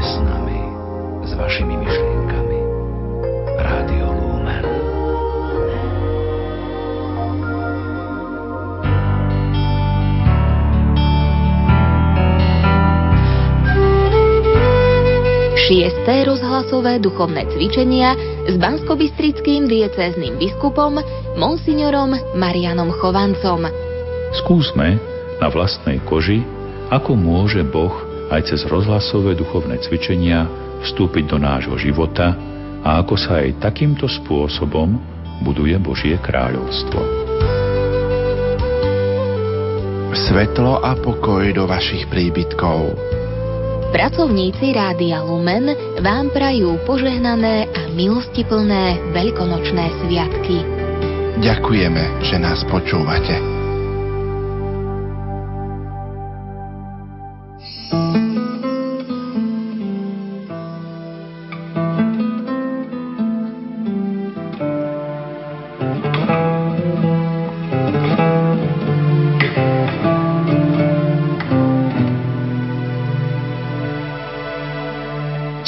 s nami, s vašimi myšlienkami. Rádio Lumen. Šiesté rozhlasové duchovné cvičenia s banskobystrickým diecézným biskupom monsignorom Marianom Chovancom. Skúsme na vlastnej koži, ako môže Boh aj cez rozhlasové duchovné cvičenia vstúpiť do nášho života a ako sa aj takýmto spôsobom buduje Božie kráľovstvo. Svetlo a pokoj do vašich príbytkov. Pracovníci Rádia Lumen vám prajú požehnané a milostiplné veľkonočné sviatky. Ďakujeme, že nás počúvate.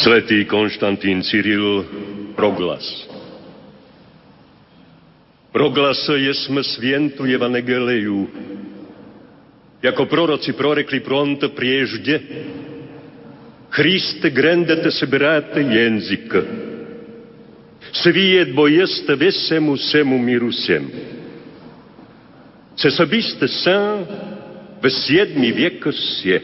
Svätý Konstantin Cyril, proglas. Proglasa jesme svientu Evangeleju. Jako proroci prorekli pronto priežde, Hriste grendete sebirate jenzika. Svijet bo jeste vesemu semu miru sem. Se sabiste sam ve sedmi vjeka sje.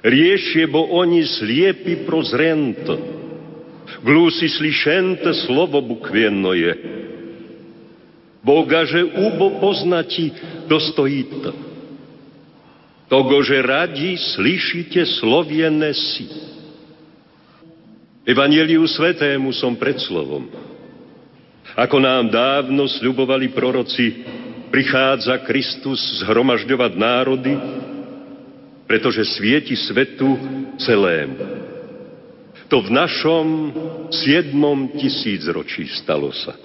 Riješi bo oni slijepi prozrenta, glusi slišenta slovo bukvenno je. Boga že ubo poznati dostojita, togo že radi slišite slovjene si. Evanjeliju svetému som pred slovom. Ako nám dávno sľubovali proroci, prichádza Kristus zhromažďovať národy, pretože svieti svetu celému. To v našom 7. tisícročí stalo sa.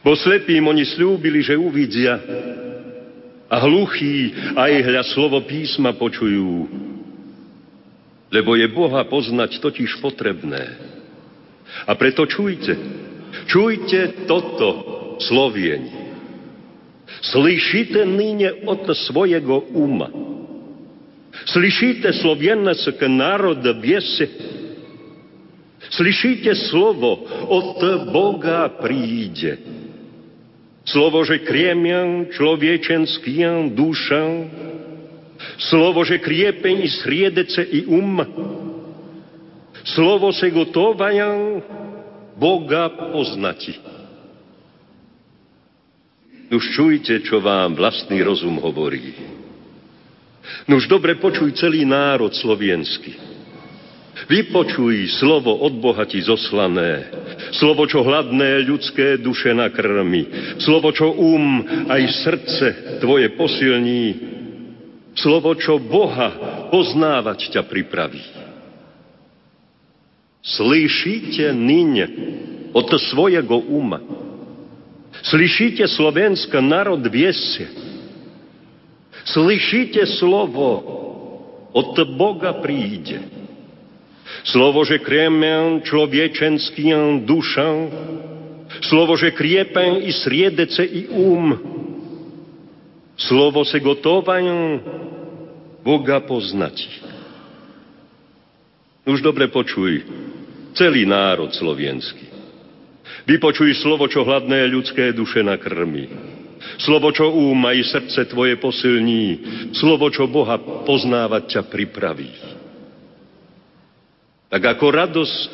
Bo slepým oni sľúbili, že uvidia, a hluchí aj hľa slovo písma počujú. Lebo je Boha poznať totiž potrebné. A preto čujte, čujte toto slovenie. Slyšite nyne od svojego uma. Slyšíte slovenack národa bjese. Slyšíte slovo, od Boga príde. Slovo, že kremien človečenským dušam. Slovo, že kriepen i sriedece i um. Slovo se gotovajan Boga poznati. Nuž čujte, čo vám vlastný rozum hovorí. Nuž dobre počuj celý národ slovenský. Vypočuj slovo od Boha ti zoslané, slovo, čo hladné ľudské duše nakrmi, slovo, čo aj srdce tvoje posilní, slovo, čo Boha poznávať ťa pripraví. Slyšíte nyne od svojego uma. Slyšíte slovenska národ viesie. Slyšíte slovo, od Boga príde. Slovo, že kremen človečenským dušam. Slovo, že kriepen i sriedece i um. Slovo se gotovajan Boga poznati. Už dobre počuj, celý národ slovenský. Vypočuj slovo, čo hladné ľudské duše nakrmí. Slovo, čo aj srdce tvoje posilní. Slovo, čo Boha poznávať ťa pripraví. Tak ako radosť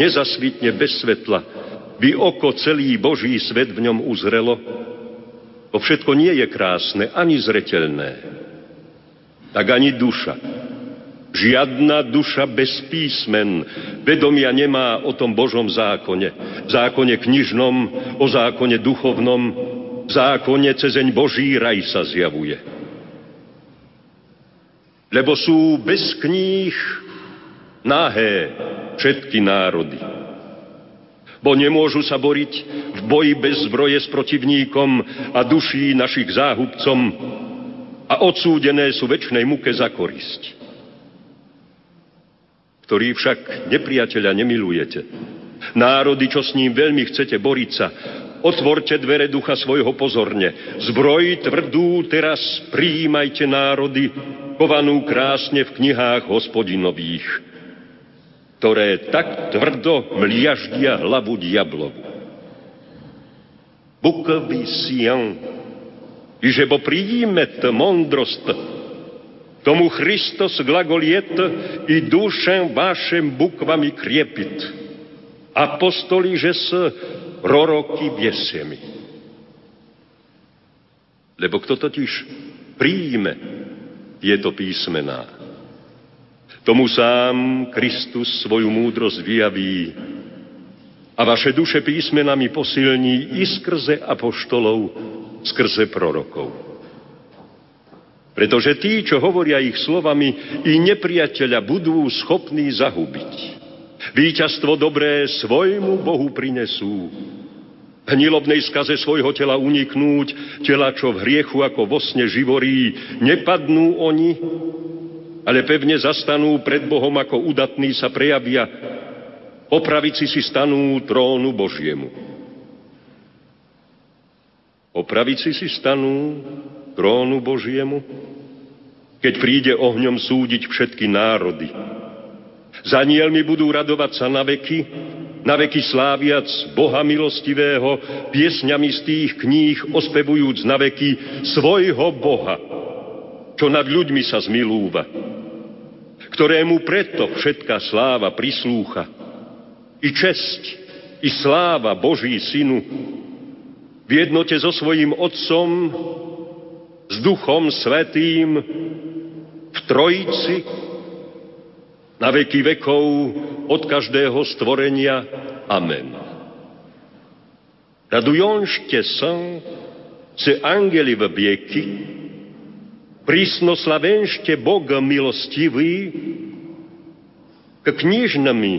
nezasvitne bez svetla, by oko celý Boží svet v ňom uzrelo, to všetko nie je krásne ani zreteľné. Tak ani duša. Žiadna duša bez písmen vedomia nemá o tom Božom zákone. Zákone knižnom, o zákone duchovnom, v zákone cezeň Boží raj sa zjavuje. lebo sú bez kníh nahé všetky národy. Bo nemôžu sa boriť v boji bez zbroje s protivníkom a duší našich záhubcom a odsúdené sú večnej muke za korisť. Ktorý však nepriateľa nemilujete. Národy, čo s ním veľmi chcete boriť sa, otvorte dvere ducha svojho pozorne. Zbroj tvrdú teraz prijímajte národy, kovanú krásne v knihách hospodinových, ktoré tak tvrdo mliaždia hlavu diablovu. Bukovi Sion, ižebo prijímet mondrost, tomu Christos glagoliet i dušem vašem bukvami krepit. Apostoli že s proroky bjesemi. Lebo kto totiž príjme tieto písmená, tomu sám Kristus svoju múdrosť vyjaví a vaše duše písmenami posilní i skrze apoštolov, skrze prorokov. Pretože tí, čo hovoria ich slovami, i nepriateľa budú schopní zahubiť. Víťazstvo dobré svojmu Bohu prinesú. Hnilobnej skaze svojho tela uniknúť, tela, čo v hriechu ako vo sne živorí, nepadnú oni, ale pevne zastanú pred Bohom, ako udatní sa prejavia. Po pravici si stanú trónu Božiemu. Po pravici si stanú trónu Božiemu, keď príde ohňom súdiť všetky národy. Za anielmi budú radovať sa na veky sláviac Boha milostivého, piesňami z tých kníh ospevujúc na veky svojho Boha, čo nad ľuďmi sa zmilúva, ktorému preto všetká sláva prislúcha. I česť, i sláva Boží Synu v jednote so svojím Otcom, s Duchom Svätým, v Trojici, na veky vekov, od každého stvorenia. Amen. Radujte sa, anjeli v bieki, prísnoslavenšte Boga milostivý, k knižnami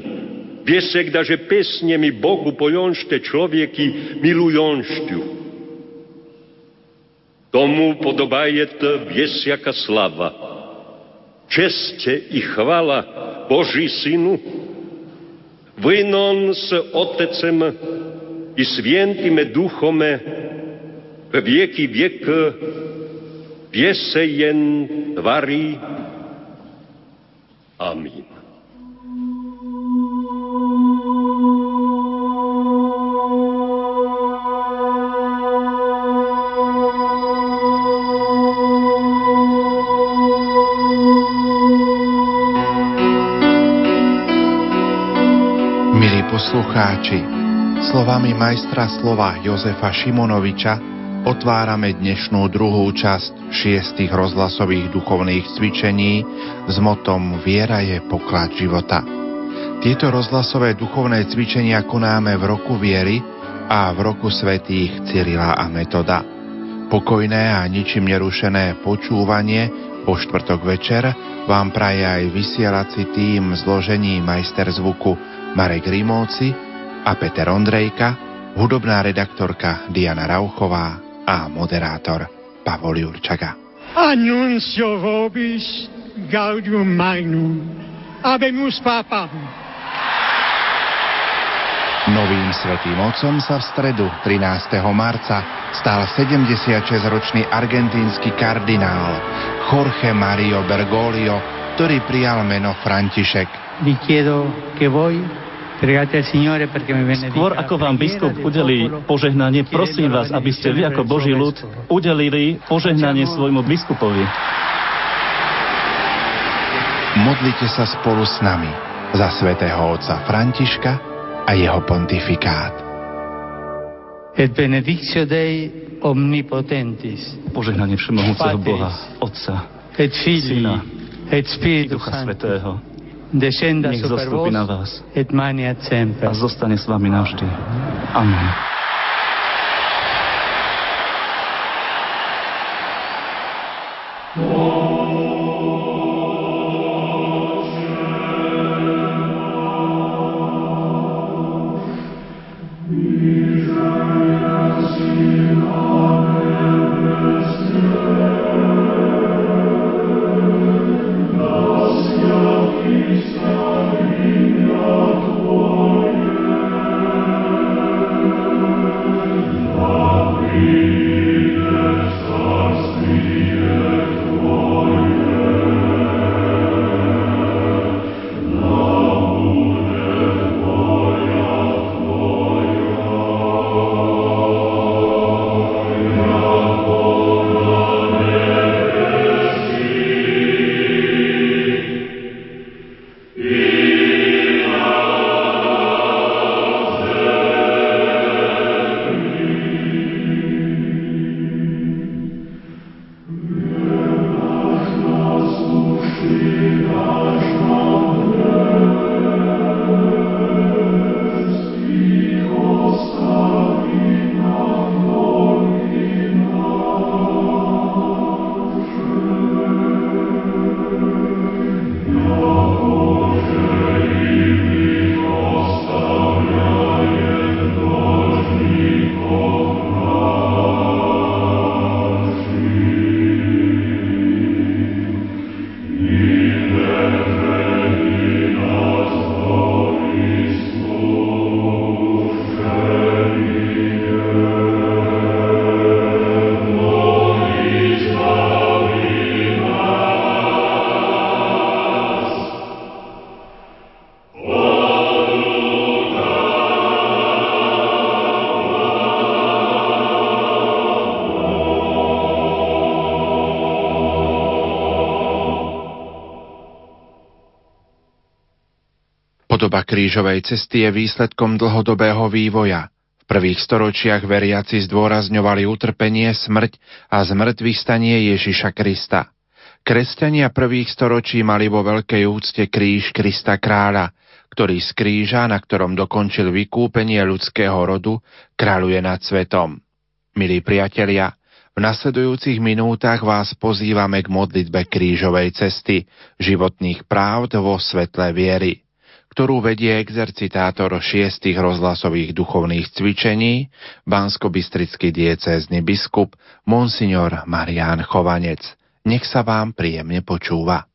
piesek daže pesnemi Bogu pojonšte človeki milujonšťu. Tomu podobajet vjesjaka slava, čestje i hvala Boži Sinu, vynon s Otecem i svjentime Duhome v vijeki vijek vjesejen tvari. Amin. Poslucháči, slovami majstra slova Jozefa Šimonoviča otvárame dnešnú druhú časť 6 rozhlasových duchovných cvičení s motom Viera je poklad života. Tieto rozhlasové duchovné cvičenia konáme v roku viery a v roku svätých Cyrila a Metoda. Pokojné a ničím nerušené počúvanie po štvrtok večer vám praje aj vysielací tím zložení majster zvuku Marek Rímoci a Peter Ondrejka, hudobná redaktorka Diana Rauchová a moderátor Pavol Jurčaga. Annuncio vobis gaudium magnum, abemus papam. Novým svätým otcom sa v stredu 13. marca stal 76-ročný argentínsky kardinál Jorge Mario Bergoglio, ktorý prijal meno František. Skôr ako vám biskup udelí požehnanie, prosím vás, aby ste vy ako Boží ľud udelili požehnanie svojmu biskupovi. Modlite sa spolu s nami za svätého otca Františka a jeho pontifikát. Et benedictio Dei omnipotentis. Požehnanie všemohúceho Boha, Otca, et Filii, et Spiritu Svätého. Nech zostupí na vás a zostane s vami navždy. Amen. Podoba krížovej cesty je výsledkom dlhodobého vývoja. V prvých storočiach veriaci zdôrazňovali utrpenie, smrť a zmŕtvychstanie Ježiša Krista. Kresťania prvých storočí mali vo veľkej úcte kríž Krista kráľa, ktorý z kríža, na ktorom dokončil vykúpenie ľudského rodu, kráľuje nad svetom. Milí priatelia, v nasledujúcich minútach vás pozývame k modlitbe krížovej cesty, životných práv vo svetle viery, ktorú vedie exercitátor 6 rozhlasových duchovných cvičení, banskobystrický diecézny biskup Monsignor Marian Chovanec. Nech sa vám príjemne počúva.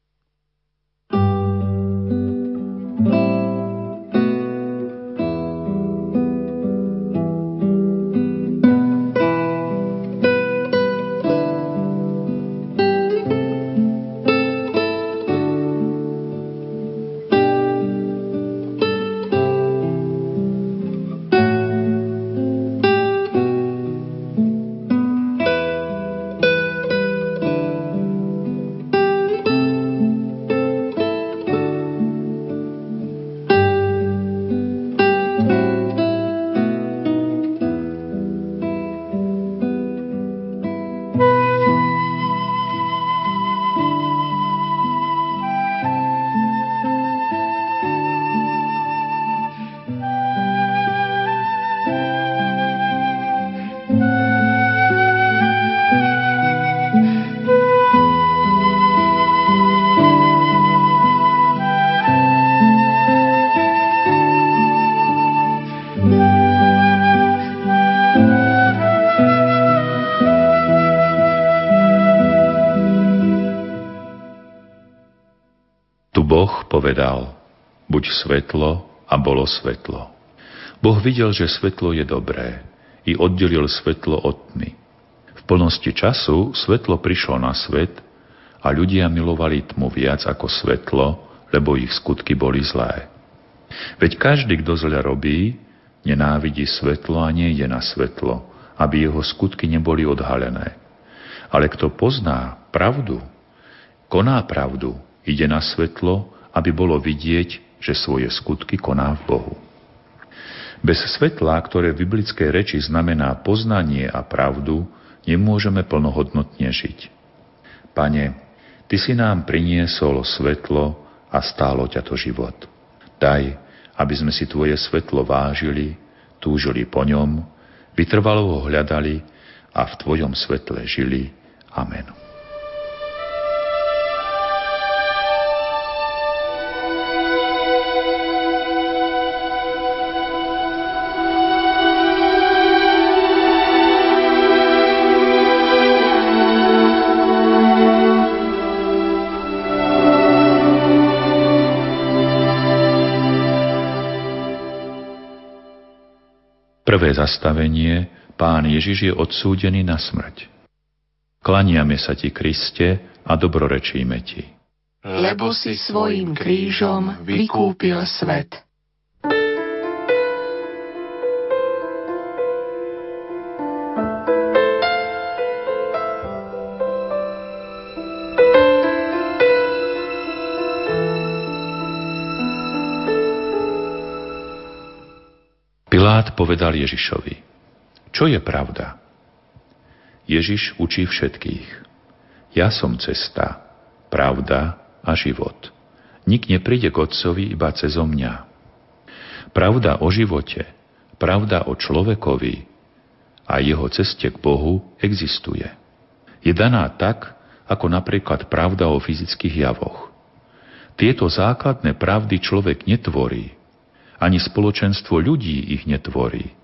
Povedal, buď svetlo a bolo svetlo. Boh videl, že svetlo je dobré i oddelil svetlo od tmy. V plnosti času svetlo prišlo na svet a ľudia milovali tmu viac ako svetlo, lebo ich skutky boli zlé. Veď každý, kto zle robí, nenávidí svetlo a nejde na svetlo, aby jeho skutky neboli odhalené. Ale kto pozná pravdu, koná pravdu, ide na svetlo, aby bolo vidieť, že svoje skutky koná v Bohu. Bez svetla, ktoré v biblickej reči znamená poznanie a pravdu, nemôžeme plnohodnotne žiť. Pane, Ty si nám priniesol svetlo a stálo ťa to život. Daj, aby sme si Tvoje svetlo vážili, túžili po ňom, vytrvalo ho hľadali a v Tvojom svetle žili. Amen. Prvé zastavenie, Pán Ježiš je odsúdený na smrť. Klaniame sa Ti, Kriste, a dobrorečíme Ti. Lebo si svojím krížom vykúpil svet. Pilát povedal Ježišovi, čo je pravda? Ježiš učí všetkých. Ja som cesta, pravda a život. Nik nepríde k Otcovi iba cezo mňa. Pravda o živote, pravda o človekovi a jeho ceste k Bohu existuje. Je daná tak, ako napríklad pravda o fyzických javoch. Tieto základné pravdy človek netvorí, ani spoločenstvo ľudí ich netvorí.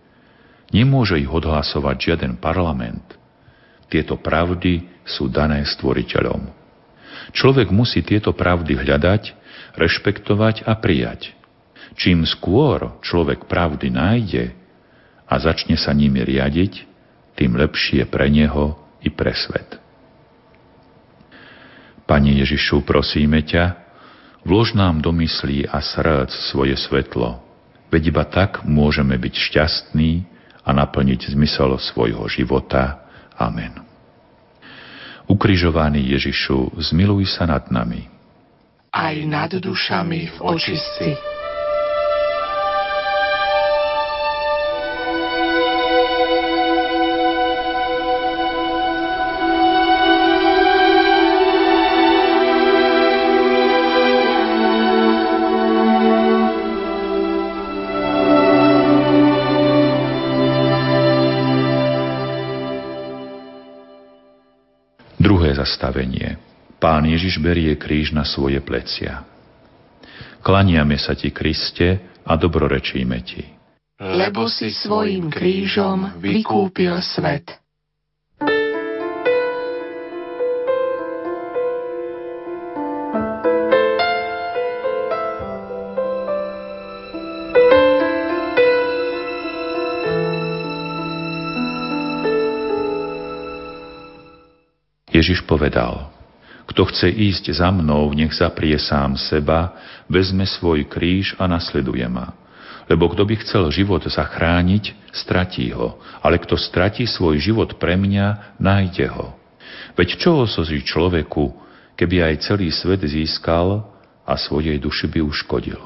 Nemôže ich odhlasovať žiaden parlament. Tieto pravdy sú dané stvoriteľom. Človek musí tieto pravdy hľadať, rešpektovať a prijať. Čím skôr človek pravdy nájde a začne sa nimi riadiť, tým lepšie pre neho i pre svet. Pane Ježišu, prosíme ťa, vlož nám do myslí a srdc svoje svetlo. Veď iba tak môžeme byť šťastní a naplniť zmysel svojho života. Amen. Ukrižovaný Ježišu, zmiluj sa nad nami. Aj nad dušami v očistci. nové zastavenie. Pán Ježiš berie kríž na svoje plecia. Klaniame sa ti, Kriste, a dobrorečíme ti. Lebo si svojím krížom vykúpil svet. Ježiš povedal: Kto chce ísť za mnou, nech zaprie sám seba, vezme svoj kríž a nasleduje ma. Lebo kto by chcel život zachrániť, stratí ho, ale kto stratí svoj život pre mňa, nájde ho. Veď čo osoží človeku, keby aj celý svet získal a svojej duši by uškodil?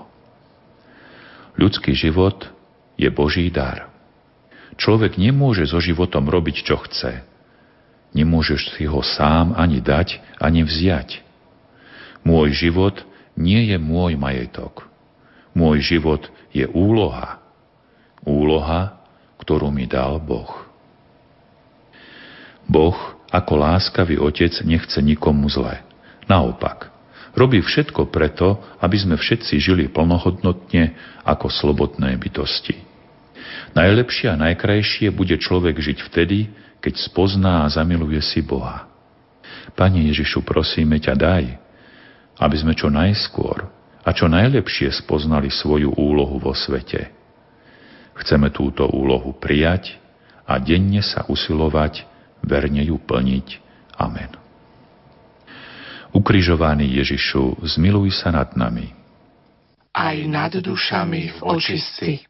Ľudský život je Boží dar. Človek nemôže so životom robiť, čo chce. Nemôžeš si ho sám ani dať, ani vziať. Môj život nie je môj majetok. Môj život je úloha. Úloha, ktorú mi dal Boh. Boh ako láskavý otec nechce nikomu zle. Naopak, robí všetko preto, aby sme všetci žili plnohodnotne ako slobodné bytosti. Najlepšie a najkrajšie bude človek žiť vtedy, keď spozná a zamiluje si Boha. Pane Ježišu, prosíme ťa, daj, aby sme čo najskôr a čo najlepšie spoznali svoju úlohu vo svete. Chceme túto úlohu prijať a denne sa usilovať, verne ju plniť. Amen. Ukrižovaný Ježišu, zmiluj sa nad nami. Aj nad dušami v očistci.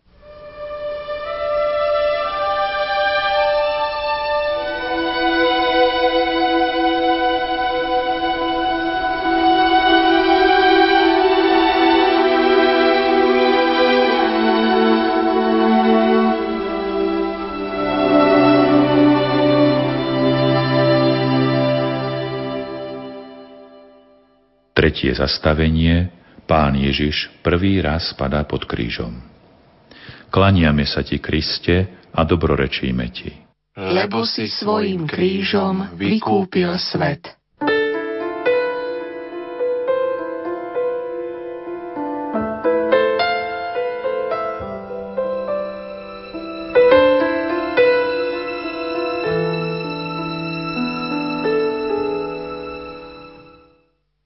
Tretie zastavenie. Pán Ježiš prvý raz padá pod krížom. Klaniame sa ti, Kriste, a dobrorečíme ti. Lebo si svojím krížom vykúpil svet.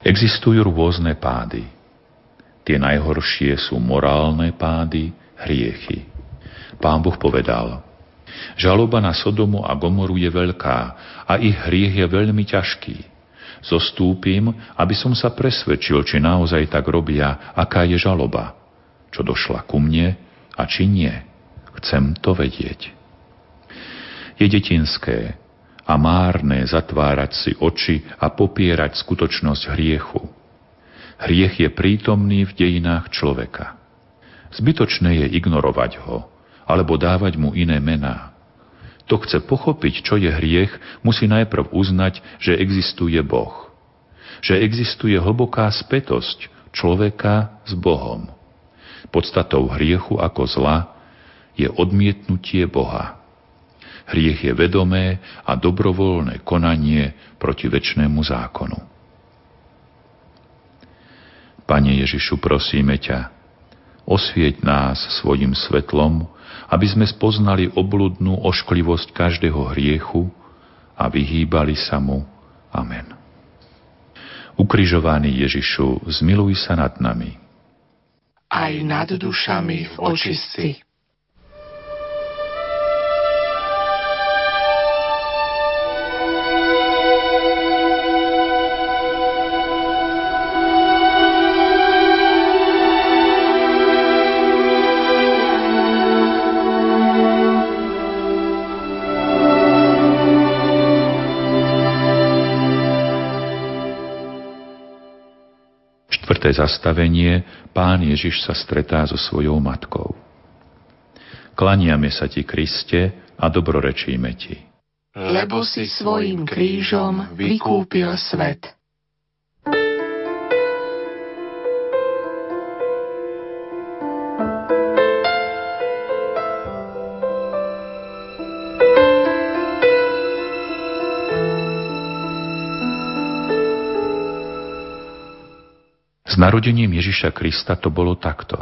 Existujú rôzne pády. Tie najhoršie sú morálne pády, hriechy. Pán Boh povedal: Žaloba na Sodomu a Gomoru je veľká a ich hriech je veľmi ťažký. Zostúpim, aby som sa presvedčil, či naozaj tak robia, aká je žaloba, čo došla ku mne a či nie. Chcem to vedieť. Je detinské a márne zatvárať si oči a popierať skutočnosť hriechu. Hriech je prítomný v dejinách človeka. Zbytočné je ignorovať ho, alebo dávať mu iné mená. To chce pochopiť, čo je hriech, musí najprv uznať, že existuje Boh. Že existuje hlboká spätosť človeka s Bohom. Podstatou hriechu ako zla je odmietnutie Boha. Hriech je vedomé a dobrovoľné konanie proti večnému zákonu. Pane Ježišu, prosíme ťa, osvieť nás svojim svetlom, aby sme spoznali obludnú ošklivosť každého hriechu a vyhýbali sa mu. Amen. Ukrižovaný Ježišu, zmiluj sa nad nami. Aj nad dušami v očistci. Zastavenie. Pán Ježiš sa stretá so svojou matkou. Klaniame sa ti, Kriste, a dobrorečíme ti. Lebo si svojím krížom vykúpil svet. S narodením Ježiša Krista to bolo takto.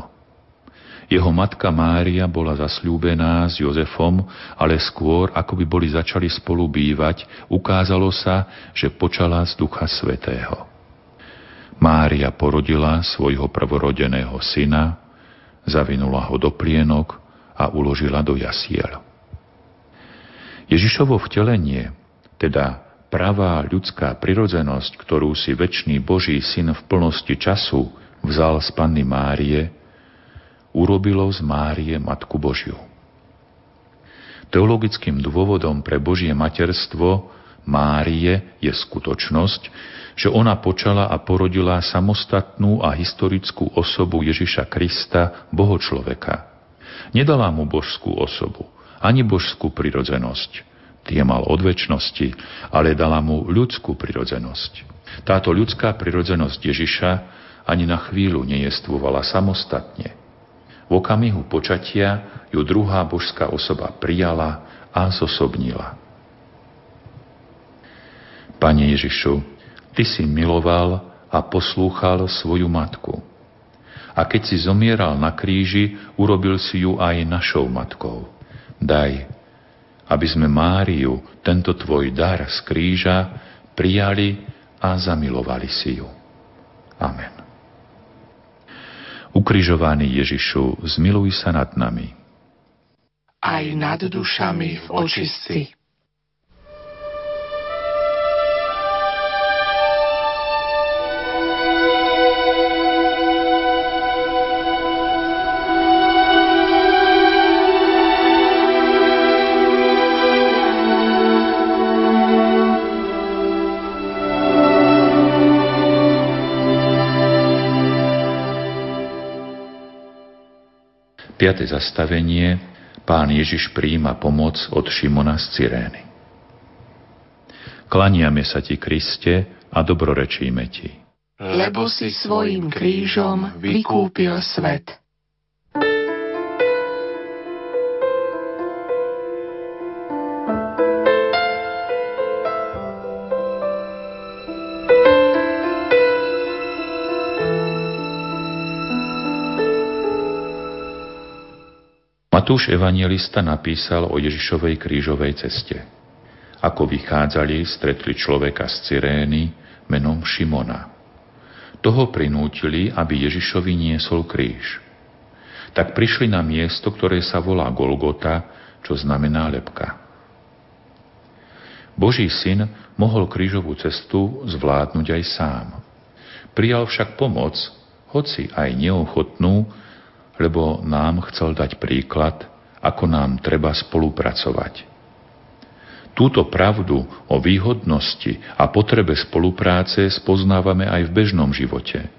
Jeho matka Mária bola zasľúbená s Jozefom, ale skôr, ako by boli začali spolu bývať, ukázalo sa, že počala z Ducha Svätého. Mária porodila svojho prvorodeného syna, zavinula ho do plienok a uložila do jasiel. Ježišovo vtelenie, teda pravá ľudská prirodzenosť, ktorú si večný Boží syn v plnosti času vzal z Panny Márie, urobilo z Márie Matku Božiu. Teologickým dôvodom pre Božie materstvo Márie je skutočnosť, že ona počala a porodila samostatnú a historickú osobu Ježiša Krista, bohočloveka. Nedala mu božskú osobu, ani božskú prirodzenosť. Tie mal od večnosti, ale dala mu ľudskú prirodzenosť. Táto ľudská prirodzenosť Ježiša ani na chvíľu nejestvovala samostatne. V okamihu počatia ju druhá božská osoba prijala a zosobnila. Pane Ježišu, Ty si miloval a poslúchal svoju matku. A keď si zomieral na kríži, urobil si ju aj našou matkou. Daj, aby sme Máriu, tento Tvoj dar z kríža, prijali a zamilovali si ju. Amen. Ukrižovaný Ježišu, zmiluj sa nad nami. Aj nad dušami v očistci. Piate zastavenie. Pán Ježiš prijíma pomoc od Šimona z Cyrény. Klaniame sa Ti, Kriste, a dobrorečíme Ti. Lebo si svojím krížom vykúpil svet. Matúš evanjelista napísal o Ježišovej krížovej ceste. Ako vychádzali, stretli človeka z Cyrény menom Šimona. Toho prinútili, aby Ježišovi niesol kríž. Tak prišli na miesto, ktoré sa volá Golgota, čo znamená lebka. Boží syn mohol krížovú cestu zvládnuť aj sám. Prijal však pomoc, hoci aj neochotnú, lebo nám chcel dať príklad, ako nám treba spolupracovať. Túto pravdu o výhodnosti a potrebe spolupráce spoznávame aj v bežnom živote.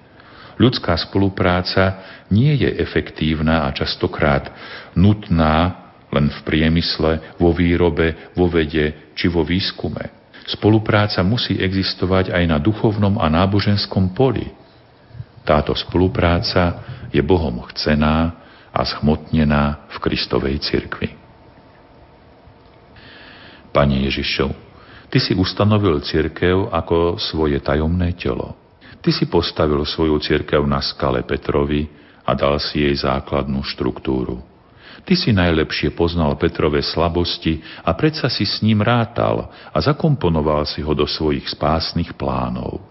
Ľudská spolupráca nie je efektívna a častokrát nutná len v priemysle, vo výrobe, vo vede či vo výskume. Spolupráca musí existovať aj na duchovnom a náboženskom poli. Táto spolupráca je Bohom chcená a zhmotnená v Kristovej cirkvi. Pane Ježišu, Ty si ustanovil cirkev ako svoje tajomné telo. Ty si postavil svoju cirkev na skale Petrovi a dal si jej základnú štruktúru. Ty si najlepšie poznal Petrove slabosti a predsa si s ním rátal a zakomponoval si ho do svojich spásnych plánov.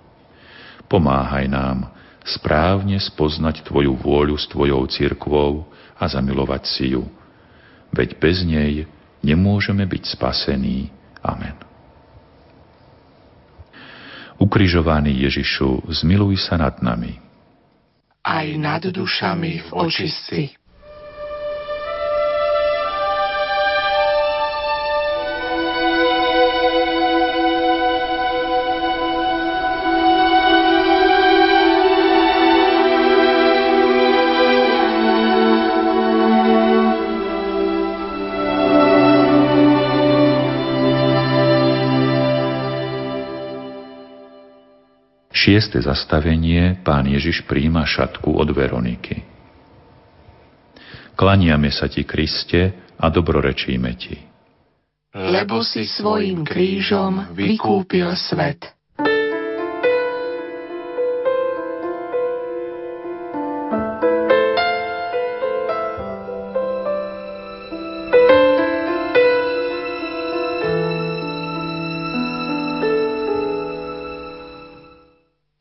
Pomáhaj nám správne spoznať Tvoju vôľu s Tvojou cirkvou a zamilovať si ju. Veď bez nej nemôžeme byť spasení. Amen. Ukrižovaný Ježišu, zmiluj sa nad nami. Aj nad dušami v očistci. Šieste zastavenie. Pán Ježiš prijíma šatku od Veroniky. Klaniame sa Ti, Kriste, a dobrorečíme Ti. Lebo si svojím krížom vykúpil svet.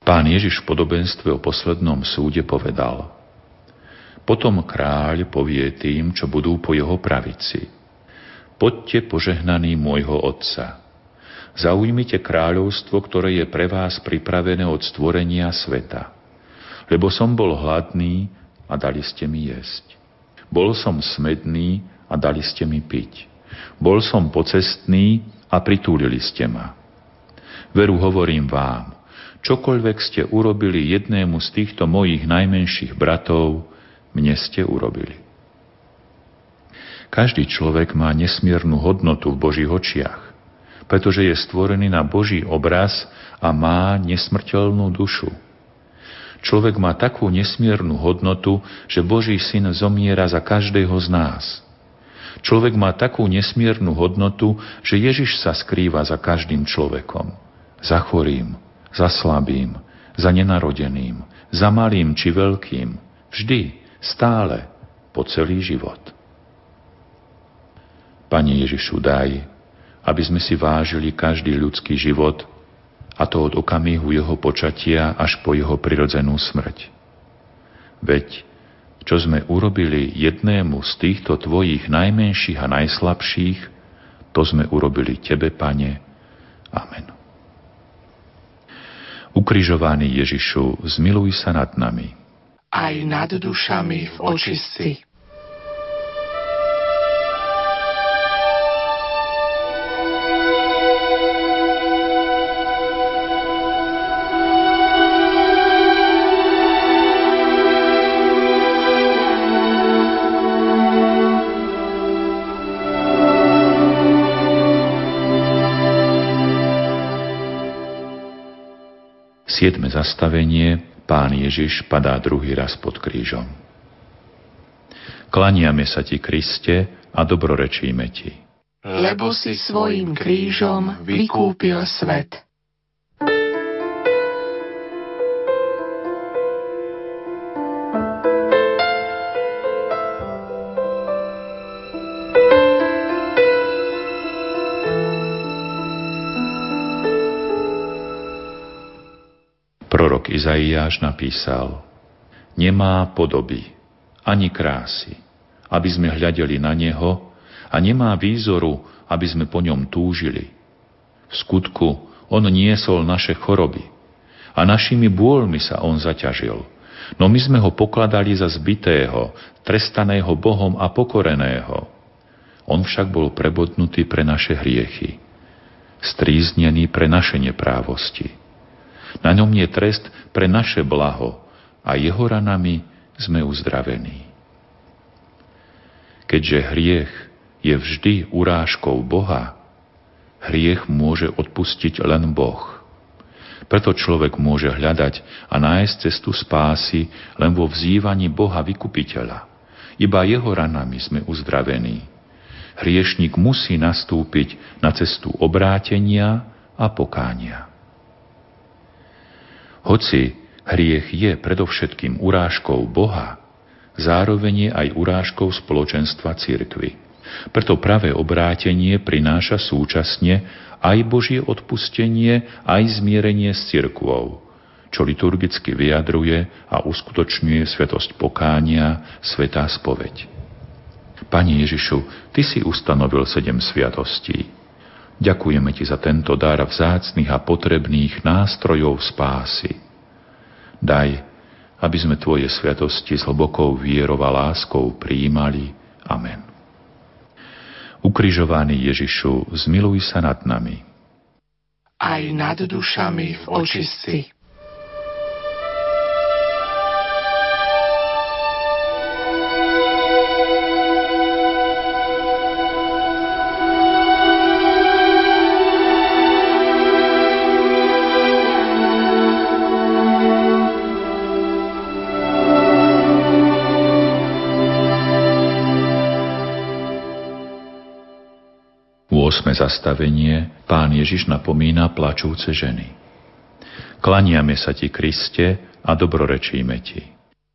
Pán Ježiš v podobenstve o poslednom súde povedal: Potom kráľ povie tým, čo budú po jeho pravici: Poďte požehnaní môjho Otca. Zaujmite kráľovstvo, ktoré je pre vás pripravené od stvorenia sveta. Lebo som bol hladný a dali ste mi jesť. Bol som smedný a dali ste mi piť. Bol som pocestný a pritúlili ste ma. Veru hovorím vám, čokoľvek ste urobili jednému z týchto mojich najmenších bratov, mne ste urobili. Každý človek má nesmiernu hodnotu v Božích očiach, pretože je stvorený na Boží obraz a má nesmrteľnú dušu. Človek má takú nesmiernu hodnotu, že Boží syn zomiera za každého z nás. Človek má takú nesmiernu hodnotu, že Ježiš sa skrýva za každým človekom, za chorým, za slabým, za nenarodeným, za malým či veľkým, vždy, stále, po celý život. Pane Ježišu, daj, aby sme si vážili každý ľudský život, a to od okamihu jeho počatia až po jeho prirodzenú smrť. Veď, čo sme urobili jednému z týchto tvojich najmenších a najslabších, to sme urobili tebe, Pane. Amen. Ukrižovaný Ježišu, zmiluj sa nad nami. Aj nad dušami v očistci. Siedme zastavenie. Pán Ježiš padá druhý raz pod krížom. Klaniame sa ti, Kriste, a dobrorečíme ti. Lebo si svojím krížom vykúpil svet. Prorok Izaiáš napísal: Nemá podoby, ani krásy, aby sme hľadeli na neho, a nemá výzoru, aby sme po ňom túžili. V skutku, on niesol naše choroby a našimi bôľmi sa on zaťažil, no my sme ho pokladali za zbitého, trestaného Bohom a pokoreného. On však bol prebodnutý pre naše hriechy, stríznený pre naše neprávosti. Na ňom je trest pre naše blaho a jeho ranami sme uzdravení. Keďže hriech je vždy urážkou Boha, hriech môže odpustiť len Boh. Preto človek môže hľadať a nájsť cestu spásy len vo vzývaní Boha Vykupiteľa. Iba jeho ranami sme uzdravení. Hriešnik musí nastúpiť na cestu obrátenia a pokánia. Hoci hriech je predovšetkým urážkou Boha, zároveň je aj urážkou spoločenstva cirkvi. Preto práve obrátenie prináša súčasne aj Božie odpustenie, aj zmierenie s cirkvou, čo liturgicky vyjadruje a uskutočňuje svätosť pokánia, svätá spoveď. Pane Ježišu, ty si ustanovil 7 sviatostí. Ďakujeme ti za tento dar vzácnych a potrebných nástrojov spásy. Daj, aby sme tvoje sviatosti s hlbokou vierou a láskou prijímali. Amen. Ukrižovaný Ježišu, zmiluj sa nad nami. Aj nad dušami v očistci. Zastavenie. Pán Ježiš napomína plačúce ženy. Klaniame sa ti, Kriste, a dobrorečíme ti.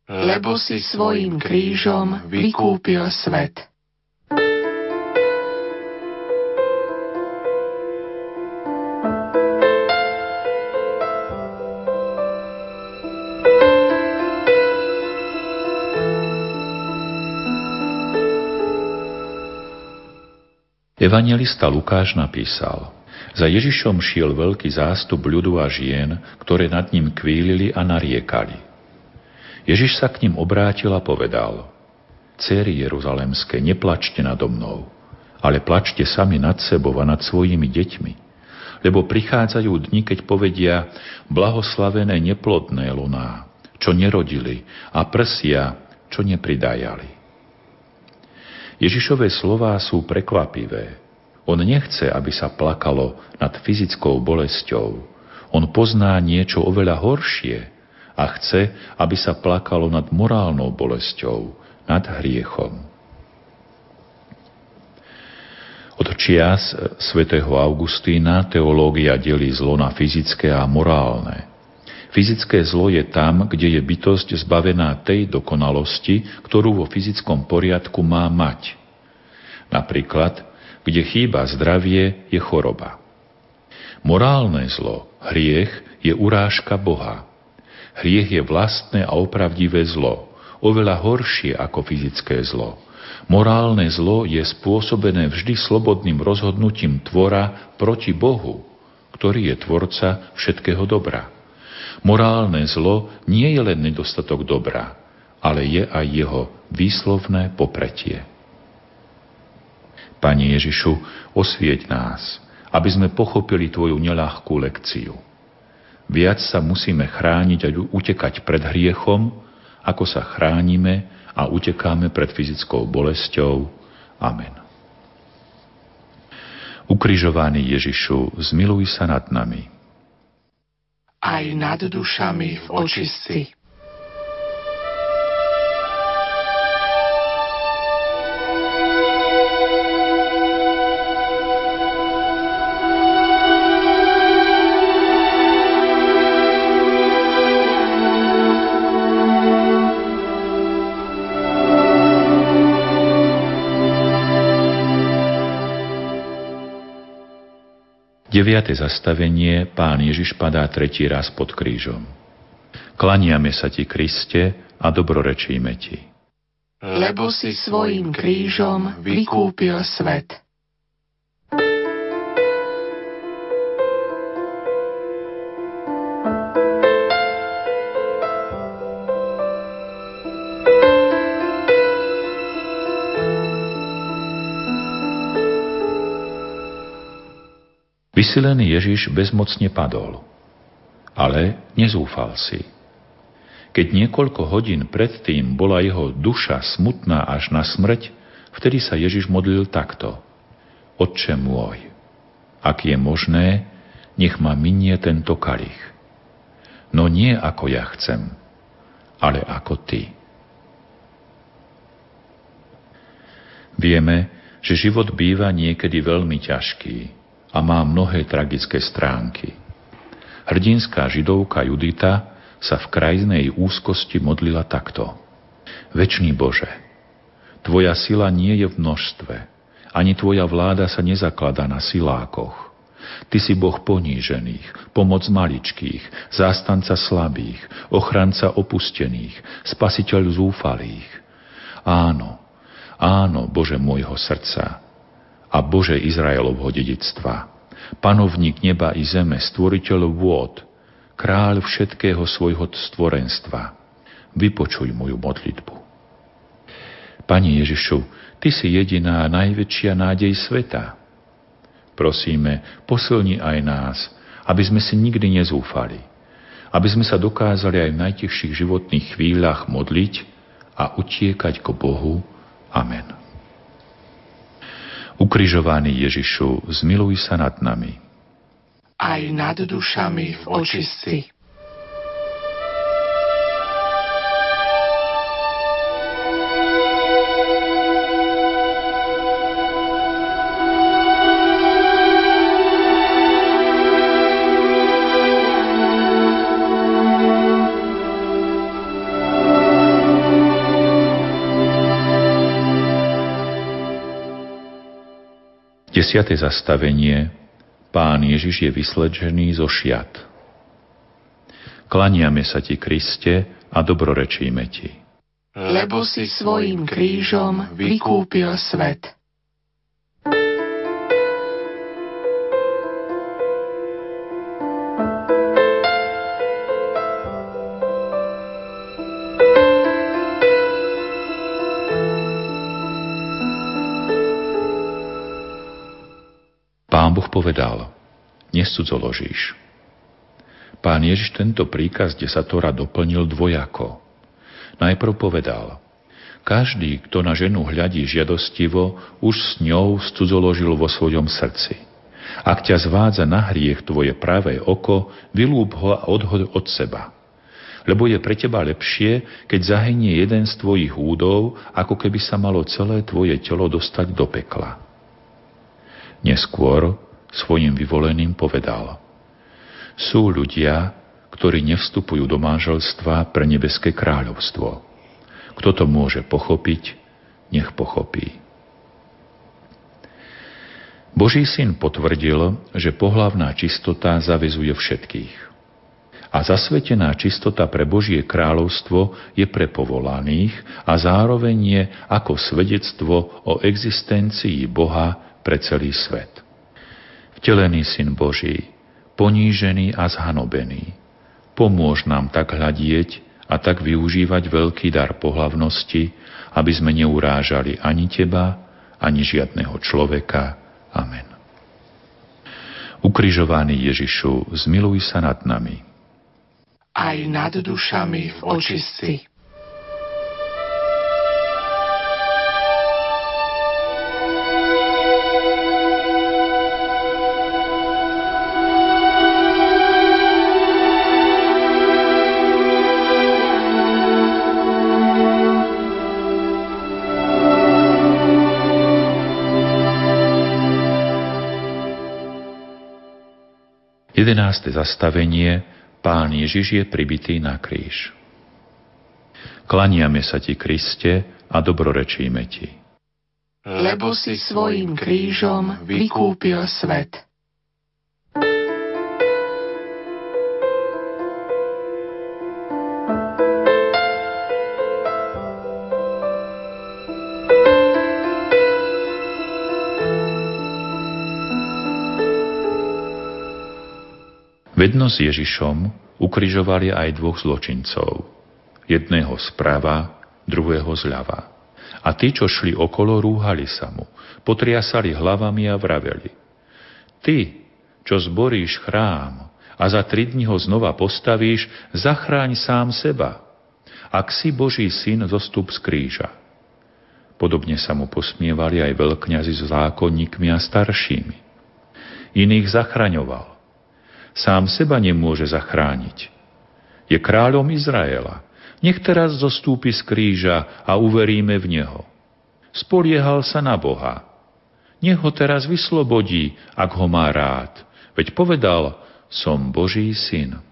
Lebo si svojím krížom vykúpil svet. Evanjelista Lukáš napísal: Za Ježišom šiel veľký zástup ľudu a žien, ktoré nad ním kvílili a nariekali. Ježiš sa k ním obrátil a povedal: Céry Jeruzalemské, neplačte nado mnou, ale plačte sami nad sebou a nad svojimi deťmi, lebo prichádzajú dni, keď povedia: blahoslavené neplodné luná, čo nerodili, a prsia, čo nepridajali. Ježišové slová sú prekvapivé. On nechce, aby sa plakalo nad fyzickou bolesťou. On pozná niečo oveľa horšie a chce, aby sa plakalo nad morálnou bolesťou, nad hriechom. Od čias svätého Augustína teológia delí zlo na fyzické a morálne. Fyzické zlo je tam, kde je bytosť zbavená tej dokonalosti, ktorú vo fyzickom poriadku má mať. Napríklad, kde chýba zdravie, je choroba. Morálne zlo, hriech, je urážka Boha. Hriech je vlastné a opravdivé zlo, oveľa horšie ako fyzické zlo. Morálne zlo je spôsobené vždy slobodným rozhodnutím tvora proti Bohu, ktorý je tvorca všetkého dobra. Morálne zlo nie je len nedostatok dobra, ale je aj jeho výslovné popretie. Pane Ježišu, osvieť nás, aby sme pochopili Tvoju neľahkú lekciu. Viac sa musíme chrániť a utekať pred hriechom, ako sa chránime a utekáme pred fyzickou bolesťou. Amen. Ukrižovaný Ježišu, zmiluj sa nad nami. Aj nad dušami v očistci. Deviate zastavenie. Pán Ježiš padá tretí raz pod krížom. Klaniame sa Ti, Kriste, a dobrorečíme Ti. Lebo si svojím krížom vykúpil svet. Vysilený Ježiš bezmocne padol, ale nezúfal si. Keď niekoľko hodín predtým bola jeho duša smutná až na smrť, vtedy sa Ježiš modlil takto: Otče môj, ak je možné, nech ma minie tento kalich. No nie ako ja chcem, ale ako Ty. Vieme, že život býva niekedy veľmi ťažký a má mnohé tragické stránky. Hrdinská židovka Judita sa v krajnej úzkosti modlila takto: Večný Bože, Tvoja sila nie je v množstve, ani Tvoja vláda sa nezakladá na silákoch. Ty si Boh ponížených, pomoc maličkých, zástanca slabých, ochranca opustených, spasiteľ zúfalých. Áno, áno, Bože môjho srdca a Bože Izraelovho dedictva, panovník neba i zeme, stvoriteľ vôd, kráľ všetkého svojho stvorenstva, vypočuj moju modlitbu. Pane Ježišu, Ty si jediná najväčšia nádej sveta. Prosíme, posilni aj nás, aby sme si nikdy nezúfali, aby sme sa dokázali aj v najtichších životných chvíľach modliť a utiekať k Bohu. Amen. Ukrižovaný Ježišu, zmiluj sa nad nami. Aj nad dušami v očistci. Desiate zastavenie. Pán Ježiš je vyslečený zo šiat. Klaniame sa Ti, Kriste, a dobrorečíme Ti. Lebo si svojím krížom vykúpil svet. povedal, nescudzoložíš. Pán Ježiš tento príkaz desatora doplnil dvojako. Najprv povedal, každý, kto na ženu hľadí žiadostivo, už s ňou scudzoložil vo svojom srdci. Ak ťa zvádza na hriech tvoje pravé oko, vylúb ho a odhoď od seba. Lebo je pre teba lepšie, keď zahynie jeden z tvojich údov, ako keby sa malo celé tvoje telo dostať do pekla. Neskôr svojim vyvoleným povedal, sú ľudia, ktorí nevstupujú do manželstva pre nebeské kráľovstvo. Kto to môže pochopiť, nech pochopí. Boží syn potvrdil, že pohlavná čistota zavezuje všetkých. A zasvetená čistota pre Božie kráľovstvo je pre povolaných a zároveň je ako svedectvo o existencii Boha pre celý svet. Vtelený syn Boží, ponížený a zhanobený, pomôž nám tak hľadieť a tak využívať veľký dar pohlavnosti, aby sme neurážali ani teba, ani žiadneho človeka. Amen. Ukrižovaný Ježišu, zmiluj sa nad nami. Aj nad dušami v očistci. Jedenáste zastavenie. Pán Ježiš je pribitý na kríž. Klaniame sa ti, Kriste, a dobrorečíme ti. Lebo si svojím krížom vykúpil svet. Vedno s Ježišom ukrižovali aj dvoch zločincov. Jedného zprava, druhého zľava. A tí, čo šli okolo, rúhali sa mu, potriasali hlavami a vraveli. Ty, čo zboríš chrám a za 3 dni ho znova postavíš, zachráň sám seba. Ak si Boží syn, zostup z kríža. Podobne sa mu posmievali aj veľkňazi s zákonníkmi a staršími. Iných zachraňoval. Sám seba nemôže zachrániť. Je kráľom Izraela. Nech teraz zostúpi z kríža a uveríme v neho. Spoliehal sa na Boha. Nech ho teraz vyslobodí, ak ho má rád. Veď povedal, som Boží syn.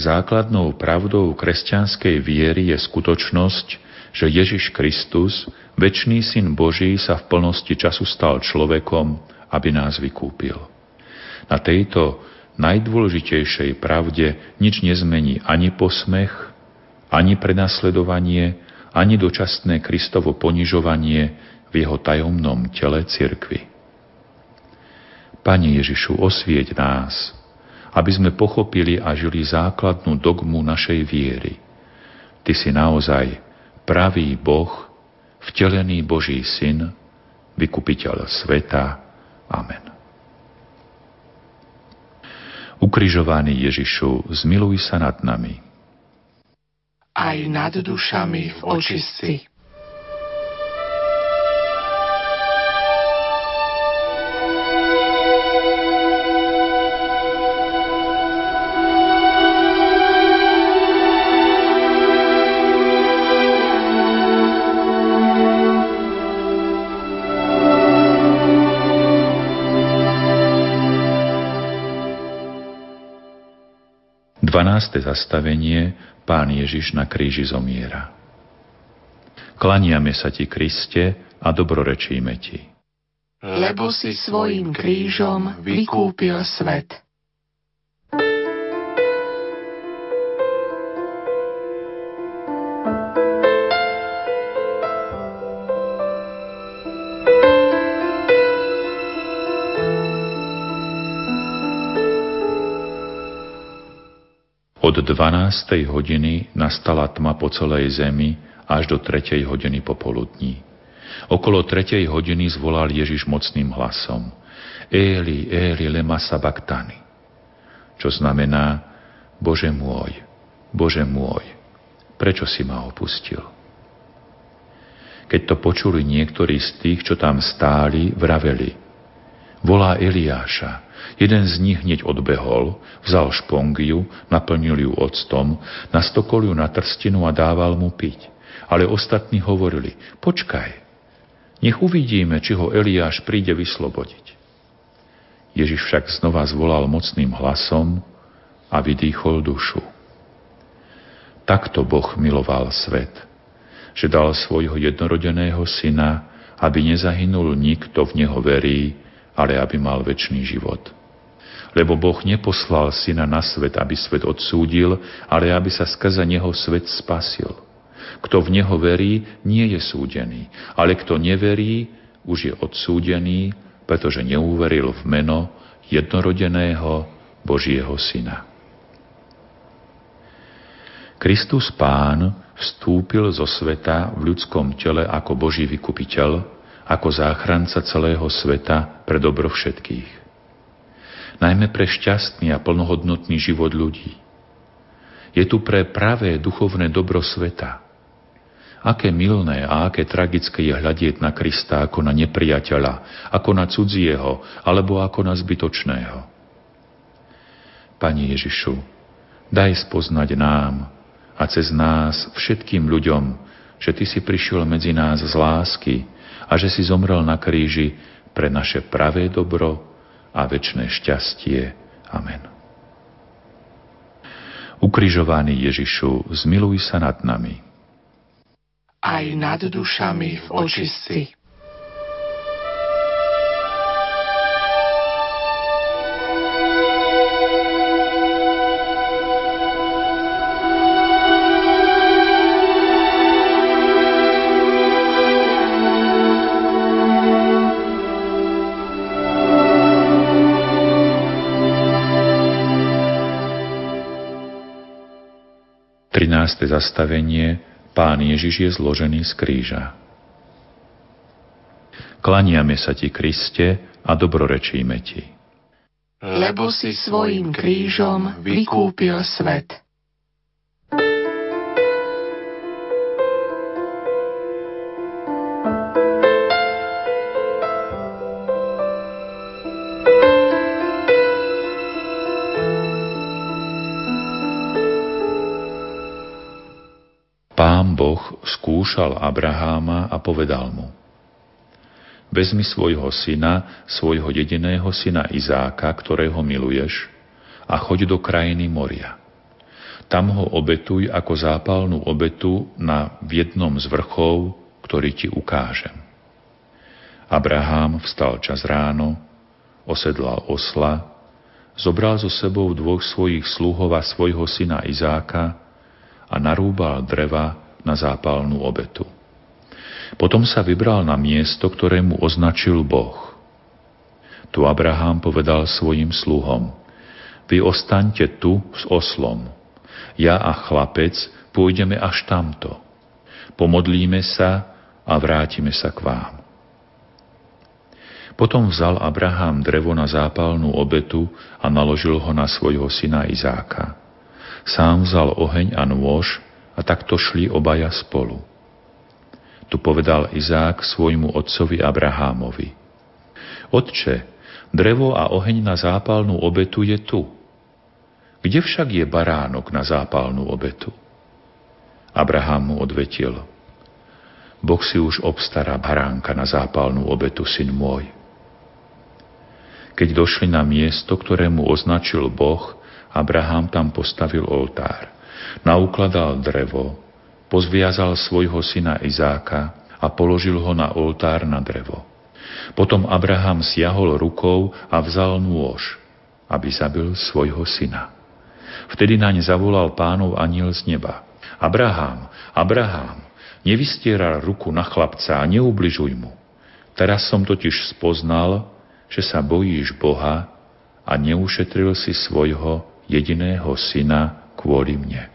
Základnou pravdou kresťanskej viery je skutočnosť, že Ježiš Kristus, večný syn Boží, sa v plnosti času stal človekom, aby nás vykúpil. Na tejto najdôležitejšej pravde nič nezmení ani posmech, ani prenasledovanie, ani dočasné Kristovo ponižovanie v jeho tajomnom tele cirkvi. Pane Ježišu, osvieť nás, aby sme pochopili a žili základnú dogmu našej viery. Ty si naozaj pravý Boh, vtelený Boží syn, vykupiteľ sveta. Amen. Ukrižovaný Ježišu, zmiluj sa nad nami. Aj nad dušami v očistci. Dvanáste zastavenie. Pán Ježiš na kríži zomiera. Klaniame sa ti, Kriste, a dobrorečíme ti. Lebo si svojím krížom vykúpil svet. Od 12. hodiny nastala tma po celej zemi až do 3. hodiny popoludní. Okolo 3:00 zvolal Ježiš mocným hlasom: Eli, Eli, lema sabachtani. Čo znamená: Bože môj, prečo si ma opustil? Keď to počuli niektorí z tých, čo tam stáli, vraveli: Volá Eliáša. Jeden z nich hneď odbehol, vzal špongiu, naplnil ju octom, nastokol ju na trstinu a dával mu piť. Ale ostatní hovorili: Počkaj, nech uvidíme, či ho Eliáš príde vyslobodiť. Ježiš však znova zvolal mocným hlasom a vydýchol dušu. Takto Boh miloval svet, že dal svojho jednorodeného syna, aby nezahynul nikto v neho verí, ale aby mal večný život. Lebo Boh neposlal syna na svet, aby svet odsúdil, ale aby sa skrze neho svet spasil. Kto v neho verí, nie je súdený, ale kto neverí, už je odsúdený, pretože neuveril v meno jednorodeného Božieho syna. Kristus Pán vstúpil zo sveta v ľudskom tele ako Boží vykupiteľ, ako záchranca celého sveta pre dobro všetkých. Najmä pre šťastný a plnohodnotný život ľudí. Je tu pre pravé duchovné dobro sveta. Aké milné a aké tragické je hľadieť na Krista ako na nepriateľa, ako na cudzieho, alebo ako na zbytočného. Pani Ježišu, daj spoznať nám a cez nás všetkým ľuďom, že Ty si prišiel medzi nás z lásky a že si zomrel na kríži pre naše pravé dobro a večné šťastie. Amen. Ukrižovaný Ježišu, zmiluj sa nad nami. Aj nad dušami v očistci. Trináste zastavenie. Pán Ježiš je zložený z kríža. Klaniame sa Ti, Kriste, a dobrorečíme Ti. Lebo si svojím krížom vykúpil svet. Pán Boh skúšal Abraháma a povedal mu: Vezmi svojho syna, svojho jediného syna Izáka, ktorého miluješ, a choď do krajiny moria. Tam ho obetuj ako zápalnú obetu na jednom z vrchov, ktorý ti ukážem. Abrahám vstal čas ráno, osedlal osla, zobral so sebou 2 svojich sluhov a svojho syna Izáka a narúbal dreva na zápalnú obetu. Potom sa vybral na miesto, ktoré mu označil Boh. Tu Abrahám povedal svojim sluhom: Vy ostaňte tu s oslom. Ja a chlapec pôjdeme až tamto. Pomodlíme sa a vrátime sa k vám. Potom vzal Abrahám drevo na zápalnú obetu a naložil ho na svojho syna Izáka. Sám vzal oheň a nôž a takto šli obaja spolu. Tu povedal Izák svojmu otcovi Abrahámovi: Otče, drevo a oheň na zápalnú obetu je tu. Kde však je baránok na zápalnú obetu? Abrahám mu odvetil: Boh si už obstará baránka na zápalnú obetu, syn môj. Keď došli na miesto, ktorému označil Boh, Abrahám tam postavil oltár, naukladal drevo, pozviazal svojho syna Izáka a položil ho na oltár na drevo. Potom Abrahám siahol rukou a vzal nôž, aby zabil svojho syna. Vtedy naň zavolal Pánov anjel z neba: Abrahám, Abrahám, nevystiera ruku na chlapca a neubližuj mu. Teraz som totiž spoznal, že sa bojíš Boha a neušetril si svojho jediného syna kvôli mne.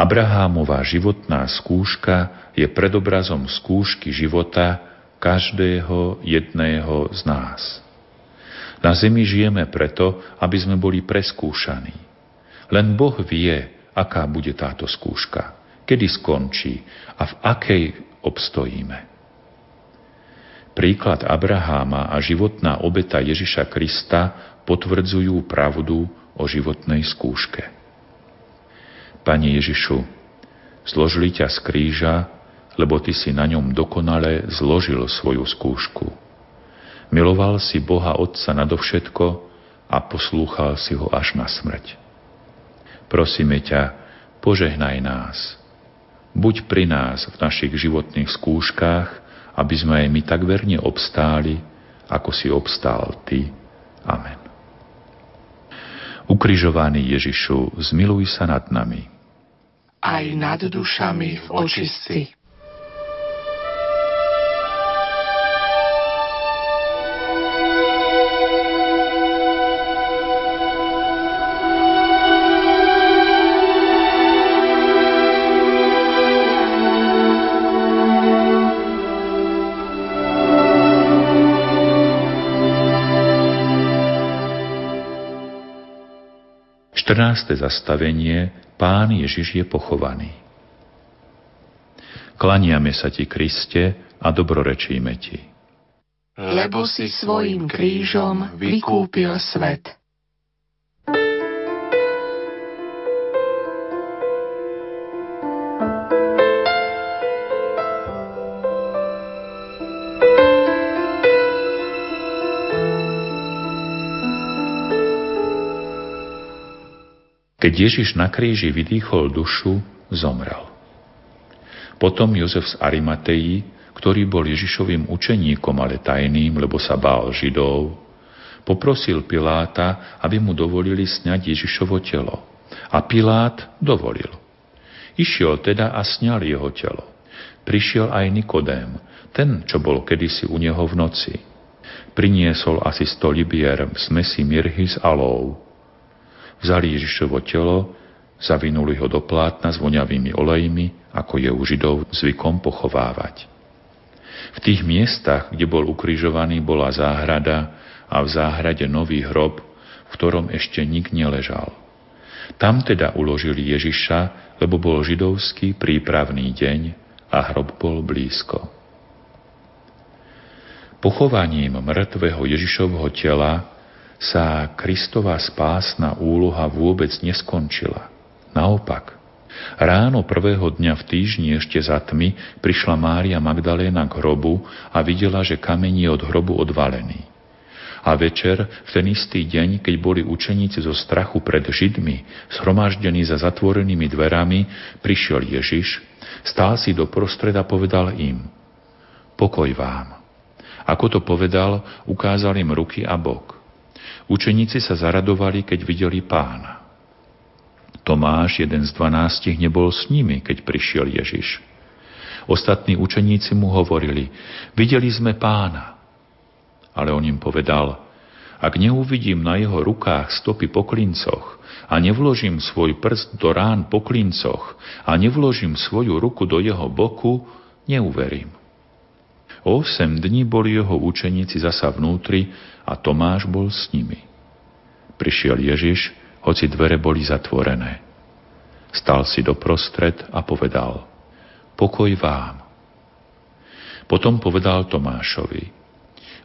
Abrahámová životná skúška je predobrazom skúšky života každého jedného z nás. Na zemi žijeme preto, aby sme boli preskúšaní. Len Boh vie, aká bude táto skúška, kedy skončí a v akej obstojíme. Príklad Abraháma a životná obeta Ježiša Krista potvrdzujú pravdu o životnej skúške. Pane Ježišu, zložili ťa z kríža, lebo ty si na ňom dokonale zložil svoju skúšku. Miloval si Boha Otca nadovšetko a poslúchal si ho až na smrť. Prosíme ťa, požehnaj nás. Buď pri nás v našich životných skúškach, aby sme aj my tak verne obstáli, ako si obstál ty. Amen. Ukrižovaný Ježišu, zmiluj sa nad nami. Aj nad dušami v očistci. Čtrnáste zastavenie. Pán Ježiš je pochovaný. Klaniame sa ti, Kriste, a dobrorečíme ti. Lebo si svojím krížom vykúpil svet. Keď Ježiš na kríži vydýchol dušu, zomrel. Potom Jozef z Arimateji, ktorý bol Ježišovým učeníkom, ale tajným, lebo sa bál Židov, poprosil Piláta, aby mu dovolili sňať Ježišovo telo. A Pilát dovolil. Išiel teda a sňal jeho telo. Prišiel aj Nikodém, ten, čo bol kedysi u neho v noci. Priniesol asi 100 libier v smesi mirhy z alóu. Vzali Ježišovo telo, zavinuli ho do plátna s voňavými olejmi, ako je u Židov zvykom pochovávať. V tých miestach, kde bol ukrižovaný, bola záhrada a v záhrade nový hrob, v ktorom ešte nik neležal. Tam teda uložili Ježiša, lebo bol židovský prípravný deň a hrob bol blízko. Pochovaním mŕtvého Ježišovho tela sa Kristova spásna úloha vôbec neskončila. Naopak, ráno prvého dňa v týždni ešte za tmy prišla Mária Magdaléna k hrobu a videla, že kameň je od hrobu odvalený. A večer, v ten istý deň, keď boli učeníci zo strachu pred Židmi zhromaždení za zatvorenými dverami, prišiel Ježiš, stál si doprostred a povedal im: Pokoj vám. Ako to povedal, ukázal im ruky a bok. Učeníci sa zaradovali, keď videli Pána. Tomáš, jeden z 12, nebol s nimi, keď prišiel Ježiš. Ostatní učeníci mu hovorili: Videli sme Pána. Ale on im povedal: Ak neuvidím na jeho rukách stopy po klincoch a nevložím svoj prst do rán po klincoch a nevložím svoju ruku do jeho boku, neuverím. 8 dní boli jeho učeníci zasa vnútri a Tomáš bol s nimi. Prišiel Ježiš, hoci dvere boli zatvorené. Stal si doprostred a povedal: Pokoj vám. Potom povedal Tomášovi: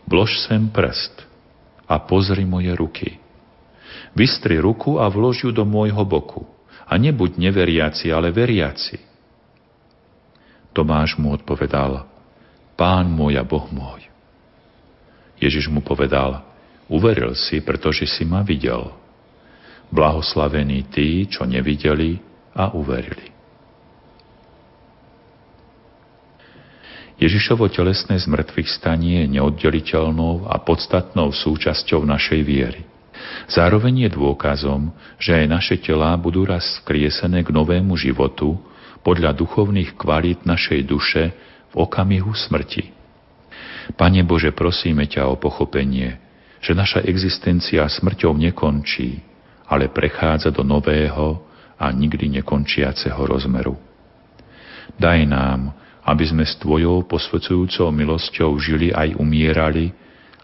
Vlož sem prst a pozri moje ruky. Vystri ruku a vlož ju do môjho boku a nebuď neveriaci, ale veriaci. Tomáš mu odpovedal: Pán môj a Boh môj. Ježiš mu povedal: Uveril si, pretože si ma videl. Blahoslavení tí, čo nevideli a uverili. Ježišovo telesné zmŕtvychstanie je neoddeliteľnou a podstatnou súčasťou našej viery. Zároveň je dôkazom, že aj naše telá budú raz vzkriesené k novému životu podľa duchovných kvalít našej duše v okamihu smrti. Pane Bože, prosíme ťa o pochopenie, že naša existencia smrťou nekončí, ale prechádza do nového a nikdy nekončiaceho rozmeru. Daj nám, aby sme s Tvojou posvedzujúcou milosťou žili aj umierali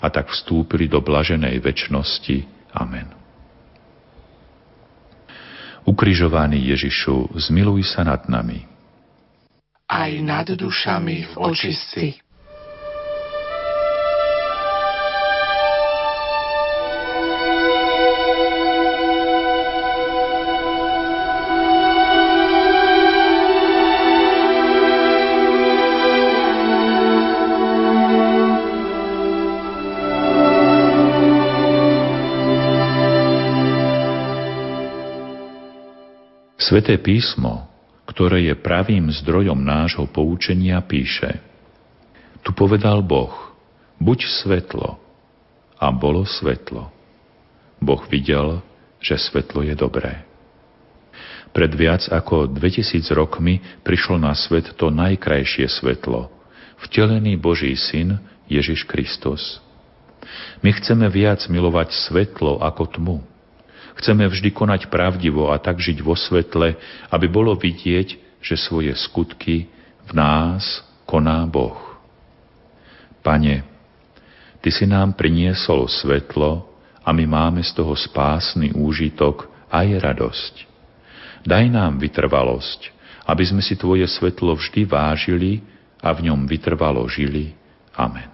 a tak vstúpili do blaženej večnosti. Amen. Ukrižovaný Ježišu, zmiluj sa nad nami. Aj nad dušami v očistci. Sveté písmo, ktoré je pravým zdrojom nášho poučenia, píše: Tu povedal Boh, buď svetlo, a bolo svetlo. Boh videl, že svetlo je dobré. Pred viac ako 2000 rokmi prišlo na svet to najkrajšie svetlo, vtelený Boží syn Ježiš Kristus. My chceme viac milovať svetlo ako tmu. Chceme vždy konať pravdivo a tak žiť vo svetle, aby bolo vidieť, že svoje skutky v nás koná Boh. Pane, Ty si nám priniesol svetlo a my máme z toho spásny úžitok aj radosť. Daj nám vytrvalosť, aby sme si Tvoje svetlo vždy vážili a v ňom vytrvalo žili. Amen.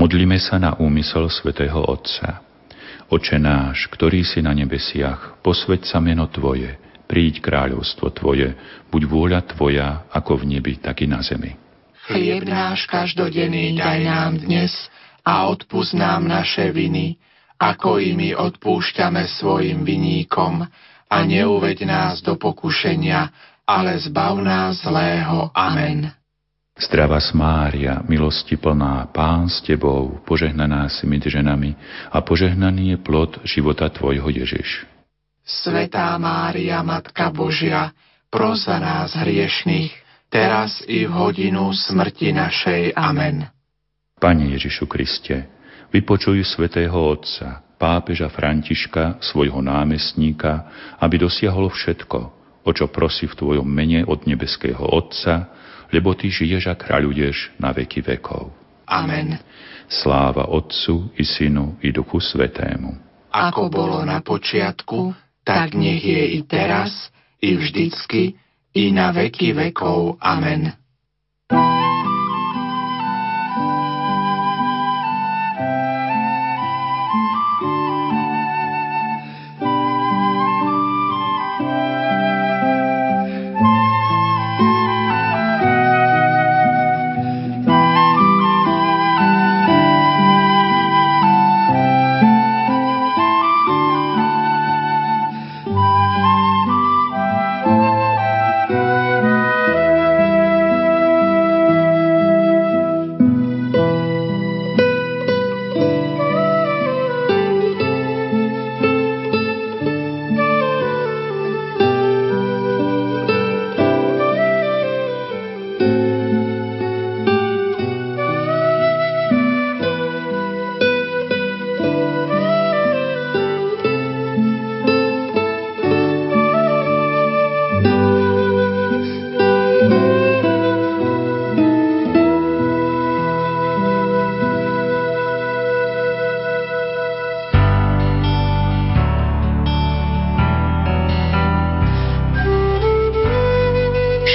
Modlíme sa na úmysel svätého Otca. Oče náš, ktorý si na nebesiach, posväť sa meno Tvoje, príď kráľovstvo Tvoje, buď vôľa Tvoja, ako v nebi, tak i na zemi. Chlieb náš každodenný daj nám dnes a odpusť nám naše viny, ako i my odpúšťame svojim viníkom, a neuveď nás do pokušenia, ale zbav nás zlého. Amen. Zdravá Mária, milosti plná, Pán s Tebou, požehnaná si medzi ženami a požehnaný je plod života Tvojho, Ježiš. Svetá Mária, Matka Božia, pros za nás hriešných, teraz i v hodinu smrti našej. Amen. Pane Ježišu Kriste, vypočuj svätého Otca, pápeža Františka, svojho námestníka, aby dosiahol všetko, o čo prosí v Tvojom mene od nebeského Otca, lebo Ty žiješ a kráľuješ na veky vekov. Amen. Sláva Otcu i Synu i Duchu Svätému. Ako bolo na počiatku, tak nech je i teraz, i vždycky, i na veky vekov. Amen.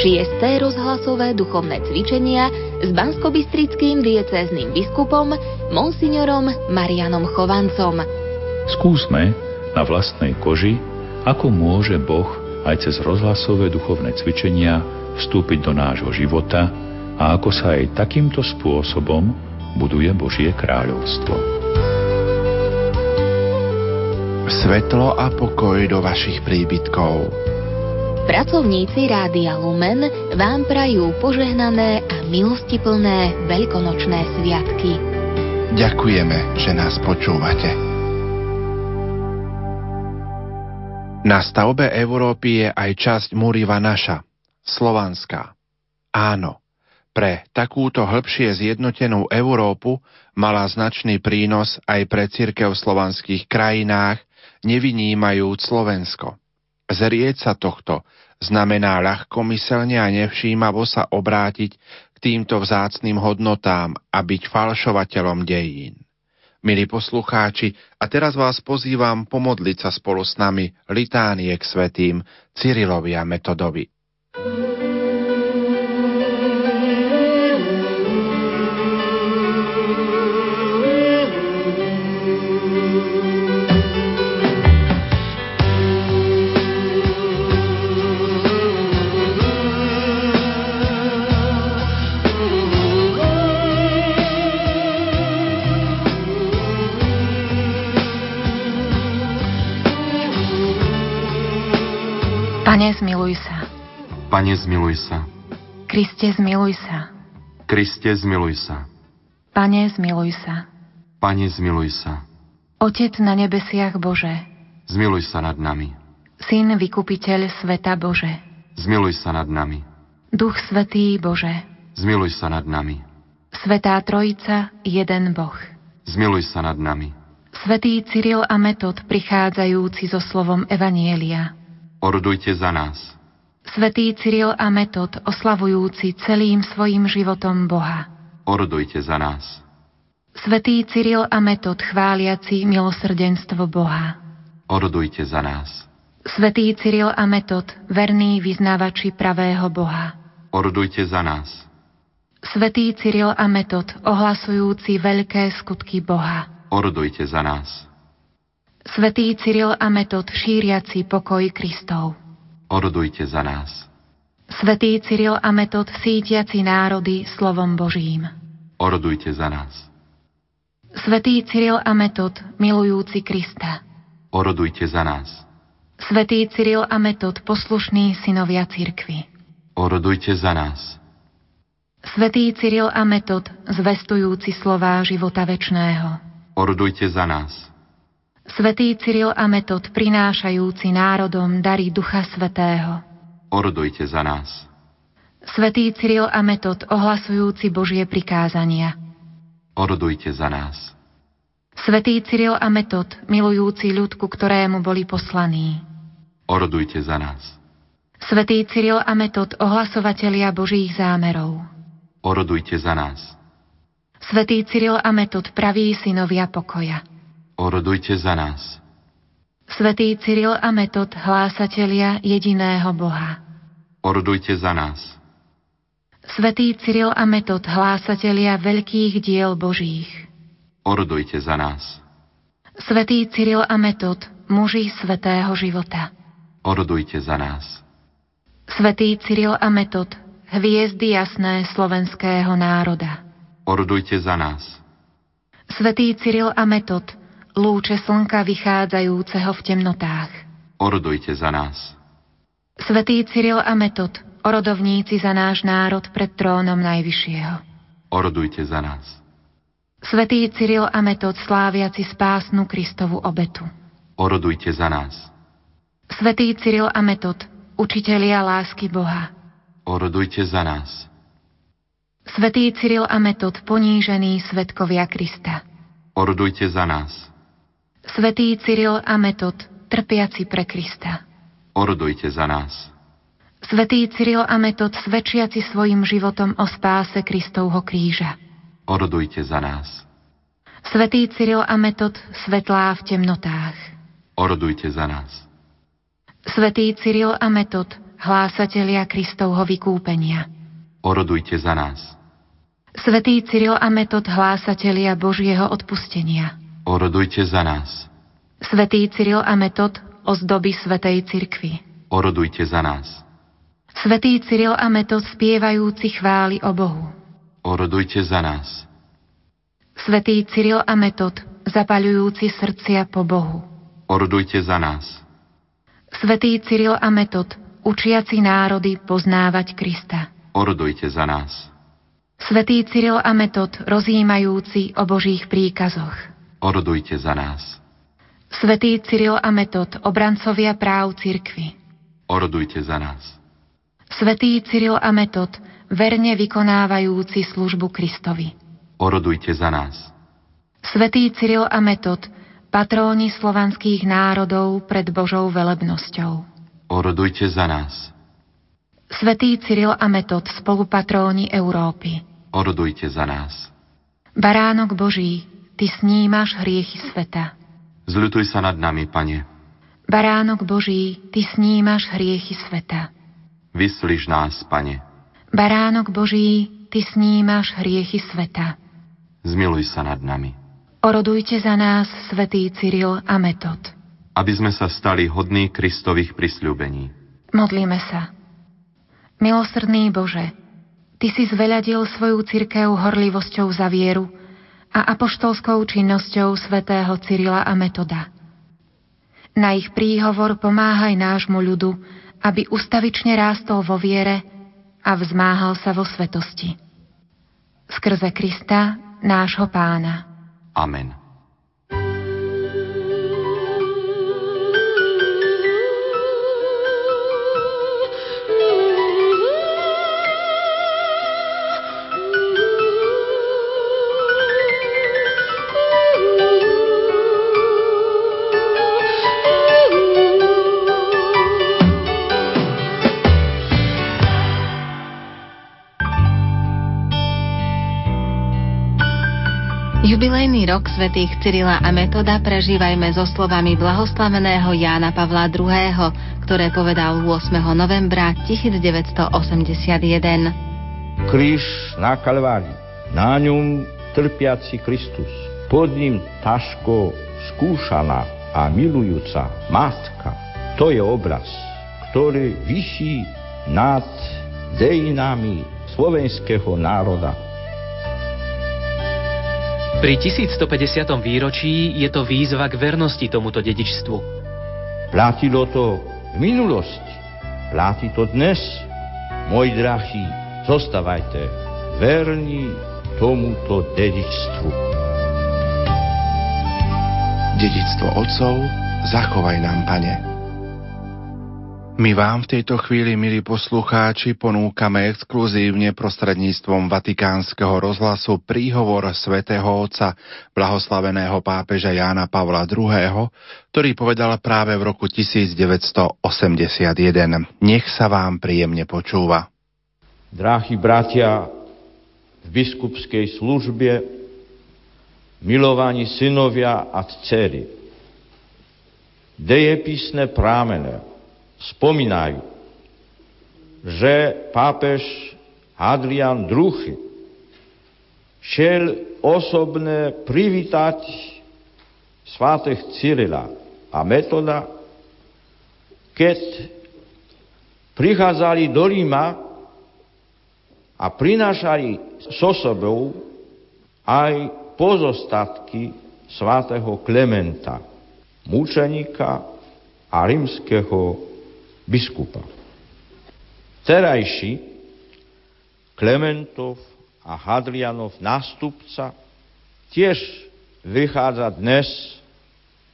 Šiesté rozhlasové duchovné cvičenia s banskobystrickým diecézným biskupom monsignorom Marianom Chovancom. Skúsme na vlastnej koži, ako môže Boh aj cez rozhlasové duchovné cvičenia vstúpiť do nášho života a ako sa aj takýmto spôsobom buduje Božie kráľovstvo. Svetlo a pokoj do vašich príbytkov. Pracovníci Rádia Lumen vám prajú požehnané a milostiplné veľkonočné sviatky. Ďakujeme, že nás počúvate. Na stavbe Európy je aj časť Muriva naša, slovanská. Áno, pre takúto hĺbšie zjednotenú Európu mala značný prínos aj pre cirkev v slovanských krajinách, nevynímajúc Slovensko. Zrieť sa tohto znamená ľahkomyselne a nevšímavo sa obrátiť k týmto vzácnym hodnotám a byť falšovateľom dejín. Milí poslucháči, a teraz vás pozývam pomodliť sa spolu s nami litánie k svätým Cyrilovi a Metodovi. Pane, zmiluj sa. Pane, zmiluj sa. Kriste, zmiluj sa. Kriste, zmiluj sa. Pane, zmiluj sa. Pane, zmiluj sa. Otec na nebesiach Bože, zmiluj sa nad nami. Syn, vykupiteľ sveta Bože, zmiluj sa nad nami. Duch svätý Bože, zmiluj sa nad nami. Svätá Trojica, jeden Boh, zmiluj sa nad nami. Svätý Cyril a Metod, prichádzajúci so slovom Evanielia, orodujte za nás. Svätý Cyril a Metod, oslavujúci celým svojim životom Boha, orodujte za nás. Svätý Cyril a Metod, chváliaci milosrdenstvo Boha, orodujte za nás. Svätý Cyril a Metod, verní vyznávači pravého Boha, orodujte za nás. Svätý Cyril a Metod, ohlasujúci veľké skutky Boha, orodujte za nás. Svätý Cyril a Metod, šíriaci pokoj Kristov, orodujte za nás. Svätý Cyril a Metod, sítiaci národy slovom Božím, orodujte za nás. Svätý Cyril a Metod, milujúci Krista, orodujte za nás. Svätý Cyril a Metod, poslušní synovia cirkvi, orodujte za nás. Svätý Cyril a Metod, zvestujúci slová života večného, orodujte za nás. Svätý Cyril a Metod, prinášajúci národom dary Ducha Svätého, orodujte za nás. Svätý Cyril a Metod, ohlasujúci Božie prikázania, orodujte za nás. Svätý Cyril a Metod, milujúci ľud, ku ktorému boli poslaní, orodujte za nás. Svätý Cyril a Metod, ohlasovatelia Božích zámerov, orodujte za nás. Svätý Cyril a Metod, praví synovia pokoja, orodujte za nás. Svätý Cyril a Metod, hlásatelia jediného Boha, orodujte za nás. Svätý Cyril a Metod, hlásatelia veľkých diel Božích, orodujte za nás. Svätý Cyril a Metod, muži svätého života, orodujte za nás. Svätý Cyril a Metod, hviezdy jasné slovenského národa, orodujte za nás. Svätý Cyril a Metod, lúče slnka vychádzajúceho v temnotách, orodujte za nás. Svätý Cyril a Metod, orodovníci za náš národ pred trónom Najvyššieho, orodujte za nás. Svätý Cyril a Metod, sláviaci spásnu Kristovu obetu, orodujte za nás. Svätý Cyril a Metod, učitelia lásky Boha, orodujte za nás. Svätý Cyril a Metod, ponížení svedkovia Krista, orodujte za nás. Svätý Cyril a Metod, trpiaci pre Krista, orodujte za nás. Svätý Cyril a Metod, svedčiaci svojim životom o spáse Kristovho kríža, orodujte za nás. Svätý Cyril a Metod, svetlá v temnotách, orodujte za nás. Svätý Cyril a Metod, hlásatelia Kristovho vykúpenia, orodujte za nás. Svätý Cyril a Metod, hlásatelia Božieho odpustenia, orodujte za nás. Svätý Cyril a Metod, ozdoby svätej cirkvi, orodujte za nás. Svätý Cyril a Metod, spievajúci chvály o Bohu, orodujte za nás. Svätý Cyril a Metod, zapaľujúci srdcia po Bohu, orodujte za nás. Svätý Cyril a Metod, učiaci národy poznávať Krista. Orodujte za nás. Svätý Cyril a Metod, rozjímajúci o Božích príkazoch. Orodujte za nás. Svätý Cyril a Metod, obrancovia práv cirkvi. Orodujte za nás. Svätý Cyril a Metod, verne vykonávajúci službu Kristovi. Orodujte za nás. Svätý Cyril a Metod, patróni slovanských národov pred Božou velebnosťou. Orodujte za nás. Svätý Cyril a Metod, spolupatróni Európy. Orodujte za nás. Baránok Boží, ty snímaš hriechy sveta. Zľutuj sa nad nami, Pane. Baránok Boží, ty snímaš hriechy sveta. Vyslíš nás, Pane. Baránok Boží, ty snímaš hriechy sveta. Zmiluj sa nad nami. Orodujte za nás, svätý Cyril a Metod. Aby sme sa stali hodní Kristových prisľúbení. Modlíme sa. Milosrdný Bože, Ty si zveľadil svoju cirkev horlivosťou za vieru a apoštolskou činnosťou svätého Cyrila a Metoda. Na ich príhovor pomáhaj nášmu ľudu, aby ustavične rástol vo viere a vzmáhal sa vo svetosti. Skrze Krista, nášho Pána. Amen. Jubilejný rok svätých Cyrila a Metoda prežívajme so slovami blahoslaveného Jána Pavla II., ktoré povedal 8. novembra 1981. Kríž na Kalvárii, na ňom trpiaci Kristus, pod ním ťažko skúšaná a milujúca matka. To je obraz, ktorý visí nad dejinami slovenského národa. Pri 1150. výročí je to výzva k vernosti tomuto dedičstvu. Platilo to v minulosti, platí to dnes. Moji drahí, zostávajte verní tomuto dedičstvu. Dedičstvo otcov zachovaj nám, Pane. My vám v tejto chvíli, milí poslucháči, ponúkame exkluzívne prostredníctvom Vatikánskeho rozhlasu príhovor svätého otca, blahoslaveného pápeža Jána Pavla II., ktorý povedal práve v roku 1981. Nech sa vám príjemne počúva. Drahí bratia v biskupskej službe, milovaní synovia a dcery, dejepisné pramene spomínajú, že pápež Hadrian II šiel osobne privítať svätých Cyrila a Metoda, keď prichádzali do Ríma a prinášali so sebou aj pozostatky svätého Klementa, mučeníka a rímskeho biskupa. Terajší Klementov a Hadrianov nástupca tiež vychádza dnes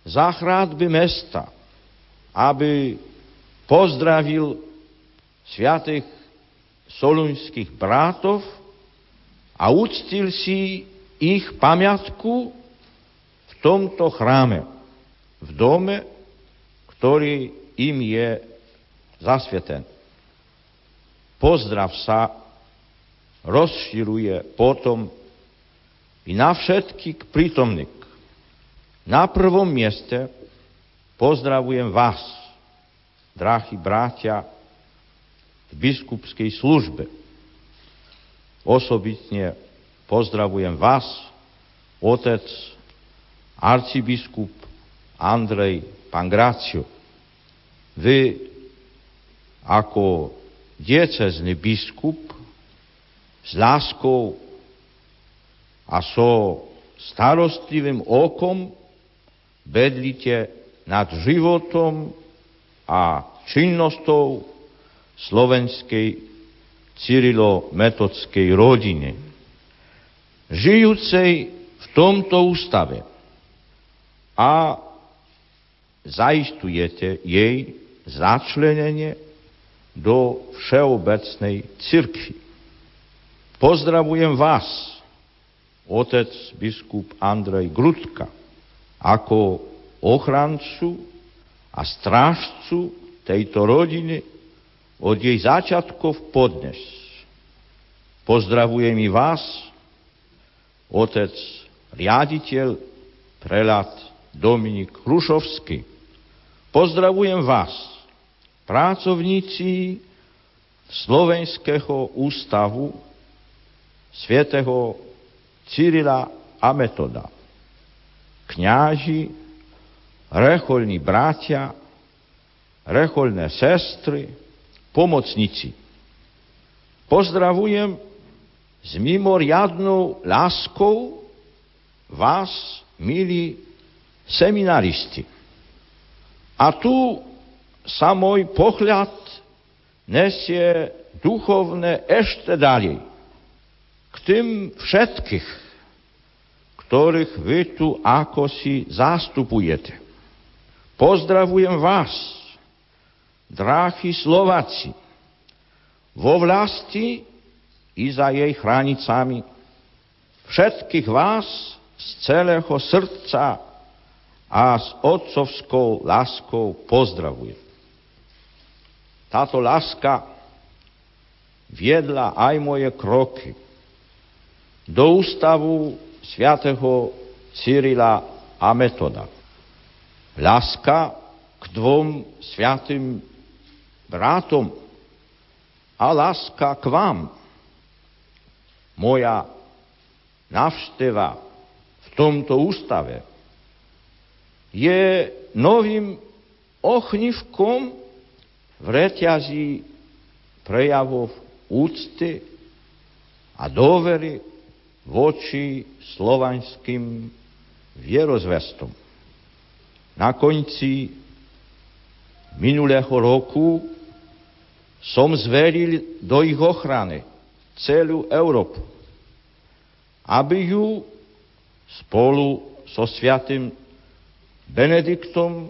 za hradby mesta, aby pozdravil svätých solunských bratov a uctil si ich pamiatku v tomto chráme, v dome, ktorý im je zasvätený. Pozdrav sa rozširuje potom i na všetkých prítomných. Na prvom mieste pozdravujem vás, drahí bratia v biskupskej službe. Osobitne pozdravujem vás, otec arcibiskup Andrej Pangrazio. Vy ako diecézny biskup s láskou a so starostlivým okom bedlite nad životom a činnosťou slovenskej cyrilometodskej rodine, žijúcej v tomto ústave, a zaistujete jej začlenenie do všeobecnej cirkvi. Pozdravujem vás, otec biskup Andrej Grutka, ako ochrancu a strážcu tejto rodiny od jej začiatkov podnes. Pozdravujem i vás, otec riaditeľ, prelat Dominik Hruszowski. Pozdravujem vás, pracovníci Slovenského ústavu svätého Cyrila a Metoda, kňazi, reholní bratia, reholné sestry, pomocníci. Pozdravujem s mimoriadnou láskou vás, milí seminaristi. A tu sa môj pohľad nesie duchovne ešte ďalej. K tým všetkých, ktorých vy tu akosi zastupujete. Pozdravujem vás, drahí Slováci, vo vlasti i za jej hranicami. Všetkých vás z celého srdca a s otcovskou láskou pozdravujem. Táto láska viedla aj moje kroky do ústavu svätého Cyrila a Metoda. Láska k dvom svätým bratom a láska k vám. Moja návšteva v tomto ústave je novým ohnívkom v reťazi prejavov úcty a dôvery voči slovanským vierozvestom. Na konci minulého roku som zveril do ich ochrany celú Európu, aby ju spolu so svätým Benediktom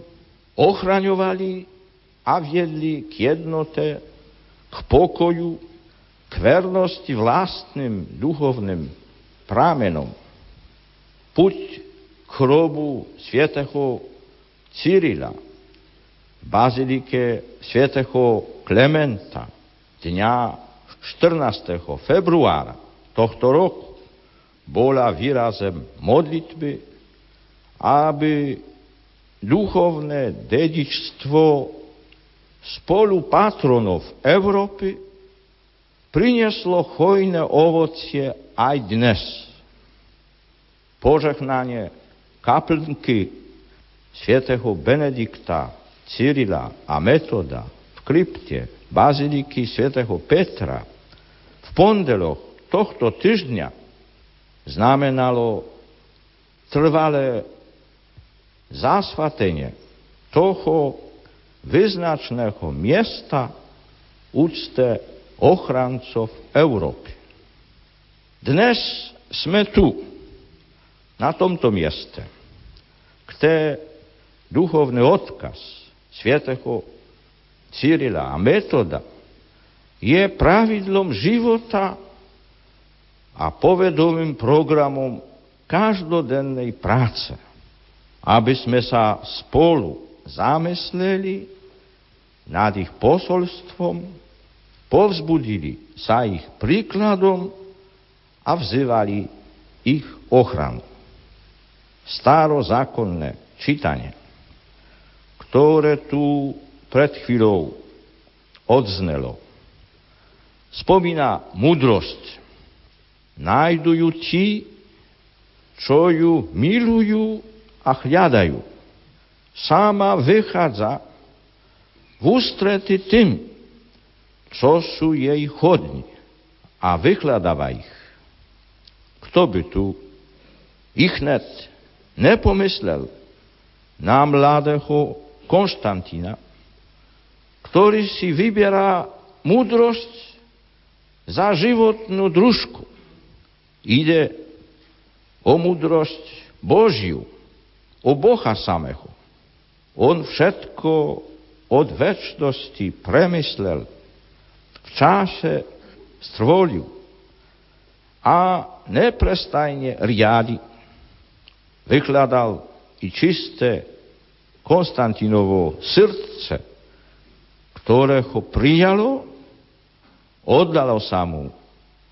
ochraňovali a viedli k jednote, k pokoju, k vernosti vlastným duchovným pramenom. Púť k hrobu svätého Cyrila, bazilike svätého Klementa dňa 14. februára tohto roku bola výrazem modlitby, aby duchovné dedičstvo spolupatronov Európy prinieslo hojné ovocie aj dnes. Požehnanie kaplnky svätého Benedikta, Cyrila a Metoda v krypte baziliky svätého Petra v pondelok tohto týždňa znamenalo trvalé zasvätenie toho význačného miesta úcte ochrancov Európy. Dnes sme tu, na tomto mieste, kde duchovný odkaz svätého Cyrila a Metoda je pravidlom života a povedomým programom každodennej práce, aby sme sa spolu zamysleli nad ich posolstvom, povzbudili sa ich príkladom a vzývali ich ochranu. Starozákonné čítanie, ktoré tu pred chvíľou odznelo, spomína múdrosť. Nájdu ju tí, čo ju milujú a hľadajú. Sama vychádza v ústrety tým, čo sú jej hodní, a vyhľadáva ich. Kto by tu ichnet nepomyslel na mladého Konstantina, ktorý si vyberá múdrosť za životnú družku. Ide o múdrosť Božiu, o Boha samého. On všetko od večnosti premyslel, v čase stvoril a neprestajne riadi. Vykladal i čisté Konstantinovo srdce, ktoré ho prijalo, oddalo sa mu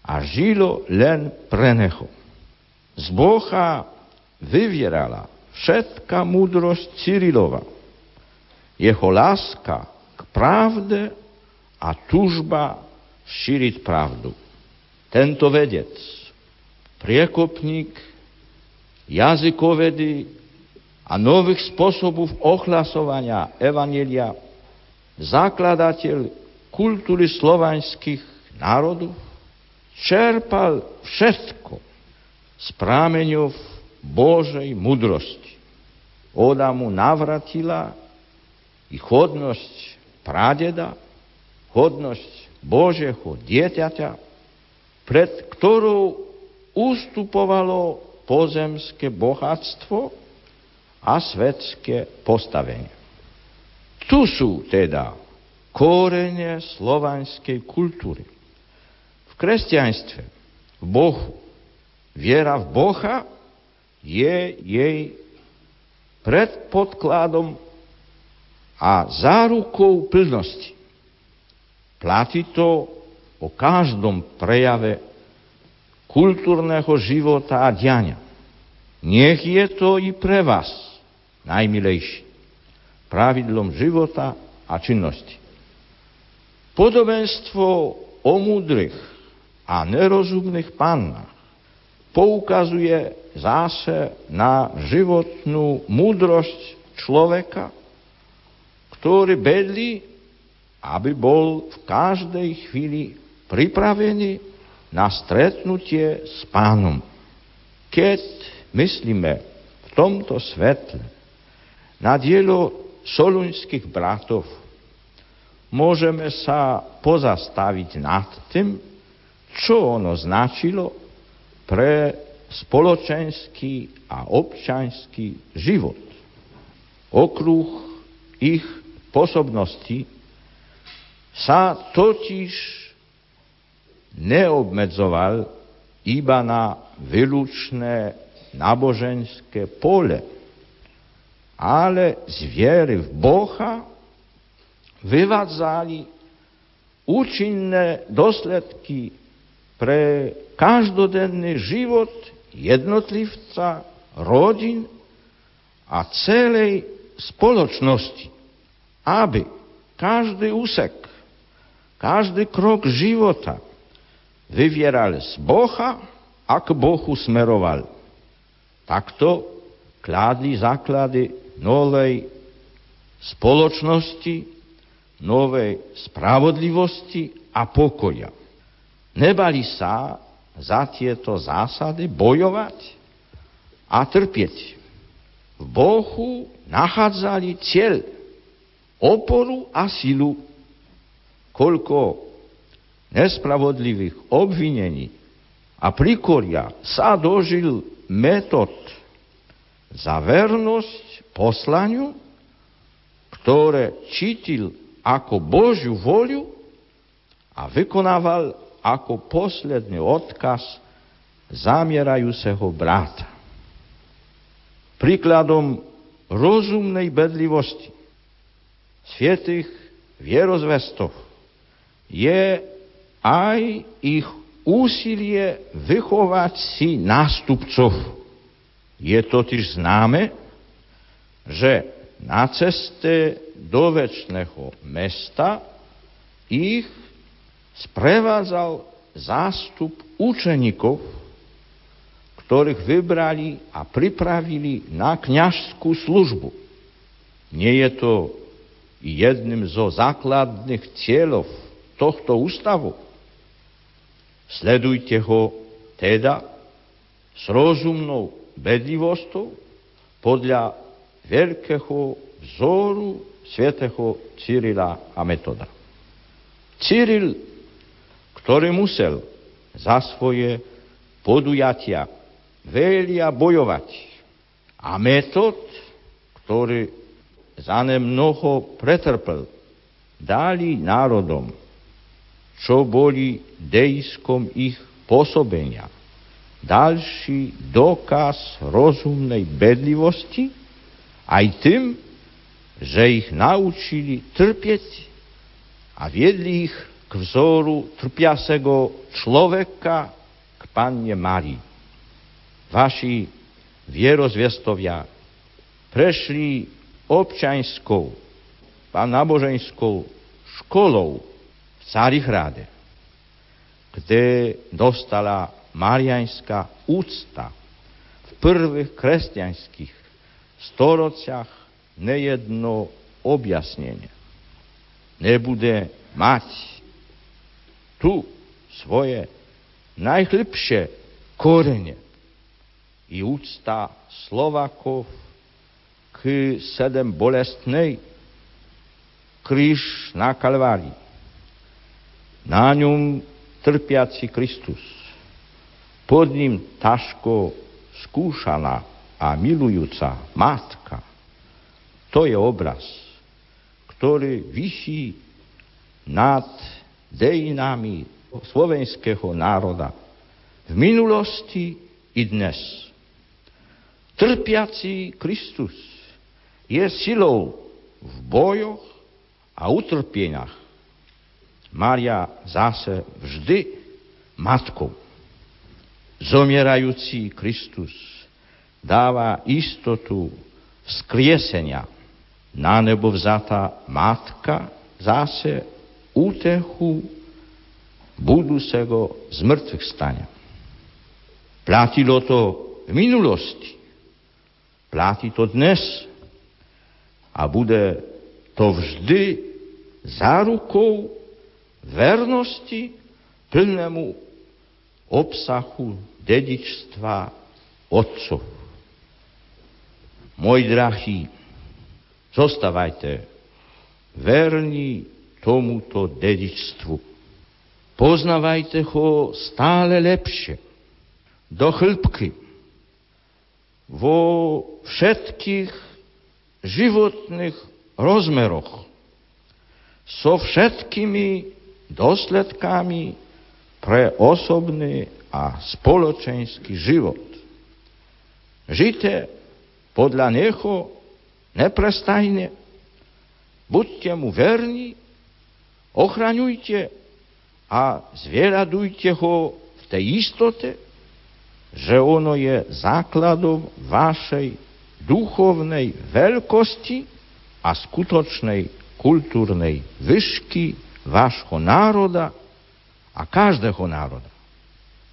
a žilo len pre neho. Z Boha vyvierala všetká múdrosť Cyrilova, jeho láska k pravde a túžba šíriť pravdu. Tento vedec, priekopník jazykovedy a nových spôsobov ohlasovania evanjelia, zakladateľ kultúry slovanských národov, čerpal všetko z prameňov Božej múdrosti. Ona mu navratila i hodnosť pradeda, hodnosť Božieho dieťaťa, pred ktorou ustupovalo pozemské bohatstvo a svetské postavenie. Tu sú teda korene slovanskej kultúry. V kresťanstve, v Bohu, viera v Boha je jej predpokladom a zárukou plnosti. Platí to o každom prejave kultúrneho života a diania. Nech je to i pre vás, najmilejší, pravidlom života a činnosti. Podobenstvo o múdrych a nerozumných pannách poukazuje zase na životnú múdrosť človeka, ktorý bedlí, aby bol v každej chvíli pripravený na stretnutie s Pánom. Keď myslíme v tomto svetle na dielo solunských bratov, môžeme sa pozastaviť nad tým, čo ono značilo pre spoločenský a občanský život. Okruh ich pôsobnosti sa totiž neobmedzoval iba na výlučné náboženské pole, ale z viery v Boha vyvádzali účinné dôsledky pre každodenný život jednotlivca, rodín a celej spoločnosti, aby každý úsek, každý krok života vyvieral z Boha a k Bohu smeroval. Takto kládli základy novej spoločnosti, novej spravodlivosti a pokoja. Nebali sa za tieto zásady bojovať a trpieť. V Bohu nachádzali cieľ, oporu a silu. Koľko nespravodlivých obvinení a prikoria sa dožil Metod za vernosť poslaniu, ktoré čítil ako Božiu voľu a vykonával ako posledný odkaz zamierajúceho brata. Príkladom rozumnej bedlivosti svätých vierozvestov je aj ich úsilie vychovať si nástupcov. Je totiž známe, že na ceste do večného mesta ich sprevádzal zástup učeníkov, ktorých vybrali a pripravili na kňazskú službu. Nie je to jedným zo základných cieľov tohto ústavu. Sledujte ho teda s rozumnou bedlivosťou podľa veľkého vzoru svätého Cyrila a Metoda. Cyril, ktorý musel za svoje podujatia veľa bojovať, a Metod, ktorý za ne mnoho pretrpel, dali národom, čo boli dejskom ich pôsobenia, ďalší dokaz rozumnej bedlivosti, aj tým, že ich naučili trpieť a viedli ich k vzoru trpiaceho človeka, k Panne Márii. Vaši vierozviestovia prešli občanskou a náboženskou školou v Carihrade, kde dostala marianská úcta v prvých kresťanských storočiach nejedno objasnenie. Nebude mať tu svoje najhlbšie korene i úcta Slovakov k sedembolestnej kríž na Kalvárii. Na ňom trpiaci Kristus, pod ním ťažko skúšaná a milujúca matka. To je obraz, ktorý visí nad dejinami slovenského národa v minulosti i dnes. Trpiaci Kristus je silou v bojoch a utrpeniach. Mária zase vždy matkou. Zomierajúci Kristus dáva istotu vzkriesenia. Na nebo vzatá matka zase útechu budúceho zmŕtvychvstania. Platilo to v minulosti, platí to dnes a bude to vždy zárukou vernosti plnému obsahu dedičstva otcov. Moji drahí, zostávajte verní tomuto dedičstvu. Poznávajte ho stále lepšie, do hĺbky, vo všetkých životných rozmeroch, so všetkými dôsledkami pre osobný a spoločenský život. Žite podľa neho neprestajne, buďte mu verní, ochraňujte a zvieradujte ho v tej istote, že ono je základom vašej duchovnej veľkosti a skutočnej kultúrnej výšky vášho národa a každého národa.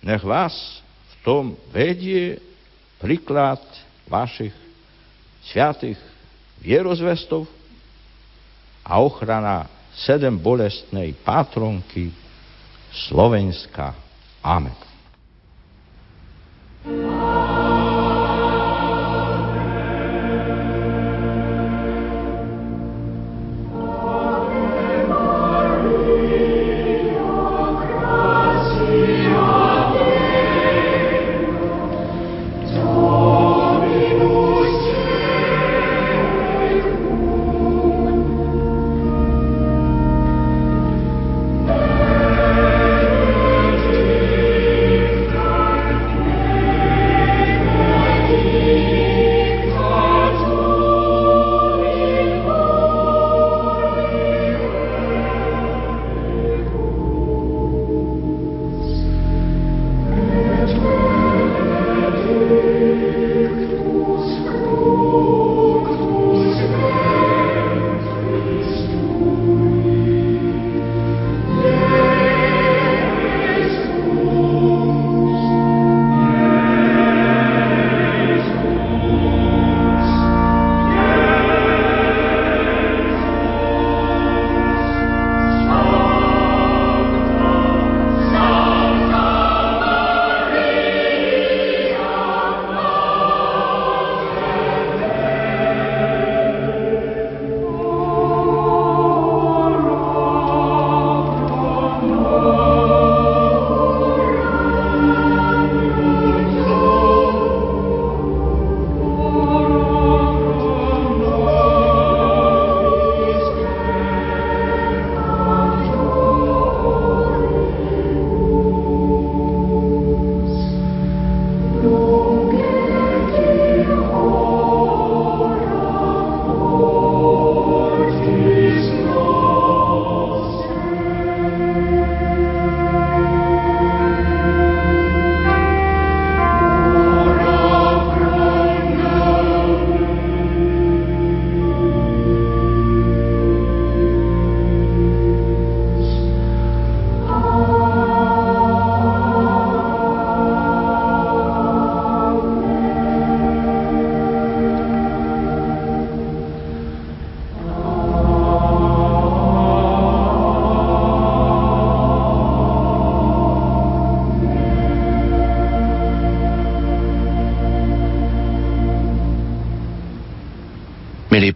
Nech vás v tom vedie príklad vašich svätých vierozvestov a ochrana sedembolestnej patronky Slovenska. Amen.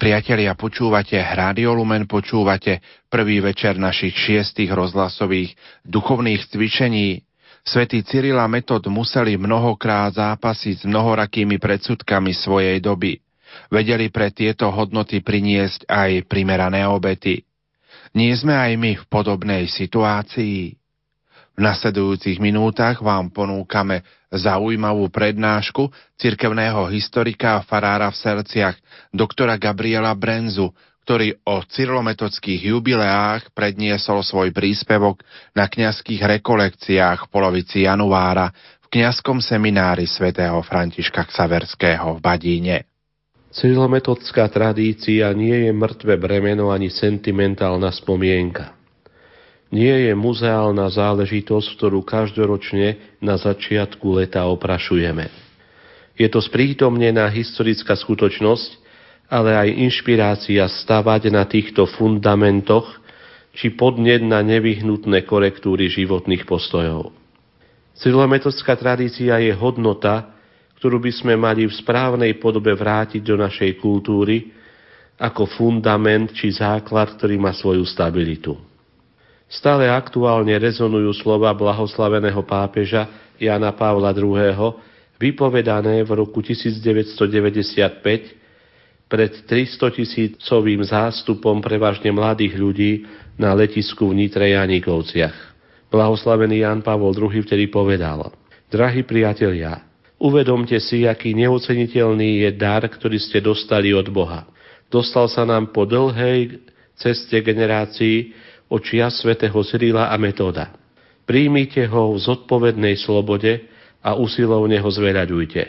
priatelia, počúvate Rádio Lumen, počúvate prvý večer našich 6. rozhlasových duchovných cvičení. Svätí Cyril a Metod museli mnohokrát zápasiť s mnohorakými predsudkami svojej doby. Vedeli pre tieto hodnoty priniesť aj primerané obety. Nie sme aj my v podobnej situácii? V nasledujúcich minútach vám ponúkame zaujímavú prednášku cirkevného historika a farára v Serciach, doktora Gabriela Brenzu, ktorý o cyrilometodských jubileách predniesol svoj príspevok na kňazských rekolekciách v polovici januára v kňazskom seminári svätého Františka Xaverského v Badíne. Cyrilometodská tradícia nie je mŕtve bremeno ani sentimentálna spomienka. Nie je muzeálna záležitosť, ktorú každoročne na začiatku leta oprašujeme. Je to sprítomnená historická skutočnosť, ale aj inšpirácia stavať na týchto fundamentoch či podnet na nevyhnutné korektúry životných postojov. Cyrilometodská tradícia je hodnota, ktorú by sme mali v správnej podobe vrátiť do našej kultúry ako fundament či základ, ktorý má svoju stabilitu. Stále aktuálne rezonujú slova blahoslaveného pápeža Jána Pavla II., vypovedané v roku 1995 pred 300-tisícovým zástupom prevažne mladých ľudí na letisku v Nitre Janikovciach. Blahoslavený Ján Pavol II. Vtedy povedal: Drahí priatelia, uvedomte si, aký neoceniteľný je dar, ktorý ste dostali od Boha. Dostal sa nám po dlhej ceste generácií od čias svätého Cyrila a Metoda. Príjmite ho v zodpovednej slobode a usilovne ho zveľaďujte.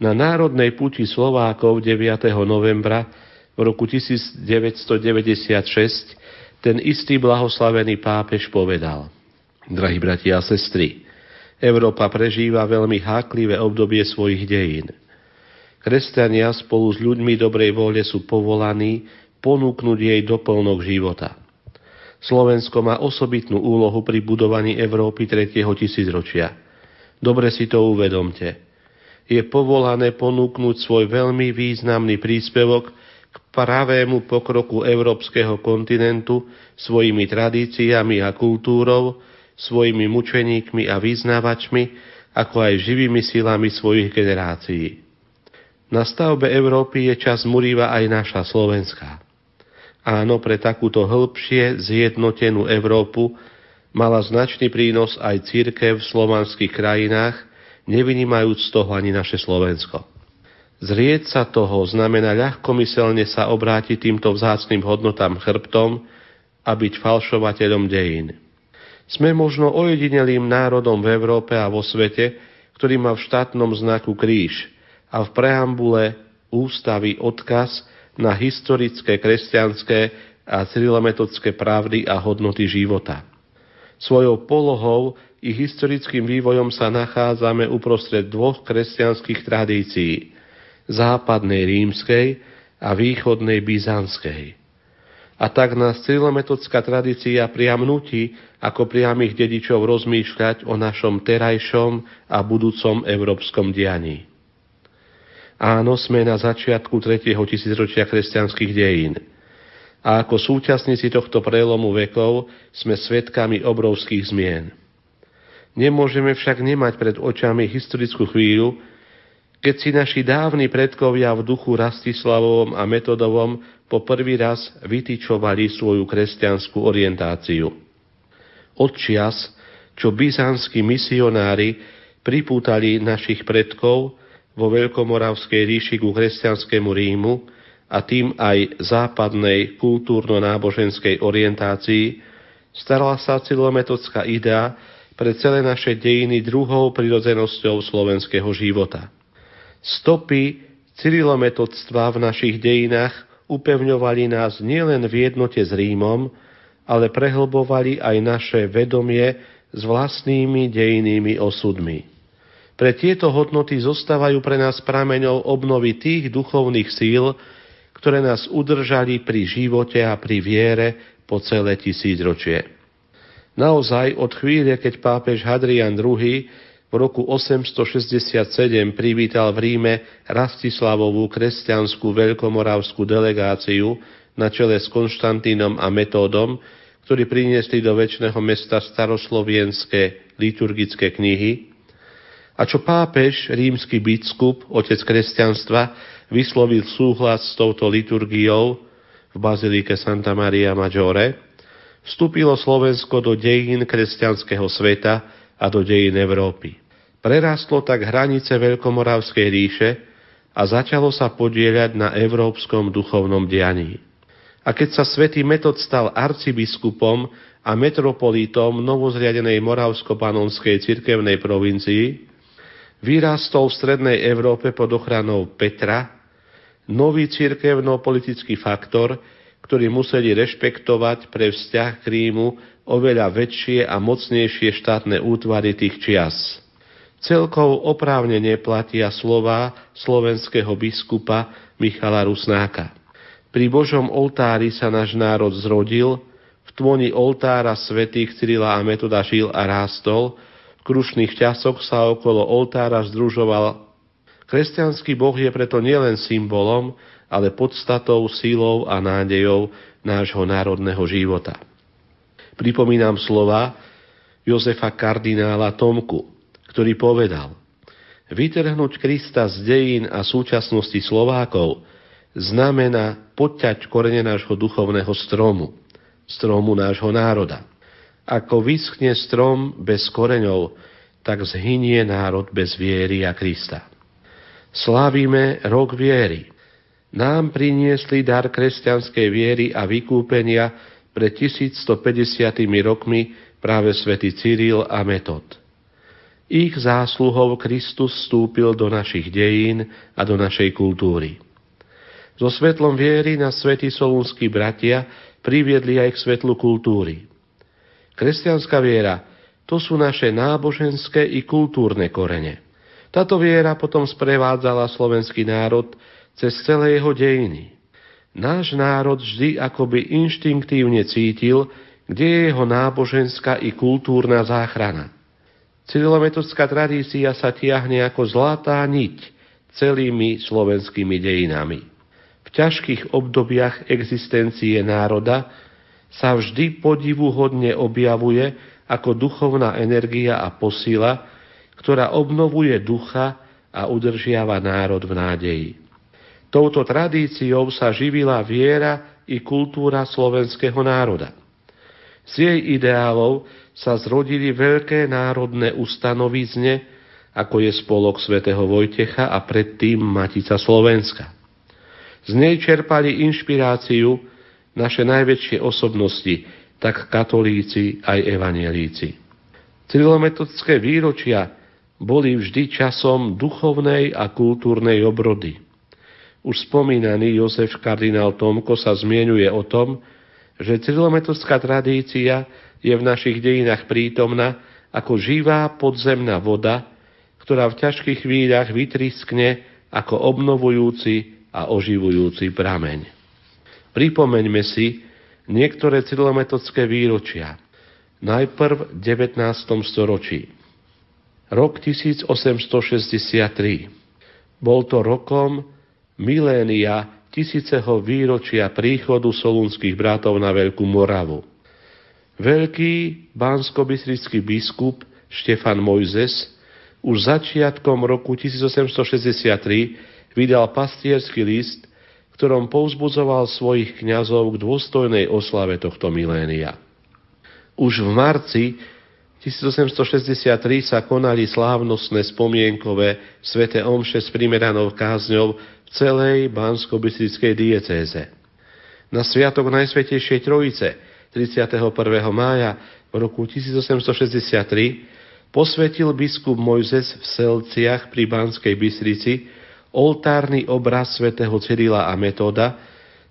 Na národnej puti Slovákov 9. novembra v roku 1996 ten istý blahoslavený pápež povedal: Drahí bratia a sestry, Európa prežíva veľmi háklivé obdobie svojich dejín. Kresťania spolu s ľuďmi dobrej vôle sú povolaní ponúknuť jej doplnok života. Slovensko má osobitnú úlohu pri budovaní Európy 3. tisícročia. Dobre si to uvedomte. Je povolané ponúknuť svoj veľmi významný príspevok k pravému pokroku európskeho kontinentu svojimi tradíciami a kultúrou, svojimi mučeníkmi a vyznávačmi, ako aj živými silami svojich generácií. Na stavbe Európy je čas muriva aj naša slovenská. Áno, pre takúto hĺbšie zjednotenú Európu mala značný prínos aj cirkev v slovanských krajinách, nevynímajúc z toho ani naše Slovensko. Zrieť sa toho znamená ľahkomyselne sa obrátiť týmto vzácnym hodnotám chrbtom a byť falšovateľom dejín. Sme možno ojedinelým národom v Európe a vo svete, ktorý má v štátnom znaku kríž a v preambule ústavy odkaz na historické, kresťanské a cyrilometodské pravdy a hodnoty života. Svojou polohou i historickým vývojom sa nachádzame uprostred dvoch kresťanských tradícií, západnej rímskej a východnej byzantskej. A tak nás cyrilometodská tradícia priam nutí ako priamých dedičov rozmýšľať o našom terajšom a budúcom európskom dianí. Áno, sme na začiatku 3. tisícročia kresťanských dejín. A ako súčasníci tohto prelomu vekov sme svedkami obrovských zmien. Nemôžeme však nemať pred očami historickú chvíľu, keď si naši dávni predkovia v duchu Rastislavovom a Metodovom po prvý raz vytyčovali svoju kresťanskú orientáciu. Od čias, čo byzantskí misionári pripútali našich predkov vo Veľkomoravskej ríši ku kresťanskému Rímu a tým aj západnej kultúrno-náboženskej orientácii, stala sa cyrilometodská idea pre celé naše dejiny druhou prirodzenosťou slovenského života. Stopy cyrilometodstva v našich dejinách upevňovali nás nielen v jednote s Rímom, ale prehlbovali aj naše vedomie s vlastnými dejinnými osudmi. Pre tieto hodnoty zostávajú pre nás prameňov obnovy tých duchovných síl, ktoré nás udržali pri živote a pri viere po celé tisícročie. Naozaj od chvíle, keď pápež Hadrian II v roku 867 privítal v Ríme Rastislavovú kresťanskú veľkomoravskú delegáciu na čele s Konštantínom a Metódom, ktorí priniesli do väčšného mesta staroslovenské liturgické knihy, a čo pápež, rímsky biskup, otec kresťanstva, vyslovil súhlas s touto liturgiou v bazilike Santa Maria Maggiore, vstúpilo Slovensko do dejín kresťanského sveta a do dejín Európy. Prerastlo tak hranice Veľkomoravskej ríše a začalo sa podieľať na európskom duchovnom dianí. A keď sa svätý Metod stal arcibiskupom a metropolitom novozriadenej Moravsko-Panonskej cirkevnej provincii, vyrástol v strednej Európe pod ochranou Petra, nový cirkevno-politický faktor, ktorý museli rešpektovať pre vzťah k Rímu oveľa väčšie a mocnejšie štátne útvary tých čias. Celkovo oprávnene platia slová slovenského biskupa Michala Rusnáka. Pri Božom oltári sa náš národ zrodil, v tvoni oltára svätých Cyrila a Metoda žil a rástol, v krušných ťasoch sa okolo oltára združoval. Kresťanský Boh je preto nielen symbolom, ale podstatou, sílou a nádejou nášho národného života. Pripomínam slova Jozefa kardinála Tomku, ktorý povedal: vytrhnúť Krista z dejín a súčasnosti Slovákov znamená podťať korene nášho duchovného stromu, stromu nášho národa. Ako vyschne strom bez koreňov, tak zhynie národ bez viery a Krista. Slavíme rok viery. Nám priniesli dar kresťanskej viery a vykúpenia pred 1150 rokmi práve svätý Cyril a Metod. Ich zásluhou Kristus vstúpil do našich dejín a do našej kultúry. So svetlom viery nás svätí solúnski bratia priviedli aj k svetlu kultúry. Kresťanská viera, to sú naše náboženské i kultúrne korene. Táto viera potom sprevádzala slovenský národ cez celé jeho dejiny. Náš národ vždy akoby inštinktívne cítil, kde je jeho náboženská i kultúrna záchrana. Cyrilometodská tradícia sa tiahne ako zlatá niť celými slovenskými dejinami. V ťažkých obdobiach existencie národa sa vždy podivuhodne objavuje ako duchovná energia a posila, ktorá obnovuje ducha a udržiava národ v nádeji. Touto tradíciou sa živila viera i kultúra slovenského národa. Z jej ideálov sa zrodili veľké národné ustanovizne, ako je spolok svätého Vojtecha a predtým Matica Slovenska. Z nej čerpali inšpiráciu naše najväčšie osobnosti, tak katolíci aj evanjelíci. Cyrilometodské výročia boli vždy časom duchovnej a kultúrnej obrody. Už spomínaný Jozef kardinál Tomko sa zmienuje o tom, že cyrilometodská tradícia je v našich dejinách prítomná ako živá podzemná voda, ktorá v ťažkých chvíľach vytriskne ako obnovujúci a oživujúci prameň. Pripomeňme si niektoré cyrilometodské výročia. Najprv v 19. storočí. Rok 1863. Bol to rokom milénia 1000. výročia príchodu solúnskych bratov na Veľkú Moravu. Veľký banskobystrický biskup Štefan Mojzes už začiatkom roku 1863 vydal pastiersky list, v ktorom povzbudzoval svojich kňazov k dôstojnej oslave tohto milénia. Už v marci 1863 sa konali slávnostné spomienkové sväté omše s primeranou kázňou v celej banskobystrickej diecéze. Na sviatok Najsvätejšej Trojice 31. mája v roku 1863 posvetil biskup Mojzes v Selciach pri Banskej Bystrici oltárny obraz svätého Cyrila a Metoda,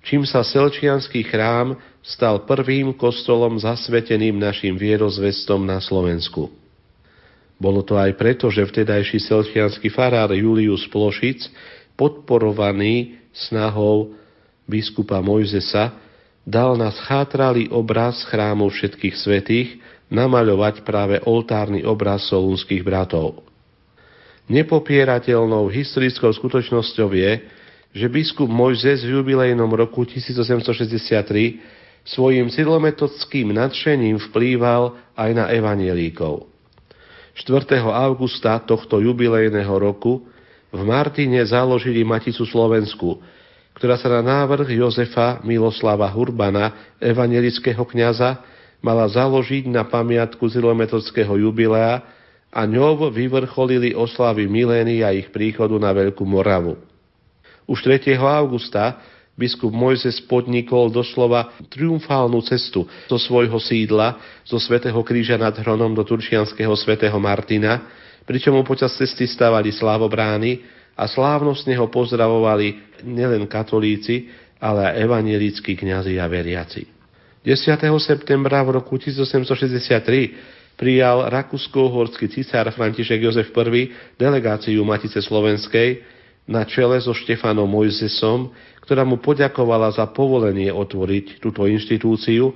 čím sa selčiansky chrám stal prvým kostolom zasveteným našim vierozvestom na Slovensku. Bolo to aj preto, že vtedajší selčiansky farár Julius Plošic, podporovaný snahou biskupa Mojzesa, dal na schátralý obraz chrámu všetkých svätých namaľovať práve oltárny obraz solúnskych bratov. Nepopierateľnou historickou skutočnosťou je, že biskup Mojzes v jubilejnom roku 1863 svojim cyrilometodským nadšením vplýval aj na evanjelíkov. 4. augusta tohto jubilejného roku v Martine založili Maticu slovenskú, ktorá sa na návrh Jozefa Miloslava Hurbana, evanjelického kňaza, mala založiť na pamiatku cyrilometodského jubilea a ňou vyvrcholili oslavy milénia ich príchodu na Veľkú Moravu. Už 3. augusta biskup Mojzes podnikol doslova triumfálnu cestu zo svojho sídla zo Svätého Kríža nad Hronom do turčianskeho svätého Martina, pričom mu počas cesty stavali slávobrány a slávnostne ho pozdravovali nielen katolíci, ale aj evanjelickí kňazi a veriaci. 10. septembra v roku 1863 prijal rakúsko-uhorský císar František Jozef I delegáciu Matice slovenskej na čele so Štefanom Mojzesom, ktorá mu poďakovala za povolenie otvoriť túto inštitúciu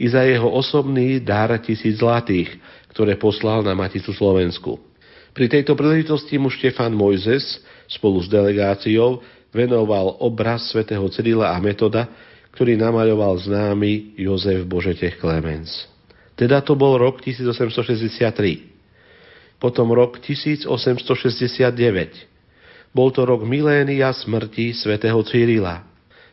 i za jeho osobný dar 1000 zlatých, ktoré poslal na Maticu slovenskú. Pri tejto príležitosti mu Štefan Mojzes spolu s delegáciou venoval obraz svätého Cyrila a Metoda, ktorý namaľoval známy Jozef Božetech Klemenc. Teda to bol rok 1863. Potom rok 1869. Bol to rok milénia smrti svätého Cyrila.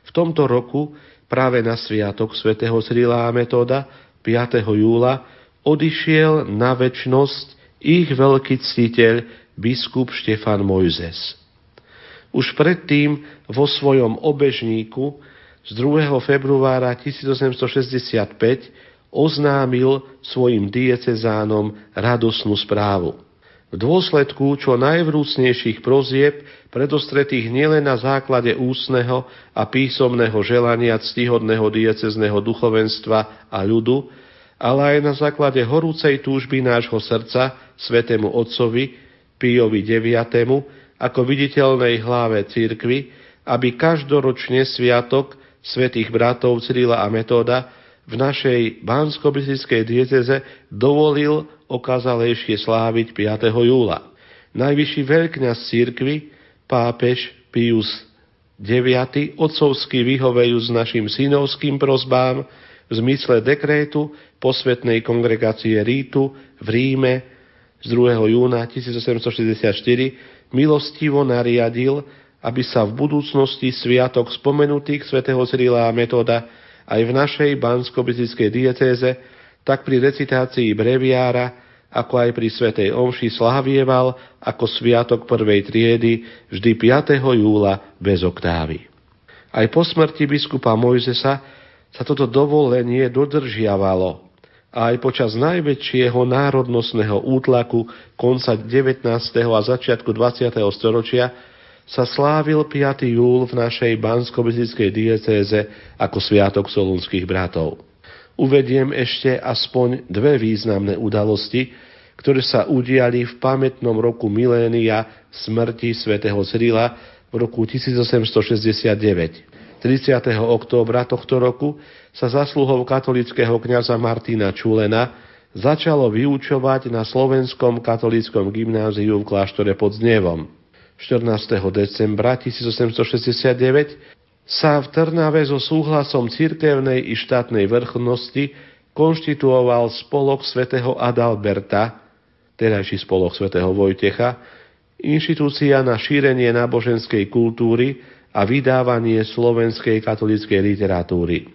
V tomto roku práve na sviatok svätého Cyrila a Metoda 5. júla odišiel na večnosť ich veľký ctiteľ, biskup Štefan Mojzes. Už predtým vo svojom obežníku z 2. februára 1865 oznámil svojim diecezánom radosnú správu. V dôsledku čo najvrúcnejších prozieb, predostretých nielen na základe ústneho a písomného želania ctihodného diecezného duchovenstva a ľudu, ale aj na základe horúcej túžby nášho srdca svätému otcovi Piovi IX. Ako viditeľnej hlave cirkvi, aby každoročne sviatok svätých bratov Cyrila a Metoda v našej banskobystrickej diecéze dovolil okázalejšie sláviť 5. júla. Najvyšší veľkňaz cirkvi, pápež Pius IX, otcovsky vyhovejú s našim synovským prosbám v zmysle dekrétu posvetnej kongregácie Rítu v Ríme z 2. júna 1864 milostivo nariadil, aby sa v budúcnosti sviatok spomenutých svätého Cyrila a Metoda aj v našej banskobystrickej diecéze, tak pri recitácii breviára, ako aj pri svätej omši slávieval ako sviatok prvej triedy vždy 5. júla bez oktávy. Aj po smrti biskupa Mojzesa sa toto dovolenie dodržiavalo a aj počas najväčšieho národnostného útlaku konca 19. a začiatku 20. storočia sa slávil 5. júl v našej banskobystrickej diecéze ako sviatok solúnskych bratov. Uvediem ešte aspoň dve významné udalosti, ktoré sa udiali v pamätnom roku milénia smrti svätého Cyrila v roku 1869. 30. októbra tohto roku sa zasluhou katolického kňaza Martina Čulena začalo vyučovať na Slovenskom katolíckom gymnáziu v kláštore pod Znievom. 14. decembra 1869 sa v Trnave so súhlasom cirkevnej i štátnej vrchnosti konštituoval spolok svätého Adalberta, terajší spolok svätého Vojtecha, inštitúcia na šírenie náboženskej kultúry a vydávanie slovenskej katolíckej literatúry.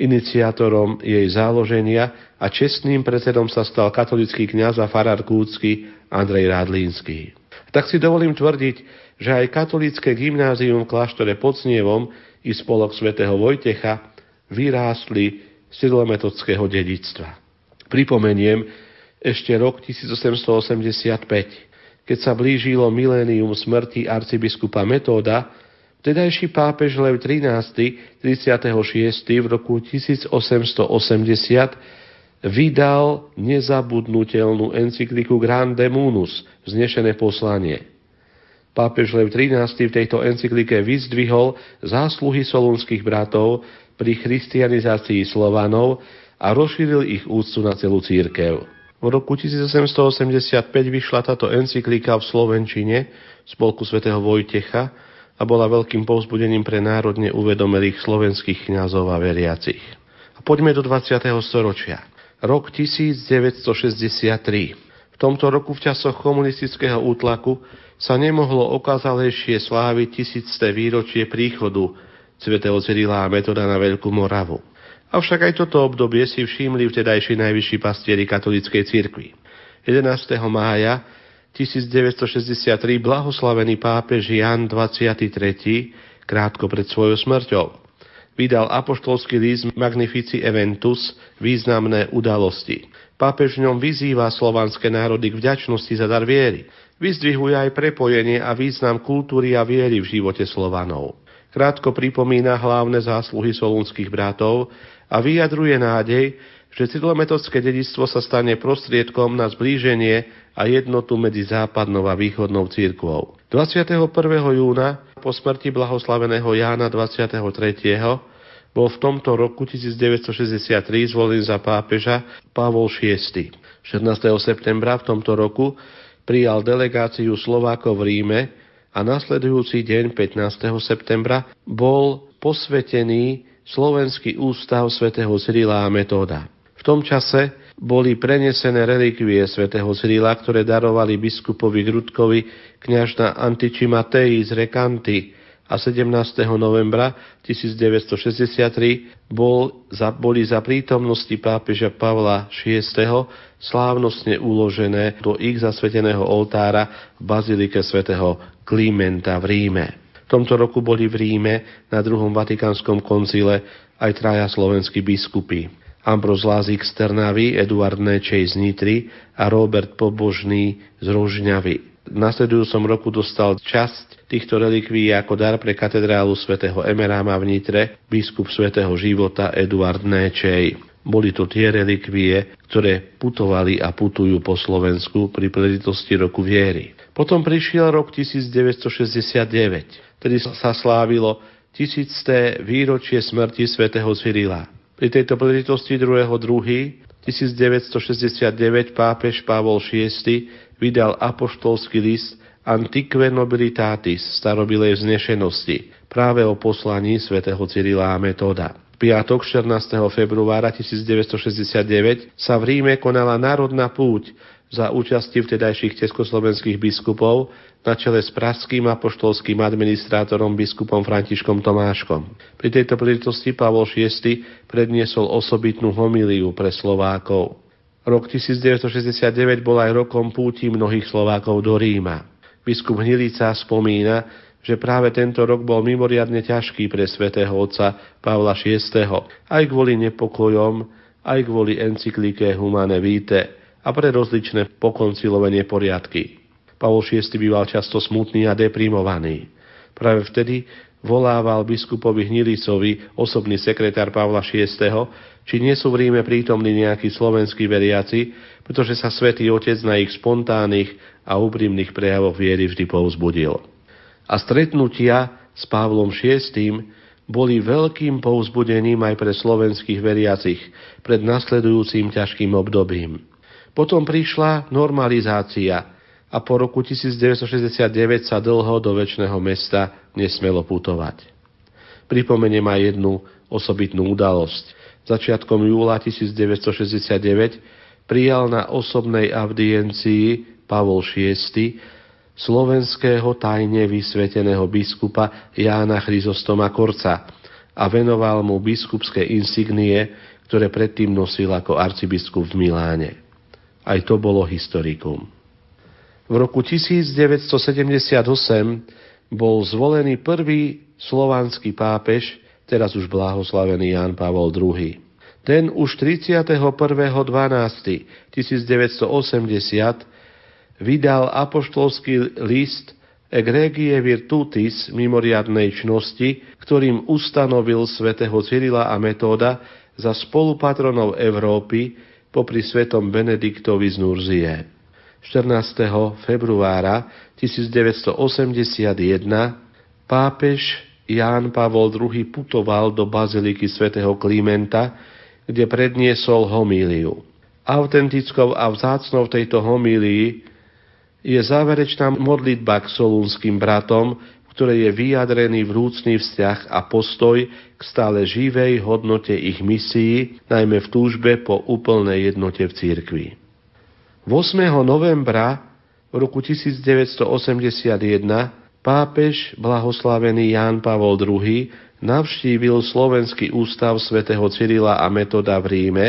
Iniciátorom jej založenia a čestným predsedom sa stal katolícky kňaz a farár kútsky Andrej Radlinský. Tak si dovolím tvrdiť, že aj katolícke gymnázium v kláštore pod Snievom i spolok svätého Vojtecha vyrástli z cyrilometodského dedičstva. Pripomeniem ešte rok 1885, keď sa blížilo milénium smrti arcibiskupa Metóda, vtedajší pápež Lev XIII 36. v roku 1880 vydal nezabudnutelnú encykliku Grande Munus, vznešené poslanie. Pápež Lev XIII v tejto encyklike vyzdvihol zásluhy solúnskych bratov pri christianizácii Slovanov a rozšíril ich úctu na celú cirkev. V roku 1885 vyšla táto encyklika v slovenčine v spolku svätého Vojtecha a bola veľkým povzbudením pre národne uvedomelých slovenských kňazov a veriacich. A poďme do 20. storočia. Rok 1963. V tomto roku v časoch komunistického útlaku sa nemohlo okázalejšie sláviť 1000. výročie príchodu svätého Cyrila a Metoda na Veľkú Moravu. Avšak aj toto obdobie si všimli vtedajší najvyšší pastieri katolíckej cirkvi. 11. mája 1963 blahoslavený pápež Ján XXIII krátko pred svojou smrťou vydal apoštolský list Magnifici Eventus, významné udalosti. Pápež v ňom vyzýva slovanské národy k vďačnosti za dar viery. Vyzdvihuje aj prepojenie a význam kultúry a viery v živote Slovanov. Krátko pripomína hlavné zásluhy solúnskych bratov a vyjadruje nádej, že cyrilometodské dedičstvo sa stane prostriedkom na zblíženie a jednotu medzi západnou a východnou cirkvou. 21. júna po smrti blahoslaveného Jána 23. bol v tomto roku 1963 zvolený za pápeža Pavol VI. 14. septembra v tomto roku prijal delegáciu Slovákov v Ríme a nasledujúci deň 15. septembra bol posvetený Slovenský ústav svätého Cyrila a Metóda. V tom čase boli prenesené relikvie svätého Cyrila, ktoré darovali biskupovi Grutkovi kňažna Antičimatei z Rekanty, a 17. novembra 1963 boli za prítomnosti pápeža Pavla VI slávnostne uložené do ich zasveteného oltára v bazilike svätého Klimenta v Ríme. V tomto roku boli v Ríme na druhom vatikánskom koncile aj traja slovenskí biskupy. Ambroz Lázik z Trnavy, Eduard Nečej z Nitry a Robert Pobožný z Rožňavy. V nasledujúcom roku dostal časť týchto relikvií ako dar pre katedrálu svätého Emeráma v Nitre biskup svätého Života Eduard Nečej. Boli to tie relikvie, ktoré putovali a putujú po Slovensku pri príležitosti roku viery. Potom prišiel rok 1969, tedy sa slávilo 1000. výročie smrti svätého Cyrila. Pri tejto príležitosti 2. 2. 1969 pápež Pavol VI vydal apoštolský list Antiquae Nobilitatis, starobilej vznešenosti, práve o poslaní svätého Cyrila a Metoda. V piatok 14. februára 1969 sa v Ríme konala národná púť za účasti vtedajších československých biskupov na čele s pražským apoštolským administrátorom biskupom Františkom Tomáškom. Pri tejto príležitosti Pavol VI predniesol osobitnú homíliu pre Slovákov. Rok 1969 bol aj rokom púti mnohých Slovákov do Ríma. Biskup Hnilica spomína, že práve tento rok bol mimoriadne ťažký pre svätého otca Pavla VI. Aj kvôli nepokojom, aj kvôli encyklike Humane Vitae a pre rozličné pokoncilové neporiadky. Pavol VI býval často smutný a deprimovaný. Práve vtedy volával biskupovi Hnilicovi osobný sekretár Pavla VI, či nie sú v Ríme prítomní nejakí slovenskí veriaci, pretože sa svätý otec na ich spontánnych a úprimných prejavoch viery vždy povzbudil. A stretnutia s Pavlom VI boli veľkým povzbudením aj pre slovenských veriacich pred nasledujúcim ťažkým obdobím. Potom prišla normalizácia a po roku 1969 sa dlho do Večného mesta nesmelo putovať. Pripomeniem aj jednu osobitnú udalosť. Začiatkom júla 1969 prijal na osobnej audiencii Pavol VI slovenského tajne vysveteného biskupa Jána Chryzostoma Korca a venoval mu biskupské insignie, ktoré predtým nosil ako arcibiskup v Miláne. Aj to bolo historikum. V roku 1978 bol zvolený prvý slovanský pápež, teraz už blahoslavený Ján Pavol II. Ten už 31.12.1980 vydal apoštolský list Egregie Virtutis mimoriadnej čnosti, ktorým ustanovil svätého Cyrila a Metóda za spolupatronov Európy popri svetom Benediktovi z Nurzie. 14. februára 1981 pápež Ján Pavol II putoval do baziliky svätého Klimenta, kde predniesol homíliu. Autentickou a vzácnou tejto homílii je záverečná modlitba k solúnskym bratom, v ktorej je vyjadrený vrúcný vzťah a postoj k stále živej hodnote ich misií, najmä v túžbe po úplnej jednote v cirkvi. 8. novembra v roku 1981 pápež blahoslavený Ján Pavol II navštívil Slovenský ústav svätého Cyrila a Metoda v Ríme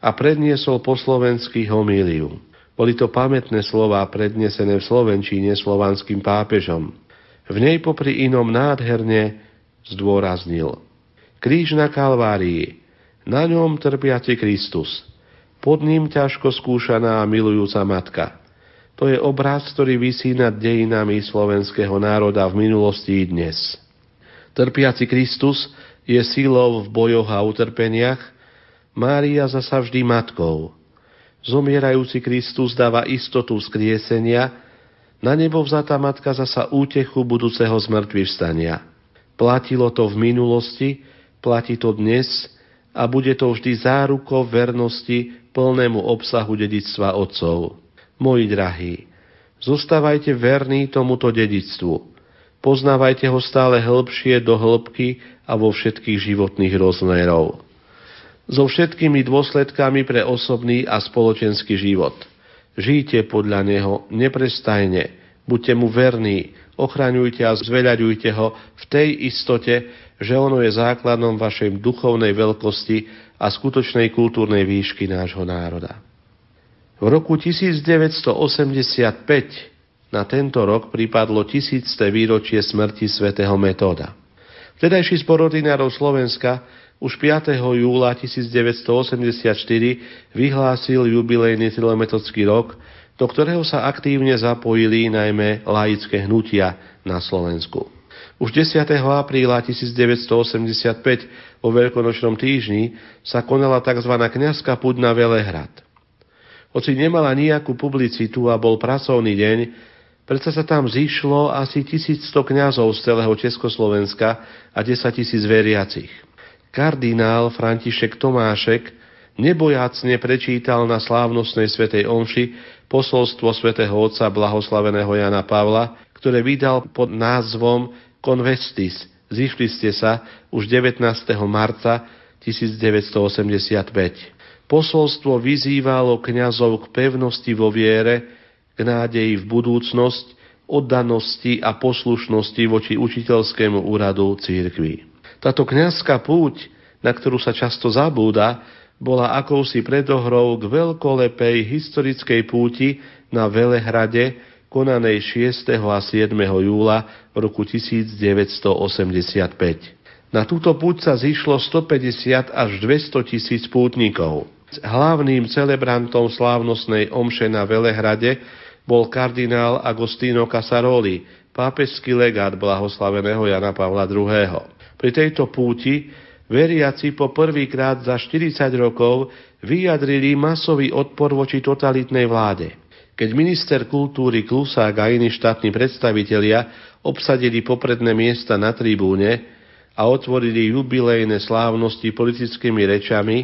a predniesol po slovensky homíliu. Boli to pamätné slová prednesené v slovenčine slovanským pápežom. V nej popri inom nádherne zdôraznil: kríž na Kalvárii, na ňom trpiaci Kristus, pod ním ťažko skúšaná a milujúca matka. To je obraz, ktorý visí nad dejinami slovenského národa v minulosti i dnes. Trpiaci Kristus je silou v bojoch a utrpeniach, Mária zasa vždy matkou. Zomierajúci Kristus dáva istotu vzkriesenia, na nebo vzatá matka zasa útechu budúceho zmŕtvychvstania. Platilo to v minulosti, platí to dnes a bude to vždy zárukou vernosti plnému obsahu dedičstva otcov. Moji drahí, zostávajte verní tomuto dedičstvu. Poznávajte ho stále hĺbšie do hĺbky a vo všetkých životných rozmerov, so všetkými dôsledkami pre osobný a spoločenský život. Žijte podľa neho neprestajne, buďte mu verní, ochraňujte a zveľaďujte ho v tej istote, že ono je základom vašej duchovnej veľkosti a skutočnej kultúrnej výšky nášho národa. V roku 1985 na tento rok pripadlo 1000. výročie smrti svätého Metoda. Vtedajší zbor ordinárov Slovenska už 5. júla 1984 vyhlásil jubilejný cyrilometodský rok, do ktorého sa aktívne zapojili najmä laické hnutia na Slovensku. Už 10. apríla 1985 vo Veľkonočnom týždni sa konala tzv. Kňazská púť na Velehrad. Hoci nemala nejakú publicitu a bol pracovný deň, predsa sa tam zišlo asi 1100 kňazov z celého Československa a 10 000 veriacich. Kardinál František Tomášek nebojacne prečítal na slávnostnej svätej omši posolstvo svätého otca blahoslaveného Jana Pavla, ktoré vydal pod názvom Convestis, zišli ste sa, už 19. marca 1985. Posolstvo vyzývalo kňazov k pevnosti vo viere, k nádeji v budúcnosť, oddanosti a poslušnosti voči učiteľskému úradu cirkvi. Táto kňazská púť, na ktorú sa často zabúda, bola akousi predohrou k veľkolepej historickej púti na Velehrade, konanej 6. a 7. júla v roku 1985. Na túto púť sa zišlo 150 až 200 000 pútnikov. Hlavným celebrantom slávnostnej omše na Velehrade bol kardinál Agostino Casaroli, pápežský legát blahoslaveného Jana Pavla II. Pri tejto púti veriaci po prvýkrát za 40 rokov vyjadrili masový odpor voči totalitnej vláde. Keď minister kultúry Klusák a iní štátni predstavitelia obsadili popredné miesta na tribúne a otvorili jubilejné slávnosti politickými rečami,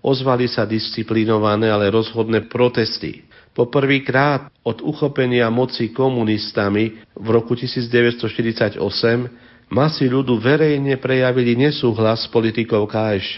ozvali sa disciplinované, ale rozhodné protesty. Po prvýkrát od uchopenia moci komunistami v roku 1948 masy ľudu verejne prejavili nesúhlas s politikou KSČ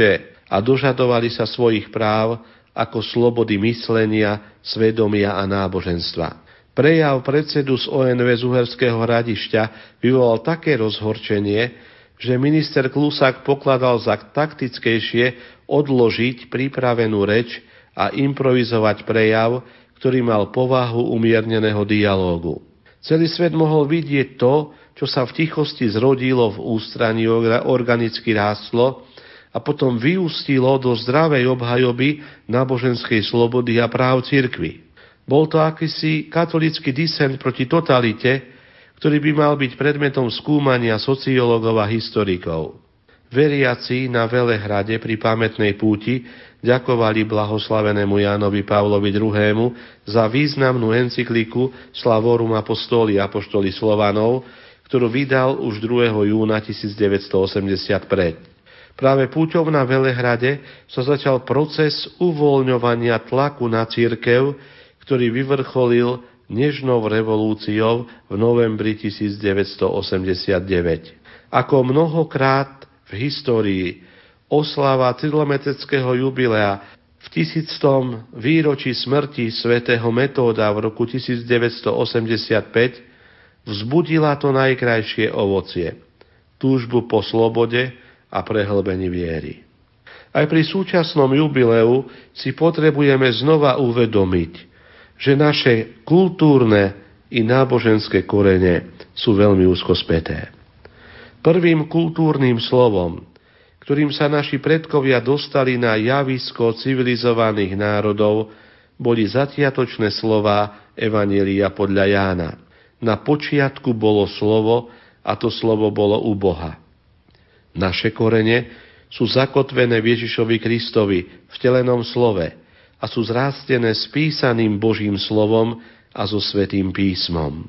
a dožadovali sa svojich práv ako slobody myslenia, svedomia a náboženstva. Prejav predsedu z ONV z Uherského Hradišťa vyvolal také rozhorčenie, že minister Klusák pokladal za taktickejšie odložiť pripravenú reč a improvizovať prejav, ktorý mal povahu umierneného dialógu. Celý svet mohol vidieť to, čo sa v tichosti zrodilo v ústraní, organicky rástlo a potom vyústilo do zdravej obhajoby náboženskej slobody a práv cirkvi. Bol to akýsi katolícky disent proti totalite, ktorý by mal byť predmetom skúmania sociológov a historikov. Veriaci na Velehrade pri pamätnej púti ďakovali blahoslavenému Jánovi Pavlovi II. Za významnú encykliku Slavorum Apostoli Apoštoli Slovanov, ktorú vydal už 2. júna 1980. Práve púťov na Velehrade sa začal proces uvoľňovania tlaku na cirkev, ktorý vyvrcholil nežnou revolúciou v novembri 1989. Ako mnohokrát v histórii oslava trilometrického jubilea v 1100. výročí smrti svätého Metóda v roku 1985 vzbudila to najkrajšie ovocie, túžbu po slobode a prehlbení viery. Aj pri súčasnom jubileu si potrebujeme znova uvedomiť, že naše kultúrne i náboženské korene sú veľmi úzko späté. Prvým kultúrnym slovom, ktorým sa naši predkovia dostali na javisko civilizovaných národov, boli zatiatočné slová Evanjelia podľa Jána. Na počiatku bolo slovo a to slovo bolo u Boha. Naše korene sú zakotvené v Ježišovi Kristovi v telenom slove a sú zrástené s písaným Božím slovom a so Svätým písmom.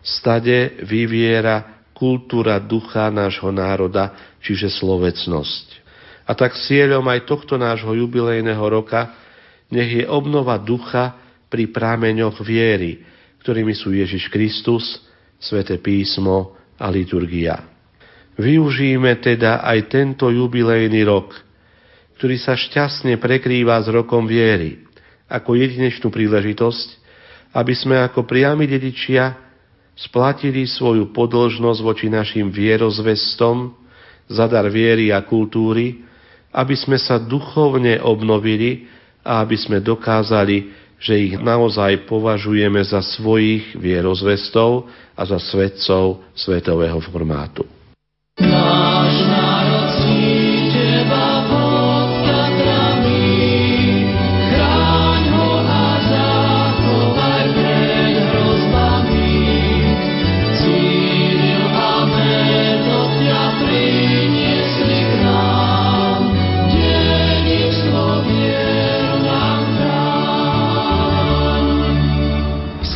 Stade vyviera kultúra ducha nášho národa, čiže slovecnosť. A tak cieľom aj tohto nášho jubilejného roka nech je obnova ducha pri prameňoch viery, ktorými sú Ježiš Kristus, Sväté písmo a liturgia. Využijme teda aj tento jubilejný rok, ktorý sa šťastne prekrýva s rokom viery, ako jedinečnú príležitosť, aby sme ako priami dedičia splatili svoju podĺžnosť voči našim vierozvestom za dar viery a kultúry, aby sme sa duchovne obnovili a aby sme dokázali, že ich naozaj považujeme za svojich vierozvestov a za svedcov svetového formátu.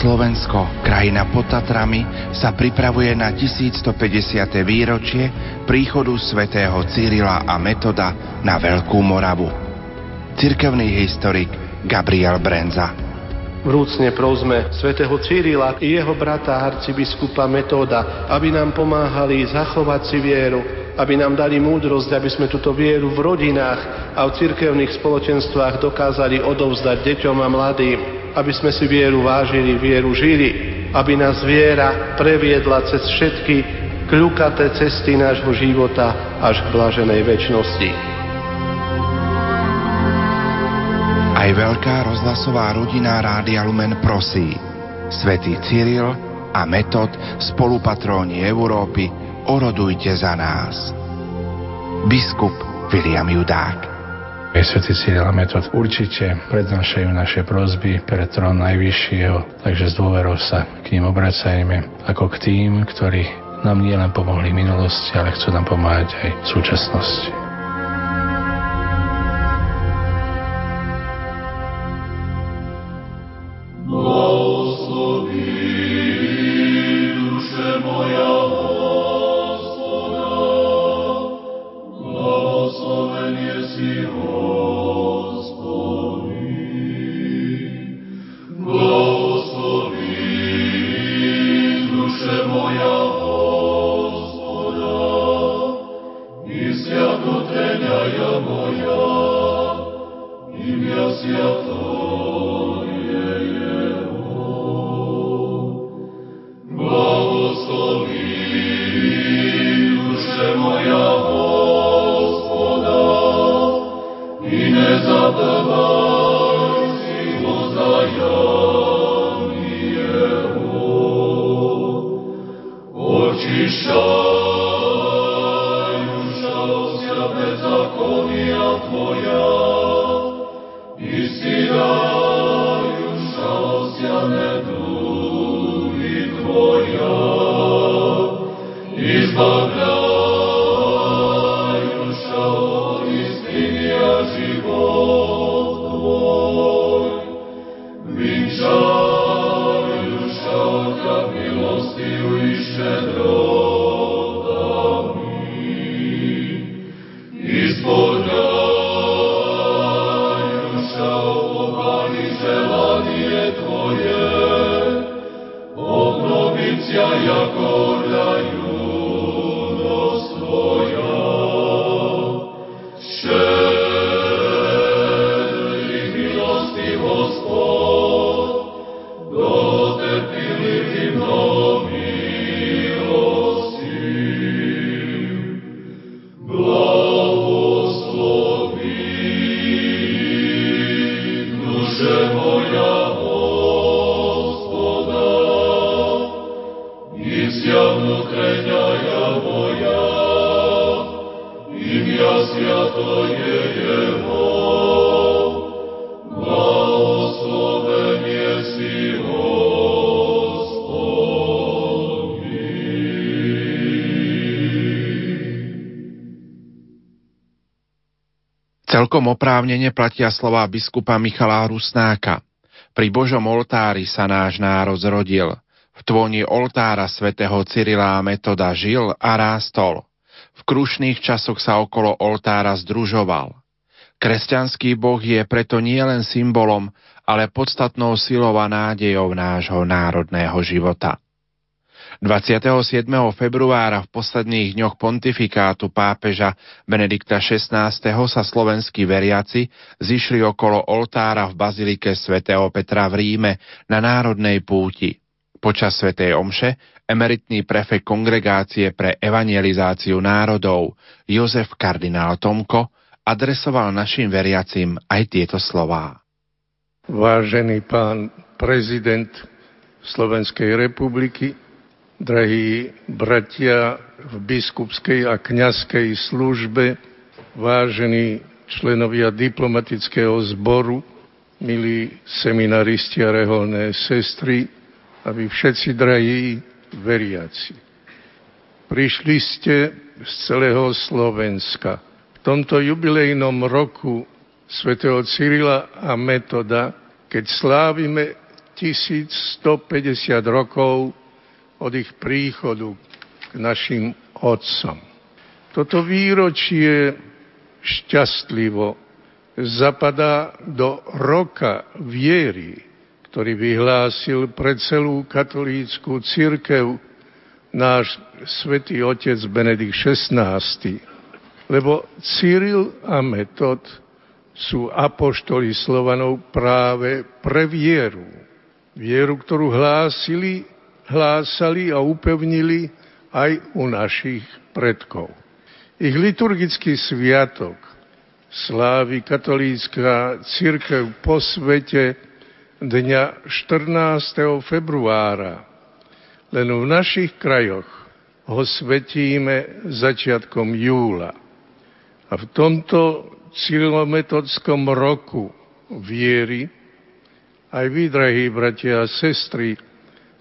Slovensko, krajina pod Tatrami, sa pripravuje na 1150. výročie príchodu svätého Cyrila a Metoda na Veľkú Moravu. Cirkevný historik Gabriel Brenza. Vrúcne prosme svätého Cyrila i jeho brata arcibiskupa Metoda, aby nám pomáhali zachovať si vieru, aby nám dali múdrosť, aby sme túto vieru v rodinách a v cirkevných spoločenstvách dokázali odovzdať deťom a mladým, aby sme si vieru vážili, vieru žili, aby nás viera previedla cez všetky kľukaté cesty nášho života až k blaženej večnosti. Aj veľká rozhlasová rodina Rádia Lumen prosí: Svätý Cyril a Metod, spolupatróni Európy, orodujte za nás. Biskup Viliam Judák. Svätý Cyril a Metod určite prednášajú naše prosby pred trón Najvyššieho, takže s dôverou sa k ním obracajme ako k tým, ktorí nám nielen pomohli v minulosti, ale chcú nám pomáhať aj v súčasnosti. Celkom oprávnene platia slová biskupa Michala Rusnáka. Pri Božom oltári sa náš národ zrodil. V tvoni oltára svätého Cyrila a Metoda žil a rástol. V krušných časoch sa okolo oltára združoval. Kresťanský Boh je preto nielen symbolom, ale podstatnou silou a nádejou nášho národného života. 27. februára v posledných dňoch pontifikátu pápeža Benedikta XVI. Sa slovenskí veriaci zišli okolo oltára v bazilike svätého Petra v Ríme na národnej púti. Počas svätej omše emeritný prefekt Kongregácie pre evangelizáciu národov Jozef Kardinál Tomko adresoval našim veriacim aj tieto slová. Vážený pán prezident Slovenskej republiky, drahí bratia v biskupskej a kňazskej službe, vážení členovia diplomatického zboru, milí seminaristi a reholné sestry a vy všetci drahí veriaci. Prišli ste z celého Slovenska. V tomto jubilejnom roku svätého Cyrila a Metoda, keď slávime 1150 rokov od ich príchodu k našim otcom. Toto výročie šťastlivo zapadá do roka viery, ktorý vyhlásil pre celú katolícku cirkev náš svätý otec Benedikt XVI. Lebo Cyril a Metod sú apoštoli Slovanov práve pre vieru. Vieru, ktorú hlásali a upevnili aj u našich predkov. Ich liturgický sviatok slávi katolícka cirkev po svete dňa 14. februára. Len v našich krajoch ho svetíme začiatkom júla. A v tomto cyrilometodskom roku viery aj vy, drahí bratia a sestry,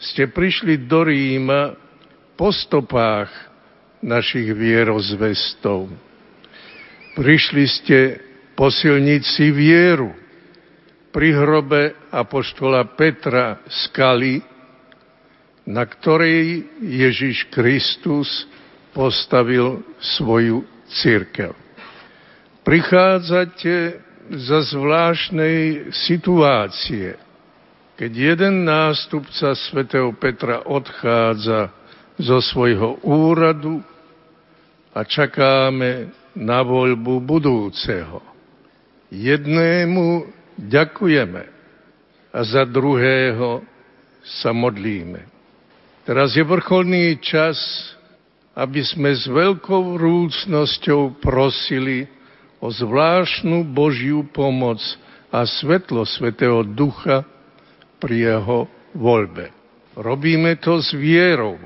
ste prišli do Ríma po stopách našich vierozvestov. Prišli ste posilniť si vieru pri hrobe apoštola Petra skaly, na ktorej Ježiš Kristus postavil svoju cirkev. Prichádzate za zvláštnej situácie, keď jeden nástupca svätého Petra odchádza zo svojho úradu a čakáme na voľbu budúceho. Jednému ďakujeme a za druhého sa modlíme. Teraz je vrcholný čas, aby sme s veľkou vrúcnosťou prosili o zvláštnu Božiu pomoc a svetlo svätého Ducha pri jeho voľbe. Robíme to s vierou,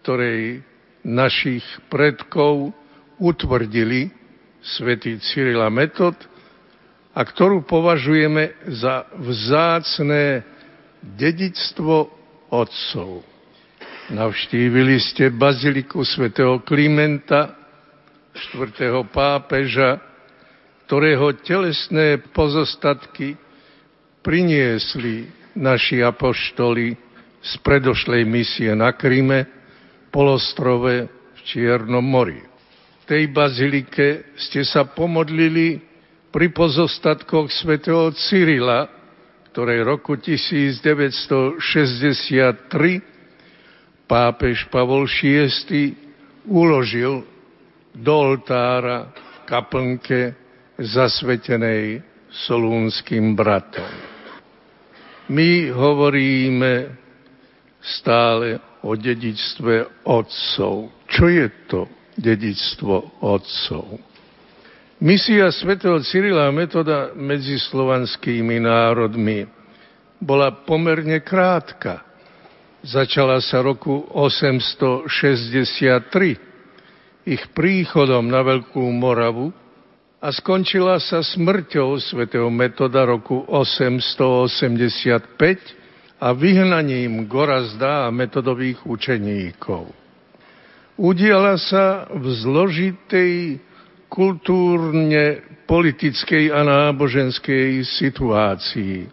ktorej našich predkov utvrdili svätý Cyril a Metod a ktorú považujeme za vzácne dedičstvo otcov. Navštívili ste baziliku svätého Klimenta, 4. pápeža, ktorého telesné pozostatky priniesli naši apoštoli z predošlej misie na Kryme, polostrove v Čiernom mori. V tej bazilike ste sa pomodlili pri pozostatkoch svätého Cyrila, ktoré roku 1963 pápež Pavol VI uložil do oltára v kaplnke zasvetenej solúnskym bratom. My hovoríme stále o dedičstve otcov. Čo je to dedičstvo otcov? Misia svätého Cyrila a Metoda medzi slovanskými národmi bola pomerne krátka. Začala sa roku 863 ich príchodom na Veľkú Moravu a skončila sa smrťou svätého Metoda roku 885 a vyhnaním Gorazda a Metodových učeníkov. Udiala sa v zložitej kultúrne, politickej a náboženskej situácii,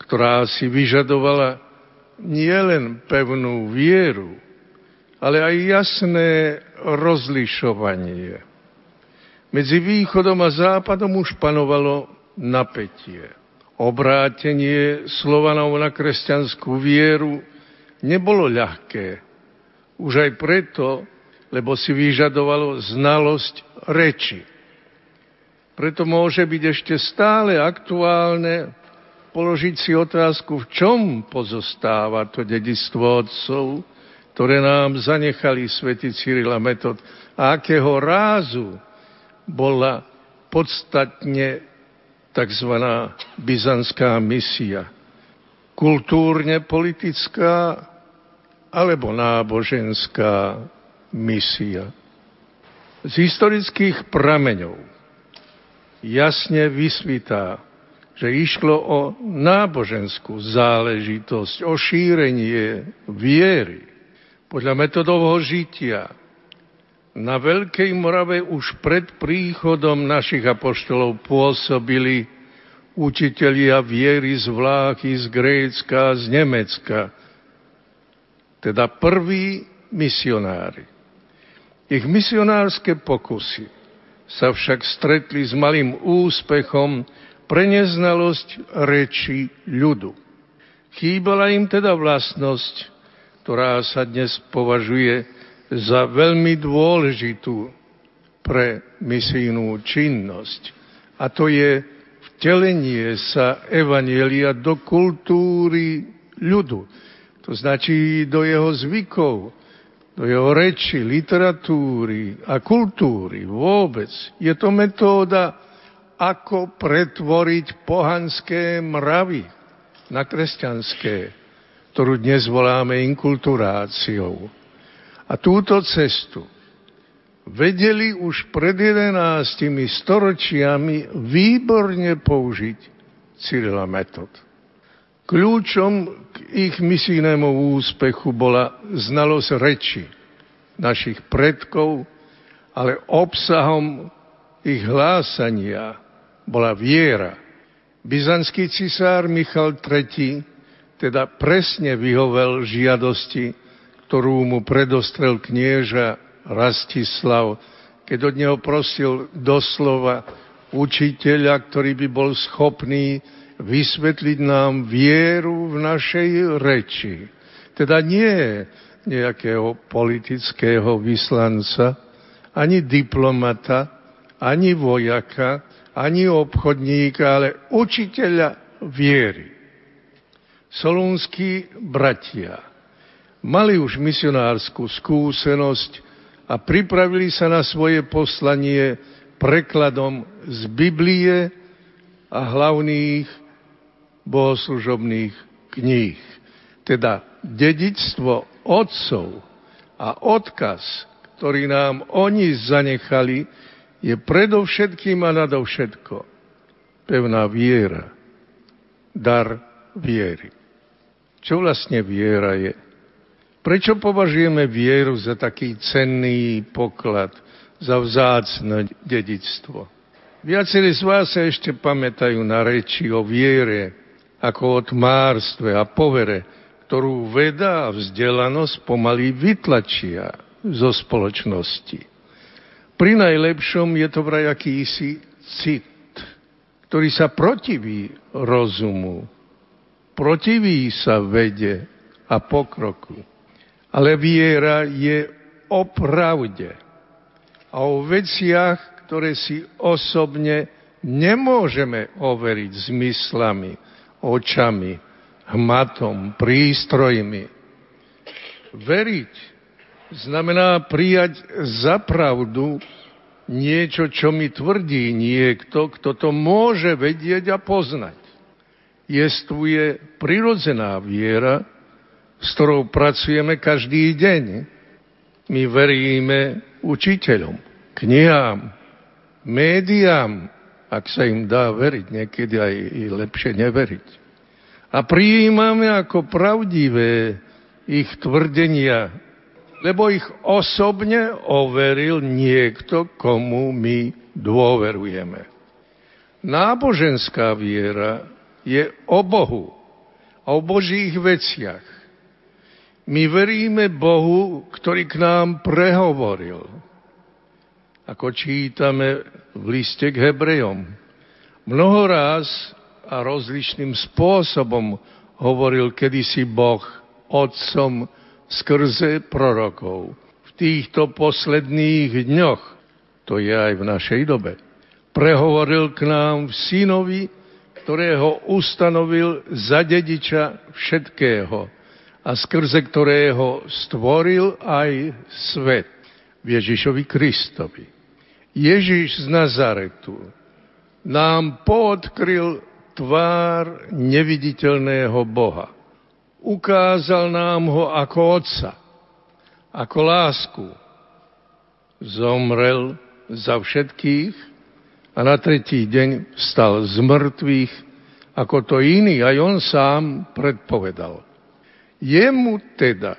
ktorá si vyžadovala nielen pevnú vieru, ale aj jasné rozlišovanie. Medzi východom a západom už panovalo napätie. Obrátenie Slovanov na kresťanskú vieru nebolo ľahké. Už aj preto, lebo si vyžadovalo znalosť reči. Preto môže byť ešte stále aktuálne položiť si otázku, v čom pozostáva to dedičstvo otcov, ktoré nám zanechali svätý Cyril a Metod a akého rázu bola podstatne tzv. Byzantská misia. Kultúrne politická alebo náboženská misia. Z historických prameňov jasne vysvitá, že išlo o náboženskú záležitosť, o šírenie viery. Podľa Metodovho žitia na Veľkej Morave už pred príchodom našich apoštolov pôsobili učitelia viery z Vláchy, z Grécka, z Nemecka, teda prví misionári. Ich misionárske pokusy sa však stretli s malým úspechom pre neznalosť reči ľudu. Chýbala im teda vlastnosť, ktorá sa dnes považuje za veľmi dôležitú pre misijnú činnosť. A to je vtelenie sa evanjelia do kultúry ľudu. To značí do jeho zvykov, do jeho reči, literatúry a kultúry vôbec. Je to metóda, ako pretvoriť pohanské mravy na kresťanské, ktorú dnes voláme inkulturáciou. A túto cestu vedeli už pred 11 storočiami výborne použiť Cyril a Metod. Kľúčom k ich misijnému úspechu bola znalosť reči našich predkov, ale obsahom ich hlásania bola viera. Byzantský cisár Michal III. Teda presne vyhovel žiadosti, ktorú mu predostrel knieža Rastislav, keď od neho prosil doslova učiteľa, ktorý by bol schopný vysvetliť nám vieru v našej reči. Teda nie nejakého politického vyslanca, ani diplomata, ani vojaka, ani obchodníka, ale učiteľa viery. Solúnski bratia mali už misionársku skúsenosť a pripravili sa na svoje poslanie prekladom z Biblie a hlavných bohoslužobných kníh. Teda dedičstvo otcov a odkaz, ktorý nám oni zanechali, je predovšetkým a nadovšetko pevná viera, dar viery. Čo vlastne viera je? Prečo považujeme vieru za taký cenný poklad, za vzácne dedičstvo? Viacerí z vás sa ešte pamätajú na reči o viere, ako o tmárstve a povere, ktorú veda a vzdelanosť pomaly vytlačia zo spoločnosti. Pri najlepšom je to vraj akýsi cit, ktorý sa protiví rozumu, protiví sa vede a pokroku. ale viera je o pravde a o veciach, ktoré si osobne nemôžeme overiť zmyslami, očami, hmatom, prístrojmi. Veriť znamená prijať za pravdu niečo, čo mi tvrdí niekto, kto to môže vedieť a poznať. Jestvuje prirodzená viera, s ktorou pracujeme každý deň. My veríme učiteľom, knihám, médiám, ak sa im dá veriť, niekedy aj lepšie neveriť. A prijímame ako pravdivé ich tvrdenia, lebo ich osobne overil niekto, komu my dôverujeme. Náboženská viera je o Bohu a o Božích veciach. My veríme Bohu, ktorý k nám prehovoril. Ako čítame v liste k Hebrejom, mnoho ráz a rozličným spôsobom hovoril kedysi Boh Otcom skrze prorokov. V týchto posledných dňoch, to je aj v našej dobe, prehovoril k nám v Synovi, ktorého ustanovil za dediča všetkého a skrze ktorého stvoril aj svet, Ježišovi Kristovi. Ježiš z Nazaretu nám poodkryl tvár neviditeľného Boha. Ukázal nám ho ako Otca, ako lásku. Zomrel za všetkých a na tretí deň vstal z mŕtvych, ako to iný, aj on sám predpovedal. Jemu teda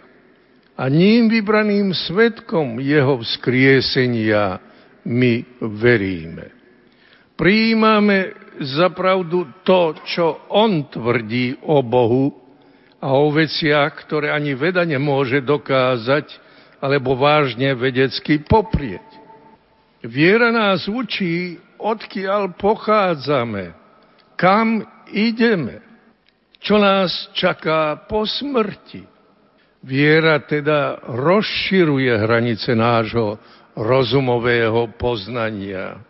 a ním vybraným svedkom jeho vzkriesenia my veríme. Prijímame za pravdu to, čo on tvrdí o Bohu, a o veciach, ktoré ani veda nemôže dokázať alebo vážne vedecky poprieť. Viera nás učí, odkiaľ pochádzame, kam ideme, čo nás čaká po smrti. Viera teda rozširuje hranice nášho rozumového poznania.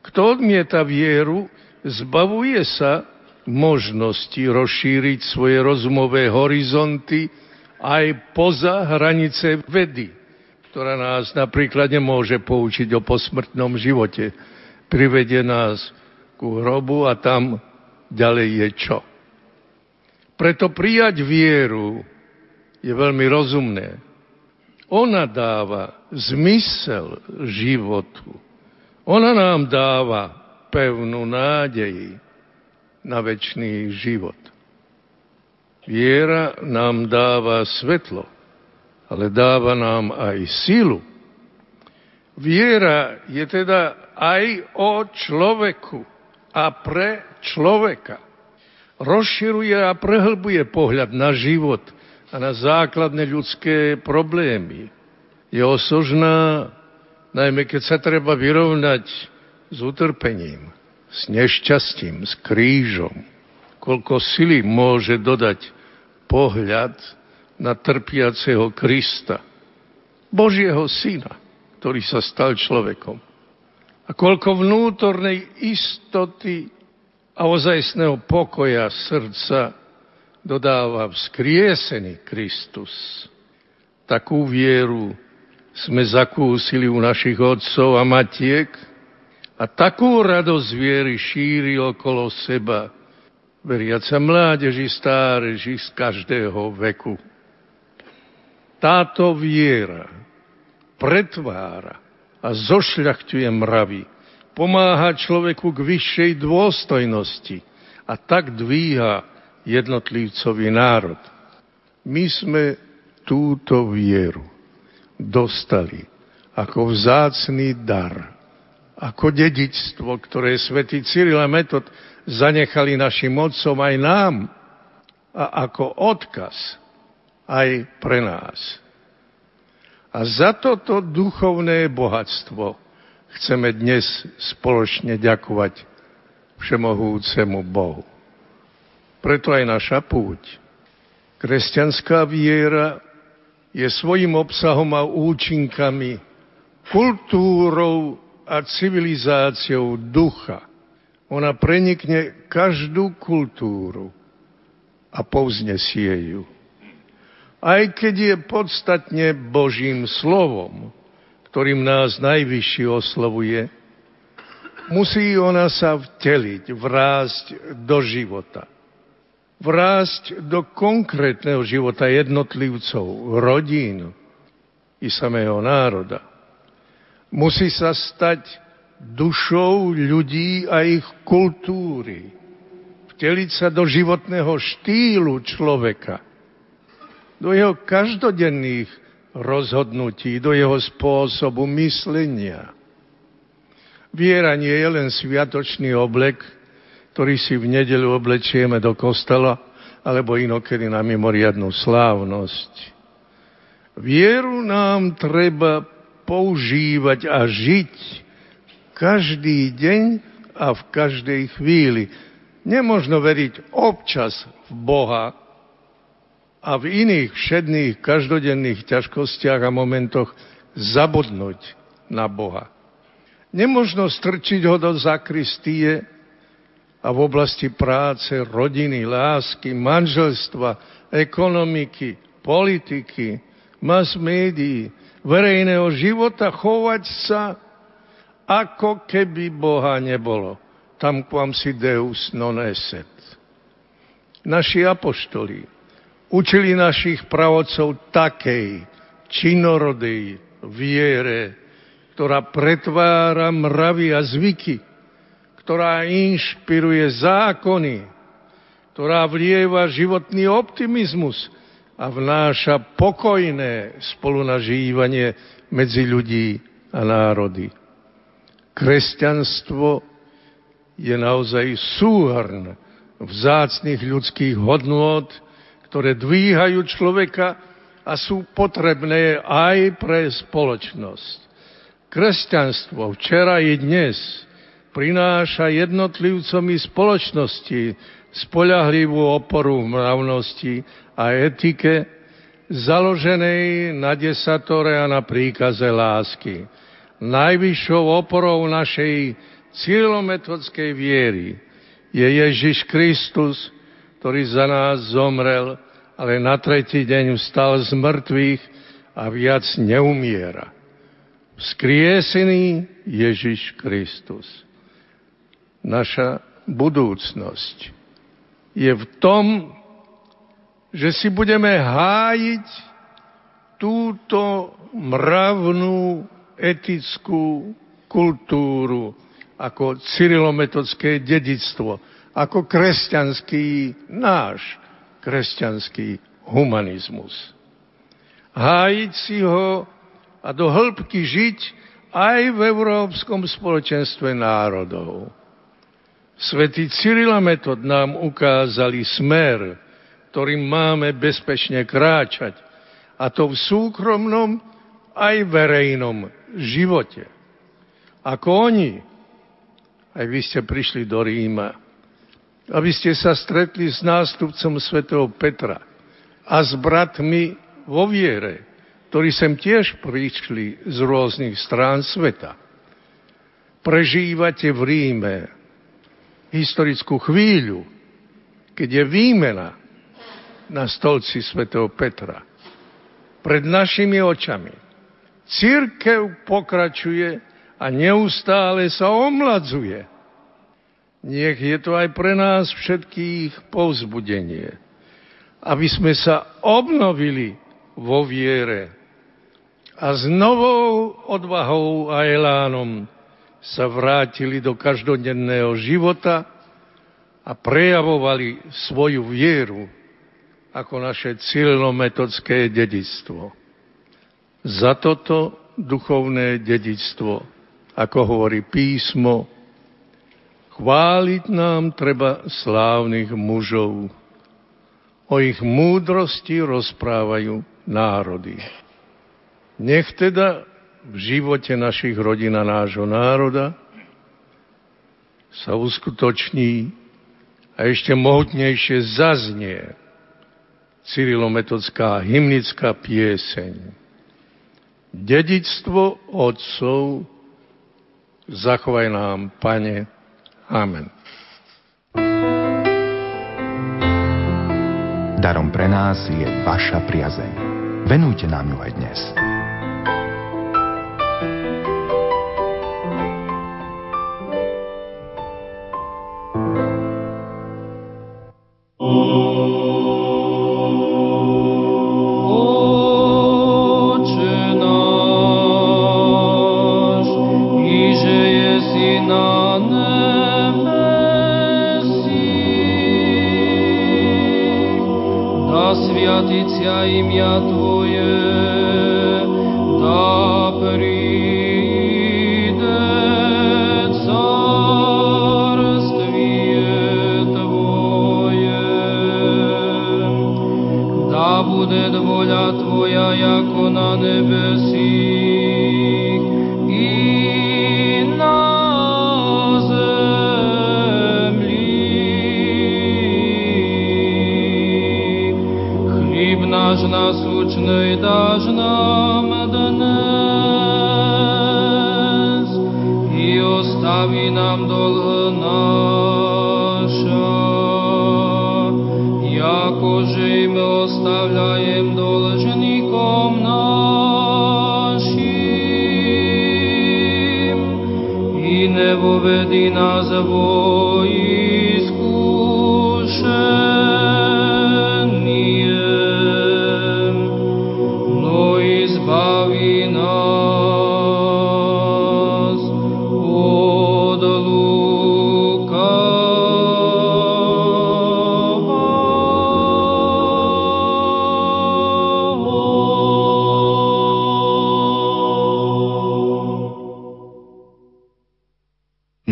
Kto odmieta vieru, zbavuje sa možnosti rozšíriť svoje rozumové horizonty aj poza hranice vedy, ktorá nás napríklad nemôže poučiť o posmrtnom živote. Privede nás ku hrobu a tam ďalej je čo. Preto prijať vieru je veľmi rozumné. Ona dáva zmysel životu. Ona nám dáva pevnú nádej na večný život. Viera nám dáva svetlo, ale dáva nám aj silu. Viera je teda aj o človeku a pre človeka. Rozširuje a prehlbuje pohľad na život a na základné ľudské problémy. Je osožná, najmä keď sa treba vyrovnať s utrpením, s nešťastím, s krížom. Koľko sily môže dodať pohľad na trpiaceho Krista, Božieho syna, ktorý sa stal človekom. A koľko vnútornej istoty a ozajstného pokoja srdca dodáva vzkriesený Kristus. Takú vieru sme zakúsili u našich otcov a matiek, a takú radosť viery šíri okolo seba veriaca mládeži, stáreži z každého veku. Táto viera pretvára a zošľachtuje mravy, pomáha človeku k vyššej dôstojnosti a tak dvíha jednotlivcový národ. My sme túto vieru dostali ako vzácny dar, ako dedičstvo, ktoré svätý Cyril a Metod zanechali našim otcom aj nám a ako odkaz aj pre nás. A za toto duchovné bohatstvo chceme dnes spoločne ďakovať všemohúcemu Bohu. Preto aj naša púť. Kresťanská viera je svojím obsahom a účinkami, kultúrou a civilizáciou ducha. Ona prenikne každú kultúru a povznesie ju. Aj keď je podstatne Božím slovom, ktorým nás najvyšší oslovuje, musí ona sa vteliť, vrásť do života. Vrásť do konkrétneho života jednotlivcov, rodín i samého národa. Musí sa stať dušou ľudí a ich kultúry. Vteliť sa do životného štýlu človeka, do jeho každodenných rozhodnutí, do jeho spôsobu myslenia. Viera nie je len sviatočný oblek, ktorý si v nedeľu oblečieme do kostola, alebo inokedy na mimoriadnu slávnosť. Vieru nám treba používať a žiť každý deň a v každej chvíli. Nemožno veriť občas v Boha a v iných všedných každodenných ťažkostiach a momentoch zabudnúť na Boha. Nemožno strčiť ho do zakristie a v oblasti práce, rodiny, lásky, manželstva, ekonomiky, politiky, mass médií, verejného života chovať sa, ako keby Boha nebolo. Tam quam si Deus non esset. Naši apoštoli učili našich pravodcov takej činorodej viere, ktorá pretvára mravy a zvyky, ktorá inšpiruje zákony, ktorá vlieva životný optimizmus a vnáša pokojné spolunažívanie medzi ľudí a národy. Kresťanstvo je naozaj súhrn vzácnych ľudských hodnôt, ktoré dvíhajú človeka a sú potrebné aj pre spoločnosť. Kresťanstvo včera i dnes prináša jednotlivcom i spoločnosti spoľahlivú oporu v mravnosti a etike, založenej na desatore a na príkaze lásky. Najvyššou oporou našej cyrilometodskej viery je Ježiš Kristus, ktorý za nás zomrel, ale na tretí deň vstal z mŕtvych a viac neumiera. Vzkriesený Ježiš Kristus. Naša budúcnosť je v tom, že si budeme hájiť túto mravnú etickú kultúru ako cyrilometodské dedičstvo, ako kresťanský, náš kresťanský humanizmus. Hájiť si ho a do hĺbky žiť aj v Európskom spoločenstve národov. Svätý Cyril a Metod nám ukázali smer, ktorým máme bezpečne kráčať, a to v súkromnom aj verejnom živote. Ako oni, aj vy ste prišli do Ríma, aby ste sa stretli s nástupcom svätého Petra a s bratmi vo viere, ktorí sem tiež prišli z rôznych strán sveta. Prežívate v Ríme historickú chvíľu, keď je výmena na stolci svätého Petra. Pred našimi očami cirkev pokračuje a neustále sa omladzuje. Nech je to aj pre nás všetkých povzbudenie, aby sme sa obnovili vo viere a s novou odvahou a elánom sa vrátili do každodenného života a prejavovali svoju vieru ako naše cyrilometodské dedičstvo. Za toto duchovné dedičstvo, ako hovorí písmo, chváliť nám treba slávnych mužov. O ich múdrosti rozprávajú národy. Nech teda v živote našich rodín a nášho národa sa uskutoční a ešte mohutnejšie zaznie cyrilometodská hymnická pieseň. Dedičstvo otcov zachovaj nám, Pane. Amen. Darom pre nás je vaša priazeň. Venujte nám ju aj dnes.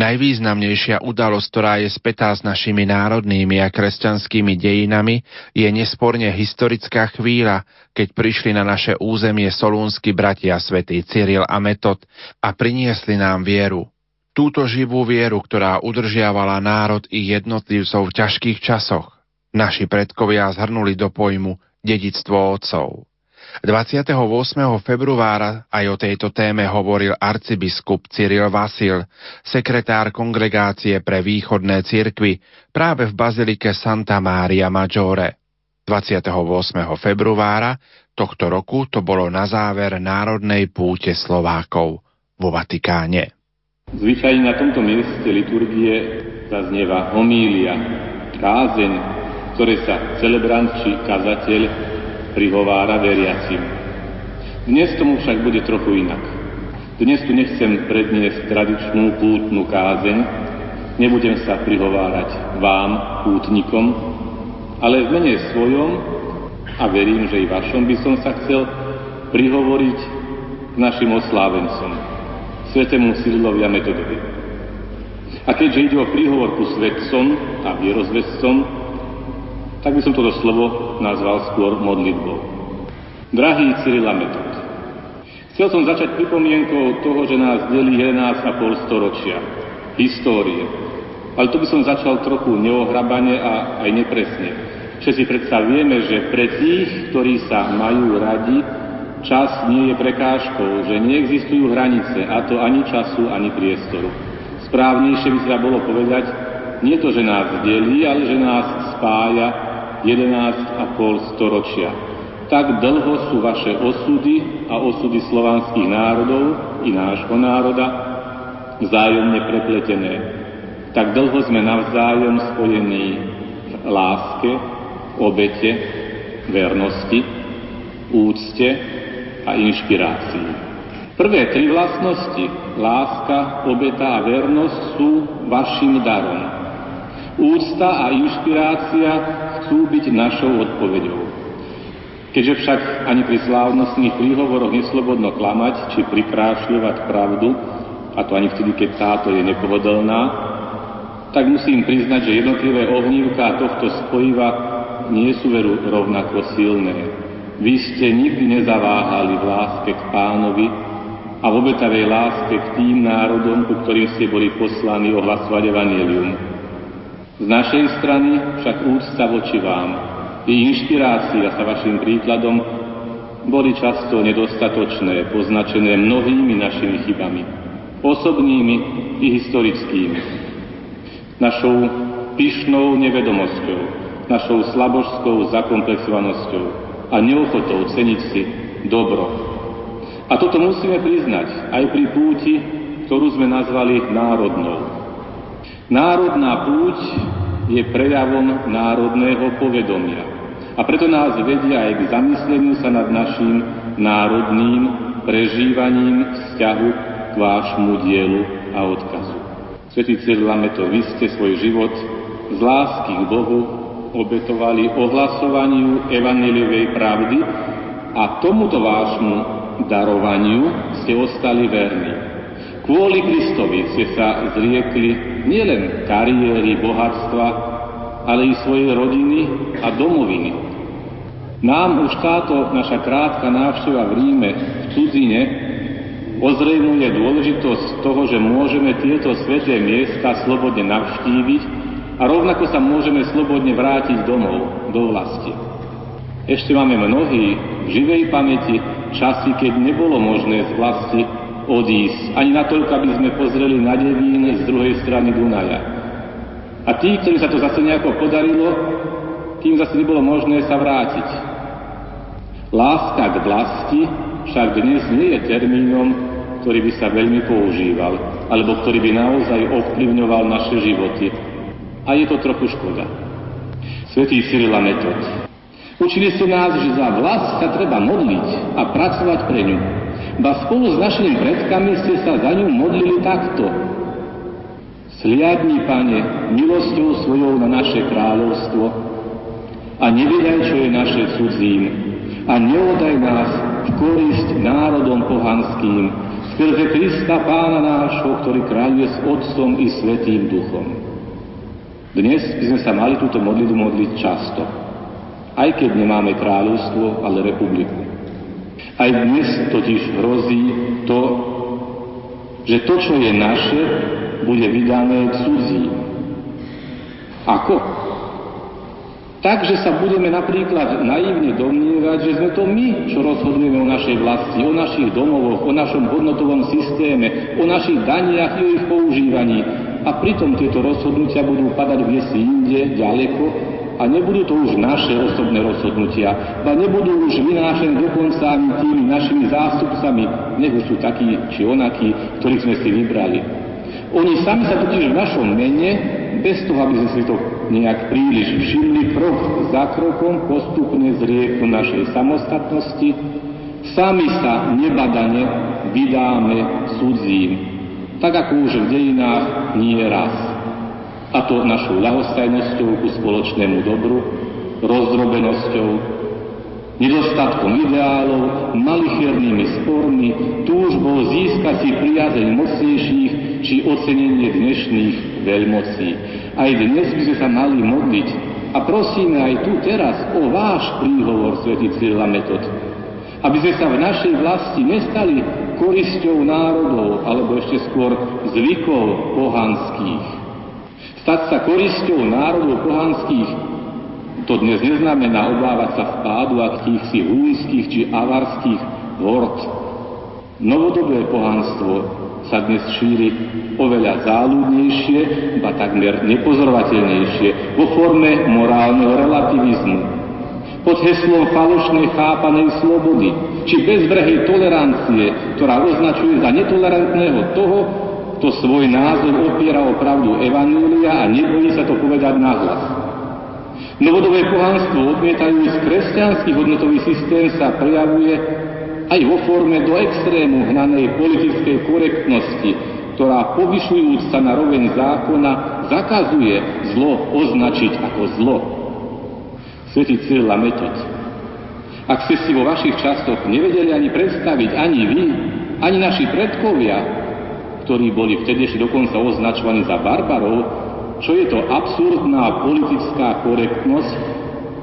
Najvýznamnejšia udalosť, ktorá je spätá s našimi národnými a kresťanskými dejinami, je nesporne historická chvíľa, keď prišli na naše územie solúnsky bratia svätý Cyril a Metod a priniesli nám vieru. Túto živú vieru, ktorá udržiavala národ i jednotlivcov v ťažkých časoch. Naši predkovia zhrnuli do pojmu dedičstvo otcov. 28. februára aj o tejto téme hovoril arcibiskup Cyril Vasil, sekretár Kongregácie pre východné cirkvi, práve v bazilike Santa Maria Maggiore. 28. februára tohto roku to bolo na záver národnej púte Slovákov vo Vatikáne. Zvyčajne na tomto mieste liturgie zaznieva homília, kázeň, ktoré sa celebrant či kazateľ prihovára veriacim. Dnes tomu však bude trochu inak. Dnes tu nechcem predniesť tradičnú pútnu kázeň, nebudem sa prihovárať vám, pútnikom, ale v mene svojom, a verím, že i vašom, by som sa chcel prihovoriť k našim oslávencom, svätému Cyrilovi a Metodovi. A keďže ide o príhovor ku svetcom a vierozvescom, tak by som toto slovo nazval skôr modlitbou. Drahý Cyril a Metod, chcel som začať pripomienkou toho, že nás delí 11,5 storočia histórie, ale tu by som začal trochu neohrabane a aj nepresne. Všetci predsa vieme, že pre tých, ktorí sa majú radi, čas nie je prekážkou, že neexistujú hranice, a to ani času, ani priestoru. Správnejšie by sa bolo povedať, nie to, že nás delí, ale že nás spája 11,5 storočia. Tak dlho sú vaše osudy a osudy slovanských národov i nášho národa vzájomne prepletené. Tak dlho sme navzájom spojení v láske, obete, vernosti, úcte a inšpirácii. Prvé tri vlastnosti, láska, obeta a vernosť, sú vašim darom. Úcta a inšpirácia chcú byť našou odpoveďou. Keďže však ani pri slávnostných príhovoroch neslobodno klamať či prikrášľovať pravdu, a to ani vtedy, keď táto je nepohodlná, tak musím priznať, že jednotlivé ohnívka tohto spojiva nie sú veru rovnako silné. Vy ste nikdy nezaváhali v láske k Pánovi a v obetavej láske k tým národom, ku ktorým ste boli poslaní ohlasovať evanjelium. Z našej strany však úcta voči vám, i inšpirácia sa vašim príkladom boli často nedostatočné, poznačené mnohými našimi chybami, osobnými i historickými. Našou pyšnou nevedomosťou, našou slabožskou zakomplexovanosťou a neochotou ceniť si dobro. A toto musíme priznať aj pri púti, ktorú sme nazvali národnou. Národná púť je prejavom národného povedomia. A preto nás vedia aj k zamysleniu sa nad naším národným prežívaním vzťahu k vášmu dielu a odkazu. Svätý Cyril a Metod, vy ste svoj život z lásky k Bohu obetovali ohlasovaniu evanjeliovej pravdy a tomuto vášmu darovaniu ste ostali verní. Kvôli Kristovi ste sa zriekli nielen kariéry, bohatstva, ale i svojej rodiny a domoviny. Nám už táto naša krátka návšteva v Ríme, v cudzine, ozrejmuje dôležitosť toho, že môžeme tieto sveté miesta slobodne navštíviť a rovnako sa môžeme slobodne vrátiť domov, do vlasti. Ešte máme mnohí v živej pamäti časy, keď nebolo možné z vlasti odísť, ani natoľko, aby sme pozreli na Devín z druhej strany Dunaja. A tí, ktorým sa to zase nejako podarilo, tým zase nebolo možné sa vrátiť. Láska k vlasti však dnes nie je termínom, ktorý by sa veľmi používal, alebo ktorý by naozaj ovplyvňoval naše životy. A je to trochu škoda. Svätý Cyril a Metod, učili ste nás, že za vlast sa treba modliť a pracovať pre ňu. Ba spolu s našimi predkami ste sa za ňu modlili takto. Sliadni, Pane, milosťou svojou na naše kráľovstvo a nevydaj, čo je naše cudzím a neodaj nás v korisť národom pohanským skrze Krista Pána nášho, ktorý kráľuje s Otcom i Svätým Duchom. Dnes by sme sa mali túto modlitbu modliť často, aj keď nemáme kráľovstvo, ale republiku. Aj dnes totiž hrozí to, že to, čo je naše, bude vydané cudzí. Ako? Takže sa budeme napríklad naivne domnievať, že sme to my, čo rozhodujeme o našej vlasti, o našich domovoch, o našom hodnotovom systéme, o našich daniach i o ich používaní. A pritom tieto rozhodnutia budú padať kdesi inde, ďaleko, a nebudú to už naše osobné rozhodnutia, ba nebudú už vynášané dokonca ani tými našimi zástupcami, nech už sú takí či onakí, ktorých sme si vybrali. Oni sami sa totiž v našom mene, bez toho, aby sme si to nejak príliš všimli, krok za krokom postupne zrieknú našej samostatnosti, sami sa nebadane vydáme cudzím, tak ako už v dejinách nie raz. A to našou ľahostajnosťou ku spoločnému dobru, rozdrobenosťou, nedostatkom ideálov, malichernými spormi, túžbou získať si priazeň mocnejších či ocenenie dnešných veľmocí. Aj dnes by sme sa mali modliť a prosíme aj tu teraz o váš príhovor, svätý Cyril a Metod, aby sme sa v našej vlasti nestali korisťou národov alebo ešte skôr zvykov pohanských. Stať sa korisťou národov pohanských, to dnes neznamená obávať sa vpádu akýchsi húnskych či avarských hord. Novodobé pohanstvo sa dnes šíri oveľa záľudnejšie, ba takmer nepozorovateľnejšie, vo forme morálneho relativizmu. Pod heslom falošnej chápanej slobody, či bezbrehej tolerancie, ktorá označuje za netolerantného toho, to svoj názor opiera o pravdu evanjelia a nebojí sa to povedať nahlas. Novodobé pohanstvo, odmietajúc kresťanský hodnotový systém, sa prejavuje aj vo forme do extrému hnanej politickej korektnosti, ktorá povyšujúc sa na roveň zákona zakazuje zlo označiť ako zlo. Svätý Cyril a Metod, ak ste si vo vašich častoch nevedeli ani predstaviť ani vy, ani naši predkovia, ktorí boli vtedy ešte dokonca označovaní za barbarov, čo je to absurdná politická korektnosť,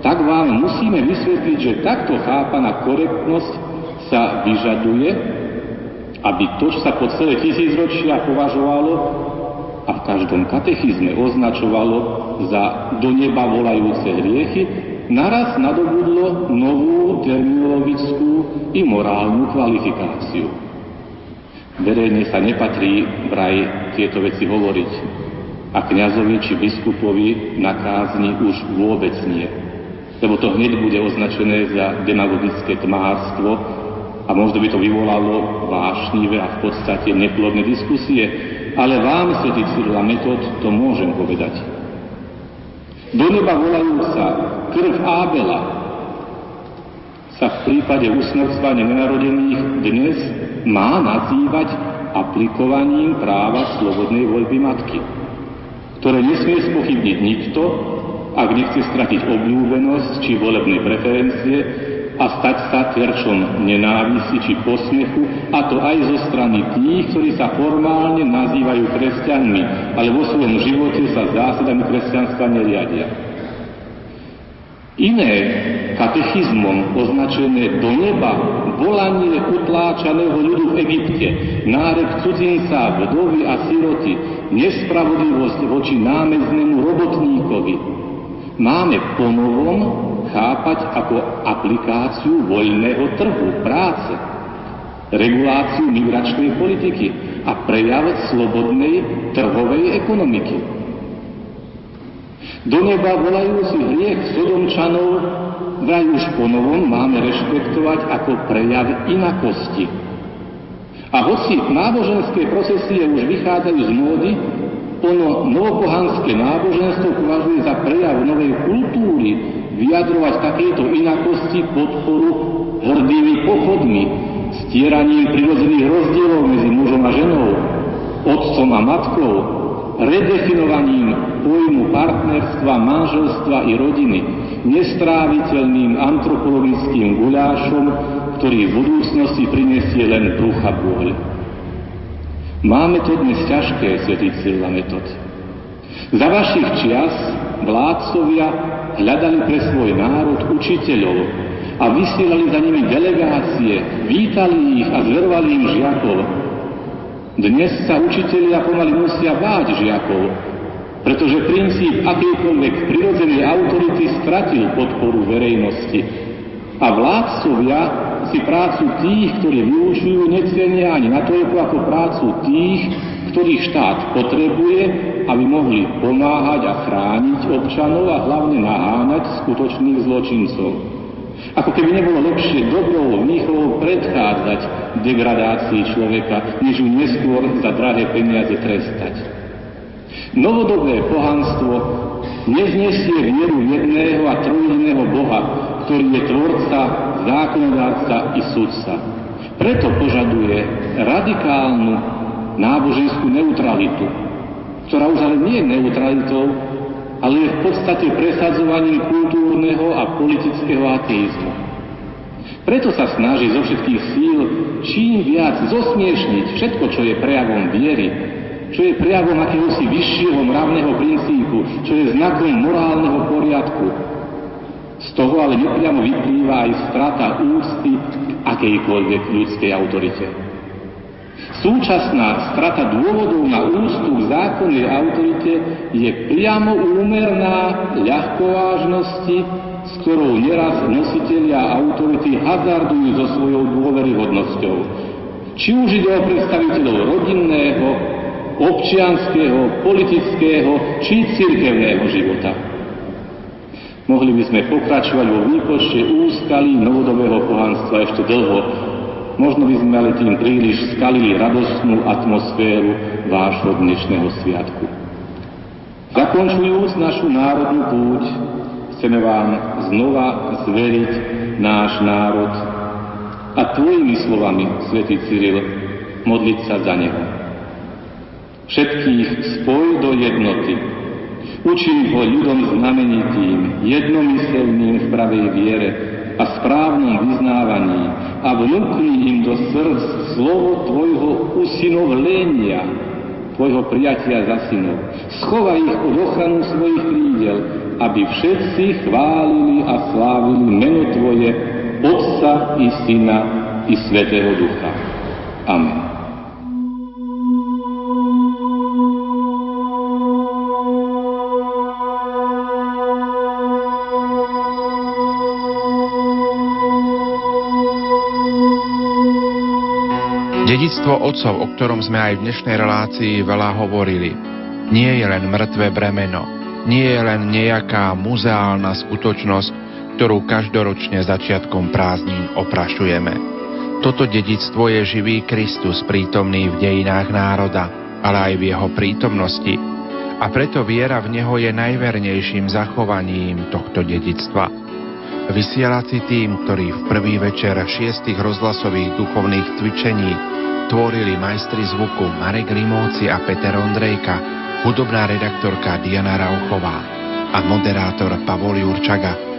tak vám musíme vysvetliť, že takto chápaná korektnosť sa vyžaduje, aby to, čo sa po celé tisícročia považovalo a v každom katechizme označovalo za do neba volajúce hriechy, naraz nadobudlo novú terminologickú i morálnu kvalifikáciu. Verejne sa nepatrí vraj tieto veci hovoriť a kňazovi či biskupovi na kázni už vôbec nie, lebo to hneď bude označené za demagogické tmárstvo a možno by to vyvolalo vášnivé a v podstate neplodné diskusie, ale vám, svätý Cyril a Metod, to môžem povedať. Do neba volajúca krv Ábela sa v prípade usmrcovania nenarodených dnes má nazývať aplikovaním práva slobodnej voľby matky, ktoré nesmie spochybniť nikto, ak nechce stratiť obľúbenosť či volebné preferencie a stať sa terčom nenávisti či posmechu, a to aj zo strany tých, ktorí sa formálne nazývajú kresťanmi, ale vo svojom živote sa zásadami kresťanstva neriadia. Iné katechizmom označené do neba volanie utláčaného ľudu v Egypte, nárek cudzinca, vdovy a siroty, nespravodlivosť voči námeznému robotníkovi máme ponovom chápať ako aplikáciu voľného trhu práce, reguláciu migračnej politiky a prejav slobodnej trhovej ekonomiky. Do neba volajúci hriech Sodomčanov vraj už ponovom máme rešpektovať ako prejav inakosti. A hoci náboženské procesie už vychádzajú z módy, ono novopohanské náboženstvo považuje za prejav novej kultúry vyjadrovať takéto inakosti podporu hrdými pochodmi, stieraním prirodzených rozdielov medzi mužom a ženou, otcom a matkou, redefinovaním pojmu partnerstva, manželstva i rodiny, nestráviteľným antropologickým guľášom, ktorý v budúcnosti prinesie len brucha bôľ. Máme to dnes ťažké, svätý Cyril a Metod. Za vašich čias vládcovia hľadali pre svoj národ učiteľov a vysielali za nimi delegácie, vítali ich a zverovali im žiakov. Dnes sa učitelia pomaly musia báť žiakov, pretože princíp akejkoľvek prirodzenej autority stratil podporu verejnosti a vládcovia si prácu tých, ktorí vyučujú, necenia ani natoľko ako prácu tých, ktorých štát potrebuje, aby mohli pomáhať a chrániť občanov a hlavne naháňať skutočných zločincov. Ako keby nebolo lepšie dobrou výchovou predchádzať degradácii človeka, než ju neskôr za drahé peniaze trestať. Novodobé pohanstvo neznesie vieru jedného a trojjediného Boha, ktorý je tvorca, zákonodárca i sudca. Preto požaduje radikálnu náboženskú neutralitu, ktorá už ale nie je neutralitou, ale je v podstate presadzovaním kultúrneho a politického ateizmu. Preto sa snaží zo všetkých síl čím viac zosmiešniť všetko, čo je prejavom viery, čo je prejavom akéhosi vyššieho mravného princípu, čo je znakom morálneho poriadku. Z toho ale nepriamo vyplýva aj strata úcty k akejkoľvek ľudskej autorite. Súčasná strata dôvodov na ústup zákonnej autorite je priamo úmerná ľahkovážnosti, s ktorou neraz nositelia autority hazardujú so svojou dôveryhodnosťou. Či už ide o predstaviteľov rodinného, občianskeho, politického či cirkevného života. Mohli by sme pokračovať vo výpočte úskalí novodobého pohanstva ešte dlho, možno by sme ale tým príliš skalili radostnú atmosféru vášho dnešného sviatku. Zakončujúc našu národnú púť, chceme vám znova zveriť náš národ a tvojimi slovami, svätý Cyril, modliť sa za neho. Všetkých spoj do jednoty. Učím ho ľudom znamenitým, jednomyselným v pravej viere a správnom vyznávaní a vnúkni im do srdc slovo tvojho usinovlenia, tvojho prijatia za synov. Schovaj ich pod ochranu svojich krídel, aby všetci chválili a slávili meno tvoje, Otca i Syna i Svätého Ducha. Amen. Dedičstvo otcov, o ktorom sme aj v dnešnej relácii veľa hovorili, nie je len mŕtve bremeno, nie je len nejaká muzeálna skutočnosť, ktorú každoročne začiatkom prázdnin oprašujeme. Toto dedičstvo je živý Kristus prítomný v dejinách národa, ale aj v jeho prítomnosti. A preto viera v neho je najvernejším zachovaním tohto dedičstva. Vysielací tým, ktorý v prvý večer 6. rozhlasových duchovných cvičení tvorili majstri zvuku Marek Rímoci a Peter Ondrejka, hudobná redaktorka Diana Rauchová a moderátor Pavol Jurčaga,